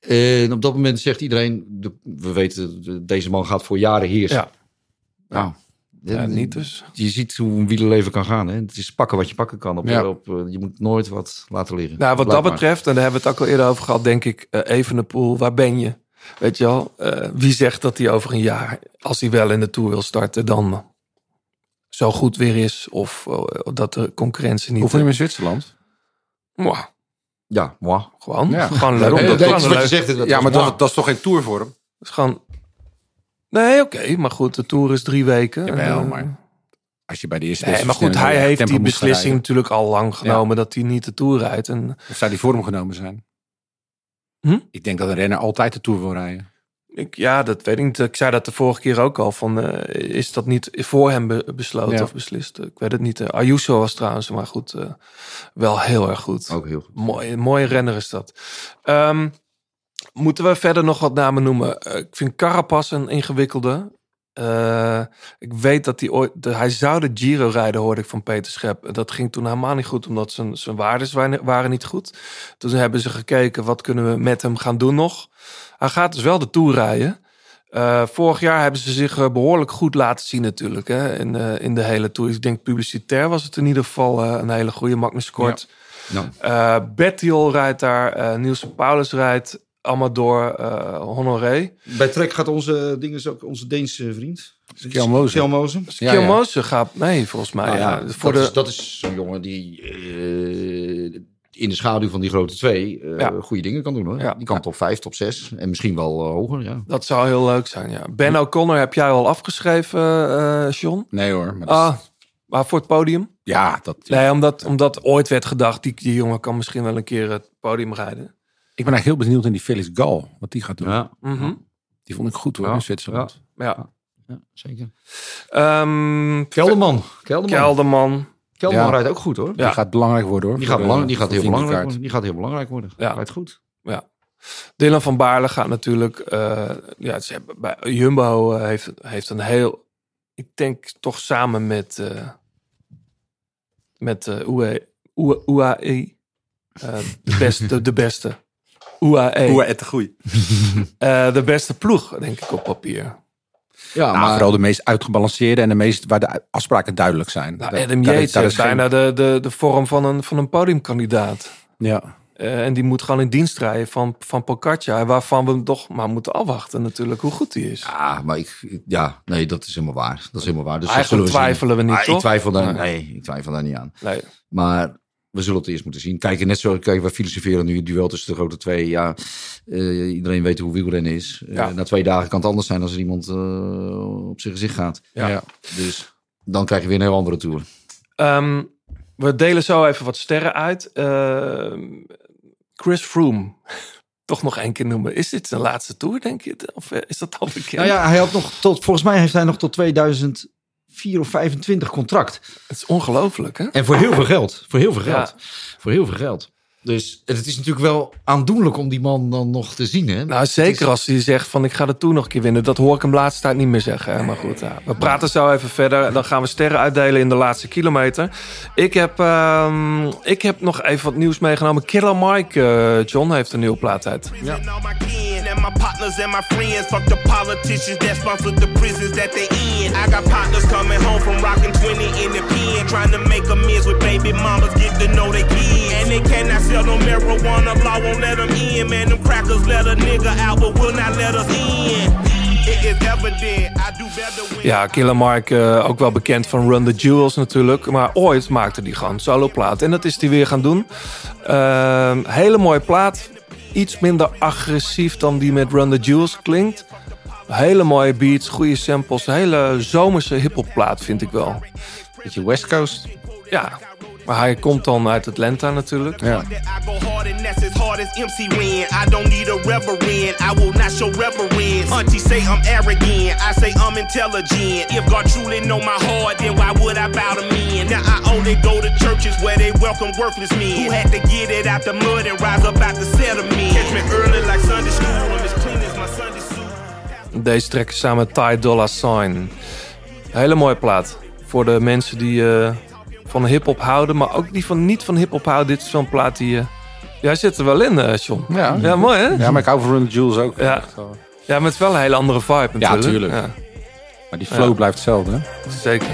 En op dat moment zegt iedereen... De, we weten, de, deze man gaat voor jaren heersen. Ja. Nou, ja, niet dus. Je ziet hoe een wielerleven kan gaan. Hè? Het is pakken wat je pakken kan. Op, ja. op, je moet nooit wat laten liggen. Nou, wat Blijf dat maar. betreft, en daar hebben we het ook al eerder over gehad... denk ik, uh, Evenepoel, waar ben je? Weet je wel, uh, wie zegt dat hij over een jaar, als hij wel in de Tour wil starten, dan zo goed weer is? Of uh, dat de concurrentie niet... Hoe vond je hem in Zwitserland? Mwah. Ja, mwah. Gewoon. Ja. Gewoon leuk. Ja, dat is wat je zegt. Dat ja, maar dat, dat is toch geen Tour voor hem? Dat is gewoon... Nee, oké. Okay, maar goed, de Tour is drie weken. Jawel, uh, maar... Als je bij de eerste... Nee, maar goed, hij heeft die beslissing natuurlijk al lang genomen ja. dat hij niet de Tour rijdt. En... Of zou die voor hem genomen zijn? Hm? Ik denk dat een renner altijd de Tour wil rijden. Ik, ja, dat weet ik niet. Ik zei dat de vorige keer ook al. Van, uh, is dat niet voor hem be- besloten ja. of beslist? Ik weet het niet. Uh, Ayuso was trouwens, maar goed. Uh, wel heel erg goed. Ook heel goed. Mooi, mooie renner is dat. Um, moeten we verder nog wat namen noemen? Uh, ik vind Carapaz een ingewikkelde. Uh, ik weet dat hij ooit... De, hij zou de Giro rijden, hoorde ik van Peter Schep. Dat ging toen helemaal niet goed, omdat zijn, zijn waardes waren niet goed. Toen hebben ze gekeken, wat kunnen we met hem gaan doen nog? Hij gaat dus wel de Tour rijden. Uh, vorig jaar hebben ze zich behoorlijk goed laten zien natuurlijk. Hè, in, uh, in de hele Tour. Ik denk publicitair was het in ieder geval uh, een hele goede Magnus Kort. Ja. Ja. Uh, Bettiol rijdt daar. Uh, Niels Paulus rijdt. Amador uh, Honoré. Bij Trek gaat onze dingen ook onze Deense vriend. Kjelmoze. Kjelmoze gaat mee, volgens mij. Nou, ja. Ja, voor dat, de... is, dat is zo'n jongen die uh, in de schaduw van die grote twee uh, ja. goede dingen kan doen. Hoor. Ja. Die kan ja. top vijf, top zes en misschien wel uh, hoger. Ja. Dat zou heel leuk zijn, ja. Ben O'Connor heb jij al afgeschreven, uh, John? Nee hoor. Maar, ah, is... maar voor het podium? Ja. Dat, ja. Nee, omdat, omdat ooit werd gedacht, die, die jongen kan misschien wel een keer het podium rijden. Ik ben eigenlijk heel benieuwd naar die Felix Gal, wat die gaat doen. Ja. Mm-hmm. Die vond ik goed hoor, ja. in Zwitserland. Ja, ja. ja zeker. Um, Kelderman. Kelderman. Kelderman. Kelderman ja. rijdt ook goed hoor. Ja. Die gaat belangrijk worden hoor. Die gaat, belang, die gaat, heel, belangrijk worden. Die gaat heel belangrijk worden. Ja. Rijdt goed. Ja. Dylan van Baarle gaat natuurlijk... Uh, ja, ze hebben, bij Jumbo uh, heeft, heeft een heel... Ik denk toch samen met... Uh, met uh, U A E. U A E uh, de, best, de, de beste... U A E. U A E te groei. uh, de beste ploeg, denk ik, op papier. Ja, nou, maar vooral de meest uitgebalanceerde en de meest waar de afspraken duidelijk zijn. Nou, Adam daar, Yates daar heeft bijna geen... de, de, de vorm van een, van een podiumkandidaat. Ja. Uh, en die moet gewoon in dienst rijden van, van Pogacar, waarvan we hem toch maar moeten afwachten natuurlijk hoe goed hij is. Ja, maar ik, ja, nee, dat is helemaal waar. Dat is helemaal waar. Dus eigenlijk we twijfelen we niet, ah, toch? Ik twijfel daar, nee, ik twijfel daar niet aan. Nee. Maar... We zullen het eerst moeten zien. Kijken net zo, kijken, we filosoferen nu het duel tussen de grote twee. Ja, uh, iedereen weet hoe wielrennen is. Uh, ja. Na twee dagen kan het anders zijn als er iemand uh, op zijn gezicht gaat. Ja. Ja. Dus dan krijg je weer een heel andere Tour. Um, we delen zo even wat sterren uit. Uh, Chris Froome. Toch nog één keer noemen. Is dit zijn laatste Tour, denk je? Of is dat al bekend? Nou ja, hij had nog tot, volgens mij heeft hij nog tot tweeduizend... vier of vijfentwintig contract. Het is ongelooflijk, hè? En voor heel veel geld. Voor heel veel geld. Ja. Voor heel veel geld. Dus het is natuurlijk wel aandoenlijk om die man dan nog te zien. Hè? Nou, zeker is... als hij zegt van ik ga de Tour nog een keer winnen. Dat hoor ik hem laatste tijd niet meer zeggen. Hè? Maar goed, ja. We praten zo even verder. Dan gaan we sterren uitdelen in de laatste kilometer. Ik heb, um, ik heb nog even wat nieuws meegenomen. Killer Mike, uh, John, heeft een nieuwe plaat uit. Ja. Sell no marijuana, law won't let them in. Man, them crackers let a nigga out, but will not let us in. It is evident, I do better with... Ja, Killer Mike, uh, ook wel bekend van Run the Jewels natuurlijk. Maar ooit maakte die gewoon soloplaat. En dat is die weer gaan doen. Uh, hele mooie plaat. Iets minder agressief dan die met Run the Jewels klinkt. Hele mooie beats, goede samples. Hele zomerse hiphopplaat vind ik wel. Beetje West Coast. Ja. Maar hij komt dan uit Atlanta natuurlijk. Ja. Deze track is samen met Ty Dolla Sign. Hele mooie plaat. Voor de mensen die... Uh, van hip-hop houden, maar ook die van niet van hip-hop houden. Dit is zo'n plaat die... Uh... Jij zit er wel in, uh, John. Ja. Ja, mooi, hè? Ja, maar ik hou van Run the Jewels ook. Ja, ja, met wel een hele andere vibe natuurlijk. Ja, natuurlijk. Ja. Maar die flow ja. blijft hetzelfde, hè? Zeker.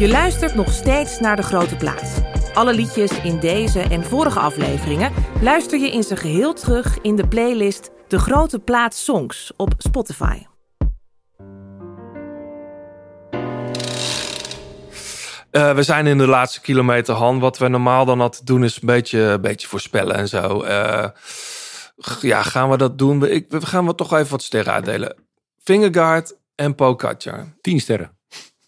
Je luistert nog steeds naar De Grote Plaats. Alle liedjes in deze en vorige afleveringen luister je in zijn geheel terug in de playlist De Grote Plaats Songs op Spotify. Uh, we zijn in de laatste kilometer, Han. Wat we normaal dan altijd doen is een beetje, een beetje voorspellen en zo. Uh, ja, gaan we dat doen? We, ik, we gaan we toch even wat sterren uitdelen. Vingegaard en Pogacar. Tien sterren.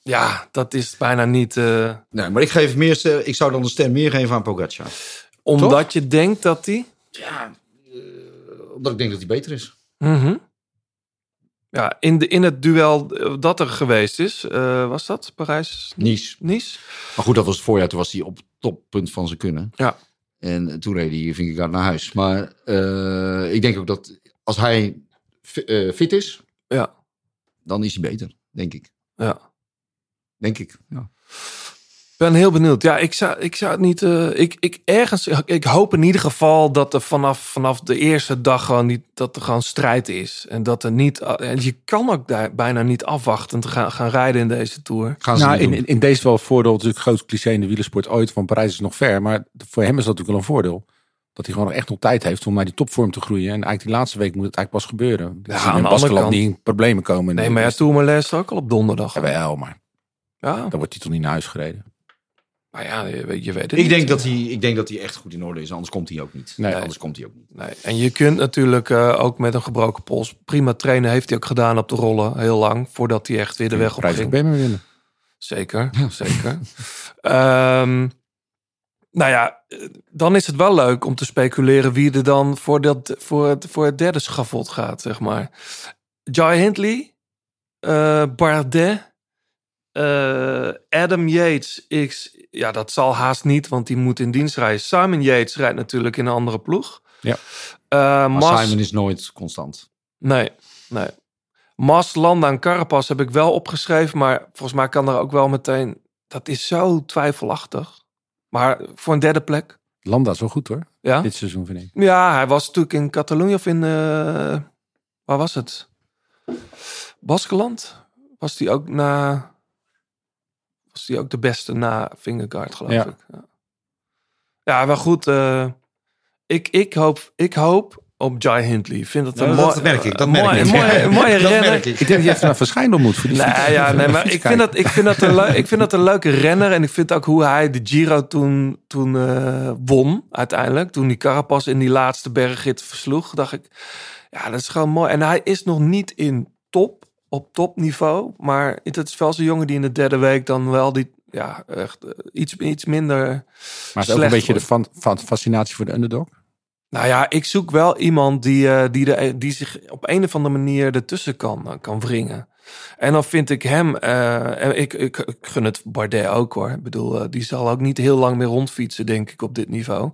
Ja, dat is bijna niet... Uh... Nee, maar ik geef meer. Ik zou dan de stem meer geven aan Pogacar. Omdat Toch? je denkt dat hij... Ja, uh, omdat ik denk dat hij beter is. Mm-hmm. Ja, in, de, in het duel dat er geweest is, uh, was dat Parijs? Nice. Nice. Maar goed, dat was het voorjaar. Toen was hij op het toppunt van zijn kunnen. Ja. En toen reed hij Vingegaard naar huis. Maar uh, ik denk ook dat als hij fi, uh, fit is, ja. dan is hij beter, denk ik. Ja. Denk ik. Ja. Ben heel benieuwd. Ja, ik zou, ik zou het niet. Uh, ik, ik ergens. Ik hoop in ieder geval dat er vanaf, vanaf de eerste dag gewoon niet dat er gewoon strijd is en dat er niet. En je kan ook daar bijna niet afwachten te gaan, gaan rijden in deze tour. Gaan ze nou, in, in, in deze wel voordeel natuurlijk groot cliché in de wielersport ooit van Parijs is nog ver, maar voor hem is dat natuurlijk wel een voordeel. Dat hij gewoon echt nog tijd heeft om naar die topvorm te groeien. En eigenlijk die laatste week moet het eigenlijk pas gebeuren. Dus ja, aan de andere kant niet in problemen komen. Nee, maar ja, Tourmalet ook al op donderdag. Ja, wel, maar. Ja. Dan wordt hij toch niet naar huis gereden. Maar ja, je, je weet het ik niet. Denk dat hij, ik denk dat hij echt goed in orde is. Anders komt hij ook niet. Nee, nee. Anders komt hij ook niet. Nee. En je kunt natuurlijk uh, ook met een gebroken pols prima trainen. Heeft hij ook gedaan op de rollen. Heel lang. Voordat hij echt weer de weg op ging. Ben je winnen. Zeker. Ja. Zeker. um, nou ja, dan is het wel leuk om te speculeren wie er dan voor, dat, voor, het, voor het derde schavot gaat, zeg maar. Jai Hindley. Uh, Bardet. Uh, Adam Yates X, ja, dat zal haast niet, want die moet in dienst rijden. Simon Yates rijdt natuurlijk in een andere ploeg. Ja. Uh, Mas... Simon is nooit constant. Nee, nee. Mas, Landa en Carapaz heb ik wel opgeschreven, maar volgens mij kan er ook wel meteen... Dat is zo twijfelachtig. Maar voor een derde plek... Landa is wel goed hoor, ja? Dit seizoen vind ik. Ja, hij was natuurlijk in Catalonië of in... Uh... Waar was het? Baskeland? Was die ook na... Was die ook de beste na Vingegaard, geloof ja. ik. Ja. ja, maar goed. Uh, ik, ik, hoop, ik hoop op Jai Hindley. Vind dat, ja, een dat, mooi, dat merk ik. Dat een merk mooi, ik. Een mooie, een mooie dat renner. Merk ik. Ik denk dat je even naar Van Scheijndel moet. Nee, ja, nee, maar ik vind, dat, ik, vind dat een le- ik vind dat een leuke renner. En ik vind ook hoe hij de Giro toen, toen uh, won, uiteindelijk. Toen die Carapaz in die laatste bergrit versloeg. Dacht ik, ja, dat is gewoon mooi. En hij is nog niet in top. Op topniveau, maar het is wel zo'n jongen die in de derde week dan wel die ja echt iets, iets minder. Maar het is ook een beetje wordt. de fan, fan, fascinatie voor de underdog. Nou ja, ik zoek wel iemand die, uh, die, de, die zich op een of andere manier ertussen kan, kan wringen. En dan vind ik hem... Uh, en ik, ik, ik gun het Bardet ook hoor. Ik bedoel, uh, die zal ook niet heel lang meer rondfietsen, denk ik, op dit niveau.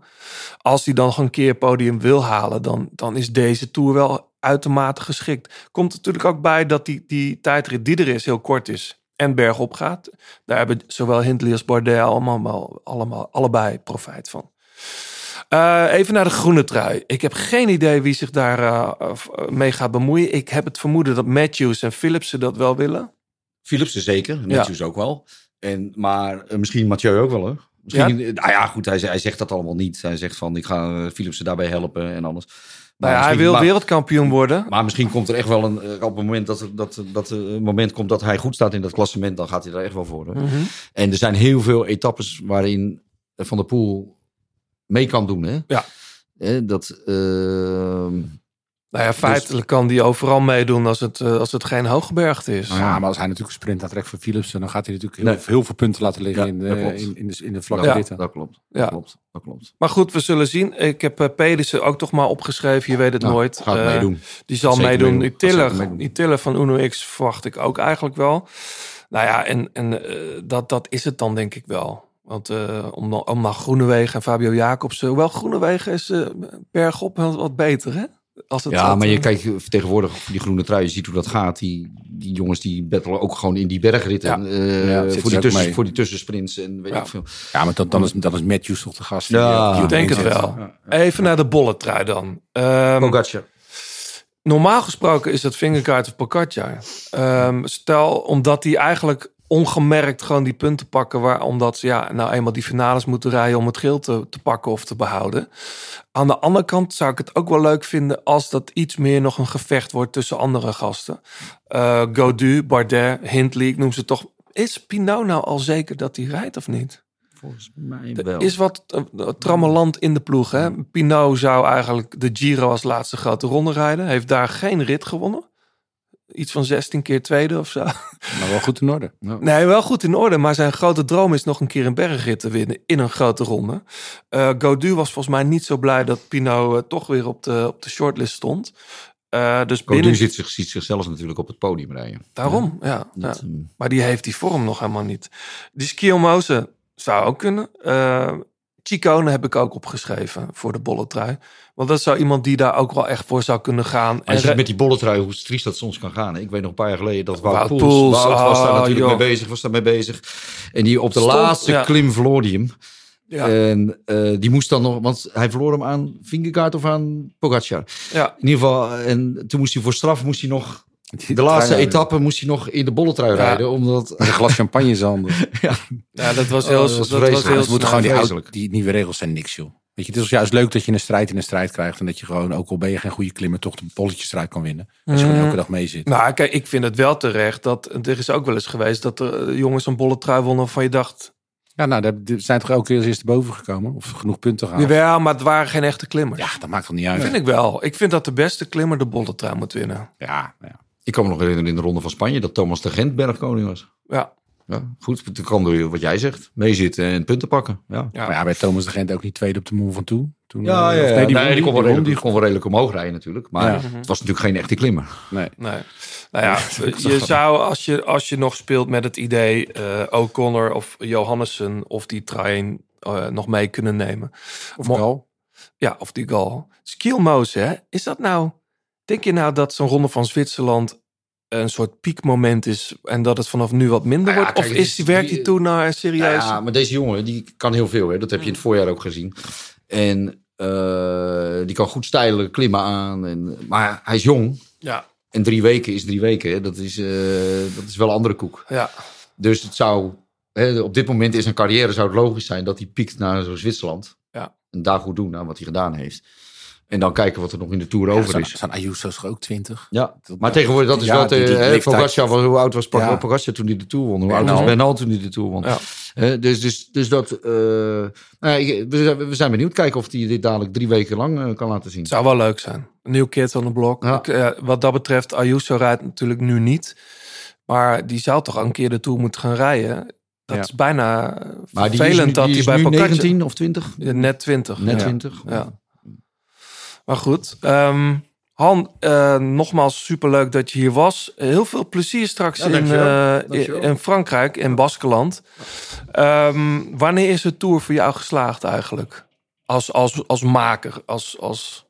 Als hij dan een keer podium wil halen, dan, dan is deze Tour wel uitermate geschikt. Komt natuurlijk ook bij dat die, die tijdrit die er is heel kort is en bergop gaat. Daar hebben zowel Hindley als Bardet allemaal, allemaal, allebei profijt van. Uh, even naar de groene trui. Ik heb geen idee wie zich daar uh, mee gaat bemoeien. Ik heb het vermoeden dat Matthews en Philipsen dat wel willen. Philipsen zeker, Matthews ja. ook wel. En, maar uh, misschien Mathieu ook wel hoor. Misschien, ja? Nou ja, goed, hij, hij zegt dat allemaal niet. Hij zegt van, ik ga Philipsen daarbij helpen en anders. Maar ja, hij wil maar, wereldkampioen worden. Maar misschien komt er echt wel een, op het moment dat, dat, dat een moment komt dat hij goed staat in dat klassement. Dan gaat hij daar echt wel voor. Mm-hmm. En er zijn heel veel etappes waarin Van der Poel mee kan doen. Hè? Ja. Dat, uh, nou ja, feitelijk dus, kan hij overal meedoen als het, als het geen hooggebergte is. Nou ja, maar als hij natuurlijk sprint aan het recht voor Philipsen, dan gaat hij natuurlijk heel, nee. heel veel punten laten liggen ja, in, de, in, in, de, in de vlakke ritten. Ja, dat klopt. Dat ja. klopt. Dat klopt. Maar goed, we zullen zien. Ik heb uh, Pedersen ook toch maar opgeschreven. Je weet het nou, nooit. Gaat uh, meedoen. Die zal zeker meedoen. meedoen. Die tiller, die tiller van Uno X verwacht ik ook eigenlijk wel. Nou ja, en, en uh, dat, dat is het dan denk ik wel. Want uh, om, om naar Groenewegen en Fabio Jacobsen... Hoewel Groenewegen is uh, bergop wat beter, hè? Als het ja, gaat, maar je uh, kijkt tegenwoordig die groene trui. Je ziet hoe dat gaat. Die, die jongens die battelen ook gewoon in die bergritten. Ja. Uh, ja, voor, die tussen, voor die tussensprints en weet ja. ik veel. Ja, maar dat, dan, is, dan is Matthews toch de gast. Ja, die, die ik denk het wel. Ja, ja. Even naar de bolle trui dan. Um, Pogacar. Normaal gesproken is dat Vingegaard of Pogacar. Um, stel, omdat hij eigenlijk... ongemerkt gewoon die punten pakken... Waar, omdat ze ja, nou eenmaal die finales moeten rijden... om het geel te, te pakken of te behouden. Aan de andere kant zou ik het ook wel leuk vinden... als dat iets meer nog een gevecht wordt tussen andere gasten. Uh, Gaudu, Bardet, Hindley, ik noem ze toch... Is Pinot nou al zeker dat hij rijdt of niet? Volgens mij wel. Er is wat uh, trammeland in de ploeg. Hè? Pinot zou eigenlijk de Giro als laatste grote ronde rijden. Heeft daar geen rit gewonnen. Iets van zestien keer tweede of zo. Maar wel goed in orde. No. Nee, wel goed in orde. Maar zijn grote droom is nog een keer een bergrit te winnen. In een grote ronde. Uh, Gaudu was volgens mij niet zo blij dat Pinot uh, toch weer op de, op de shortlist stond. Uh, dus Gaudu binnen... zit, zich, ziet zichzelf natuurlijk op het podium rijden. Daarom, ja. ja, ja. Dat, uh... Maar die heeft die vorm nog helemaal niet. Die Skjelmose zou ook kunnen. Uh, Chicone heb ik ook opgeschreven voor de bolletrui. Want dat zou iemand die daar ook wel echt voor zou kunnen gaan. En re- met die bolletrui, hoe triest dat soms kan gaan. Hè? Ik weet nog een paar jaar geleden dat Wout Poels, Poels Wout was daar oh, natuurlijk joh. mee bezig. Was daar mee bezig. En die op de Stond, laatste ja. klim verloor die hem. Ja. En uh, die moest dan nog, want hij verloor hem aan Vingegaard of aan Pogacar. Ja. In ieder geval, en toen moest hij voor straf, moest hij nog... De laatste etappe moest hij nog in de bolletrui ja. rijden. Omdat... Een glas champagne in zijn handen. ja. ja, dat was heel... Oh, dat was dat was heel moeten gewoon die, oude, die nieuwe regels zijn niks, joh. Weet je, het is juist leuk dat je een strijd in een strijd krijgt. En dat je gewoon, ook al ben je geen goede klimmer, toch de bolletjes eruit kan winnen. Als je mm. gewoon elke dag mee zit. Nou, kijk, ik vind het wel terecht. dat Er is ook wel eens geweest dat er jongens een bolletrui wonnen van je dacht... Ja, nou, er zijn toch elke keer als eerste boven gekomen? Of genoeg punten gehaald? Ja, maar het waren geen echte klimmers. Ja, dat maakt toch niet uit? Dat vind ik wel. Ik vind dat de beste klimmer de bolletrui moet winnen. Ja, ja. Ik kan me nog herinneren in de Ronde van Spanje... dat Thomas de Gent bergkoning was. Ja. ja goed, toen kan door wat jij zegt. Meezitten en punten pakken. Ja. Ja. Maar ja, bij Thomas de Gent ook niet tweede op de Mont Ventoux. Toen, ja, ja, ja. Nee, die, nee, die, die, kon wel redelijk, die kon wel redelijk omhoog rijden natuurlijk. Maar ja. het was natuurlijk geen echte klimmer. Nee. nee. Nou ja, je zou als je, als je nog speelt met het idee... Uh, O'Connor of Johannessen of die trein uh, nog mee kunnen nemen. Of Mo- Gal. Ja, of die Gal. Skjelmose, hè? Is dat nou... Denk je nou dat zo'n Ronde van Zwitserland een soort piekmoment is... en dat het vanaf nu wat minder nou ja, wordt? Kijk, of is, werkt die, die toen naar serieus? Nou ja, maar deze jongen, die kan heel veel. Hè? Dat heb je in het voorjaar ook gezien. En uh, die kan goed steile klimmen aan. En, maar hij is jong. Ja. En drie weken is drie weken. Hè? Dat, is, uh, dat is wel een andere koek. Ja. Dus het zou... Hè, op dit moment in zijn carrière zou het logisch zijn... dat hij piekt naar zo'n Zwitserland. Ja. En daar goed doen aan wat hij gedaan heeft. En dan kijken wat er nog in de Tour ja, over zijn, is. Zijn Ayuso's ook twintig? Ja, maar nou, tegenwoordig dat is ja, wel... Pogacar, hoe oud was ja. Pogacar toen hij de Tour won? Hoe oud was Bernal toen hij de Tour won? Ja. He, dus, dus, dus dat... Uh, nou ja, we, we zijn benieuwd. Kijken of hij dit dadelijk drie weken lang uh, kan laten zien. Zou wel leuk zijn. Nieuw kids on the block. Ja. Ik, uh, wat dat betreft, Ayuso rijdt natuurlijk nu niet. Maar die zou toch een keer de Tour moeten gaan rijden... Dat ja. is bijna maar vervelend die is, dat hij bij Pogacar... negentien of twintig? Net twintig. Net twintig. Ja. ja. Maar goed, um, Han, uh, nogmaals superleuk dat je hier was. Heel veel plezier straks ja, in, uh, in Frankrijk, in Baskeland. Um, wanneer is de Tour voor jou geslaagd eigenlijk? Als, als, als maker, als, als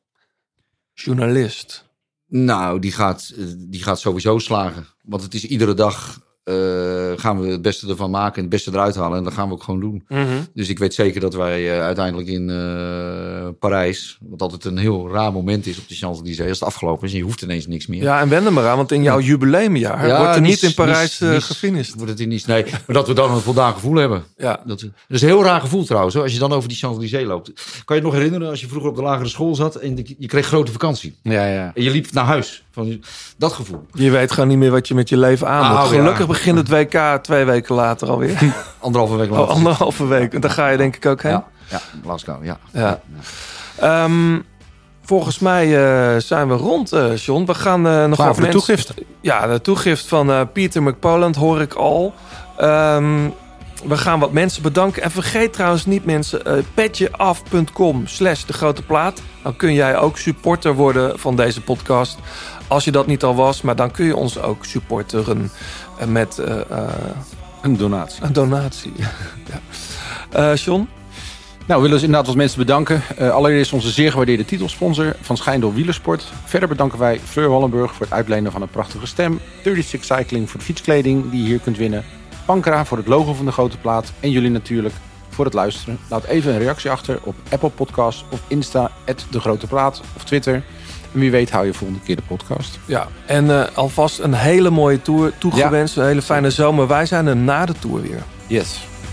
journalist? Nou, die gaat, die gaat sowieso slagen. Want het is iedere dag... Uh, gaan we het beste ervan maken en het beste eruit halen. En dat gaan we ook gewoon doen. Mm-hmm. Dus ik weet zeker dat wij uh, uiteindelijk in uh, Parijs... wat altijd een heel raar moment is op de Champs-Élysées... als het afgelopen is en je hoeft ineens niks meer. Ja, en wend er maar aan, want in jouw jubileumjaar... Ja, wordt er niets, niet in Parijs uh, gefinished. Wordt het in niets, nee. Maar dat we dan een voldaan gevoel hebben. Ja. Dat, dat is een heel raar gevoel trouwens. Hoor. Als je dan over die Champs-Élysées loopt. Kan je het nog herinneren als je vroeger op de lagere school zat... en de, je kreeg grote vakantie. Ja, ja. En je liep naar huis. Van, dat gevoel. Je weet gewoon niet meer wat je met je leven aan moet. Ah, gelukkig ja. Begint het W K twee weken later alweer. Anderhalve week later. Oh, anderhalve week. En daar ga je denk ik ook heen. Ja, ja. Glasgow, ja. ja. ja. Um, volgens mij uh, zijn we rond, uh, John. We gaan uh, nog over de toegift. Ja, de toegift van uh, Peter McPoland hoor ik al. Um, we gaan wat mensen bedanken. En vergeet trouwens niet mensen, uh, petjeaf.com slash de grote plaat. Dan kun jij ook supporter worden van deze podcast... Als je dat niet al was, maar dan kun je ons ook supporteren met... Uh, uh, een donatie. Een donatie, ja. Uh, John? Nou, we willen dus inderdaad wat mensen bedanken. Uh, allereerst onze zeer gewaardeerde titelsponsor, Van Scheijndel Wielersport. Verder bedanken wij Fleur Wallenburg voor het uitlenen van een prachtige stem. drieëndertig Cycling voor de fietskleding die je hier kunt winnen. Pankra voor het logo van de grote plaat. En jullie natuurlijk voor het luisteren. Laat even een reactie achter op Apple Podcasts of Insta, at de grote plaat of Twitter... En wie weet hou je volgende keer de podcast. Ja, en uh, alvast een hele mooie tour toegewenst. Ja. Een hele fijne zomer. Wij zijn er na de tour weer. Yes.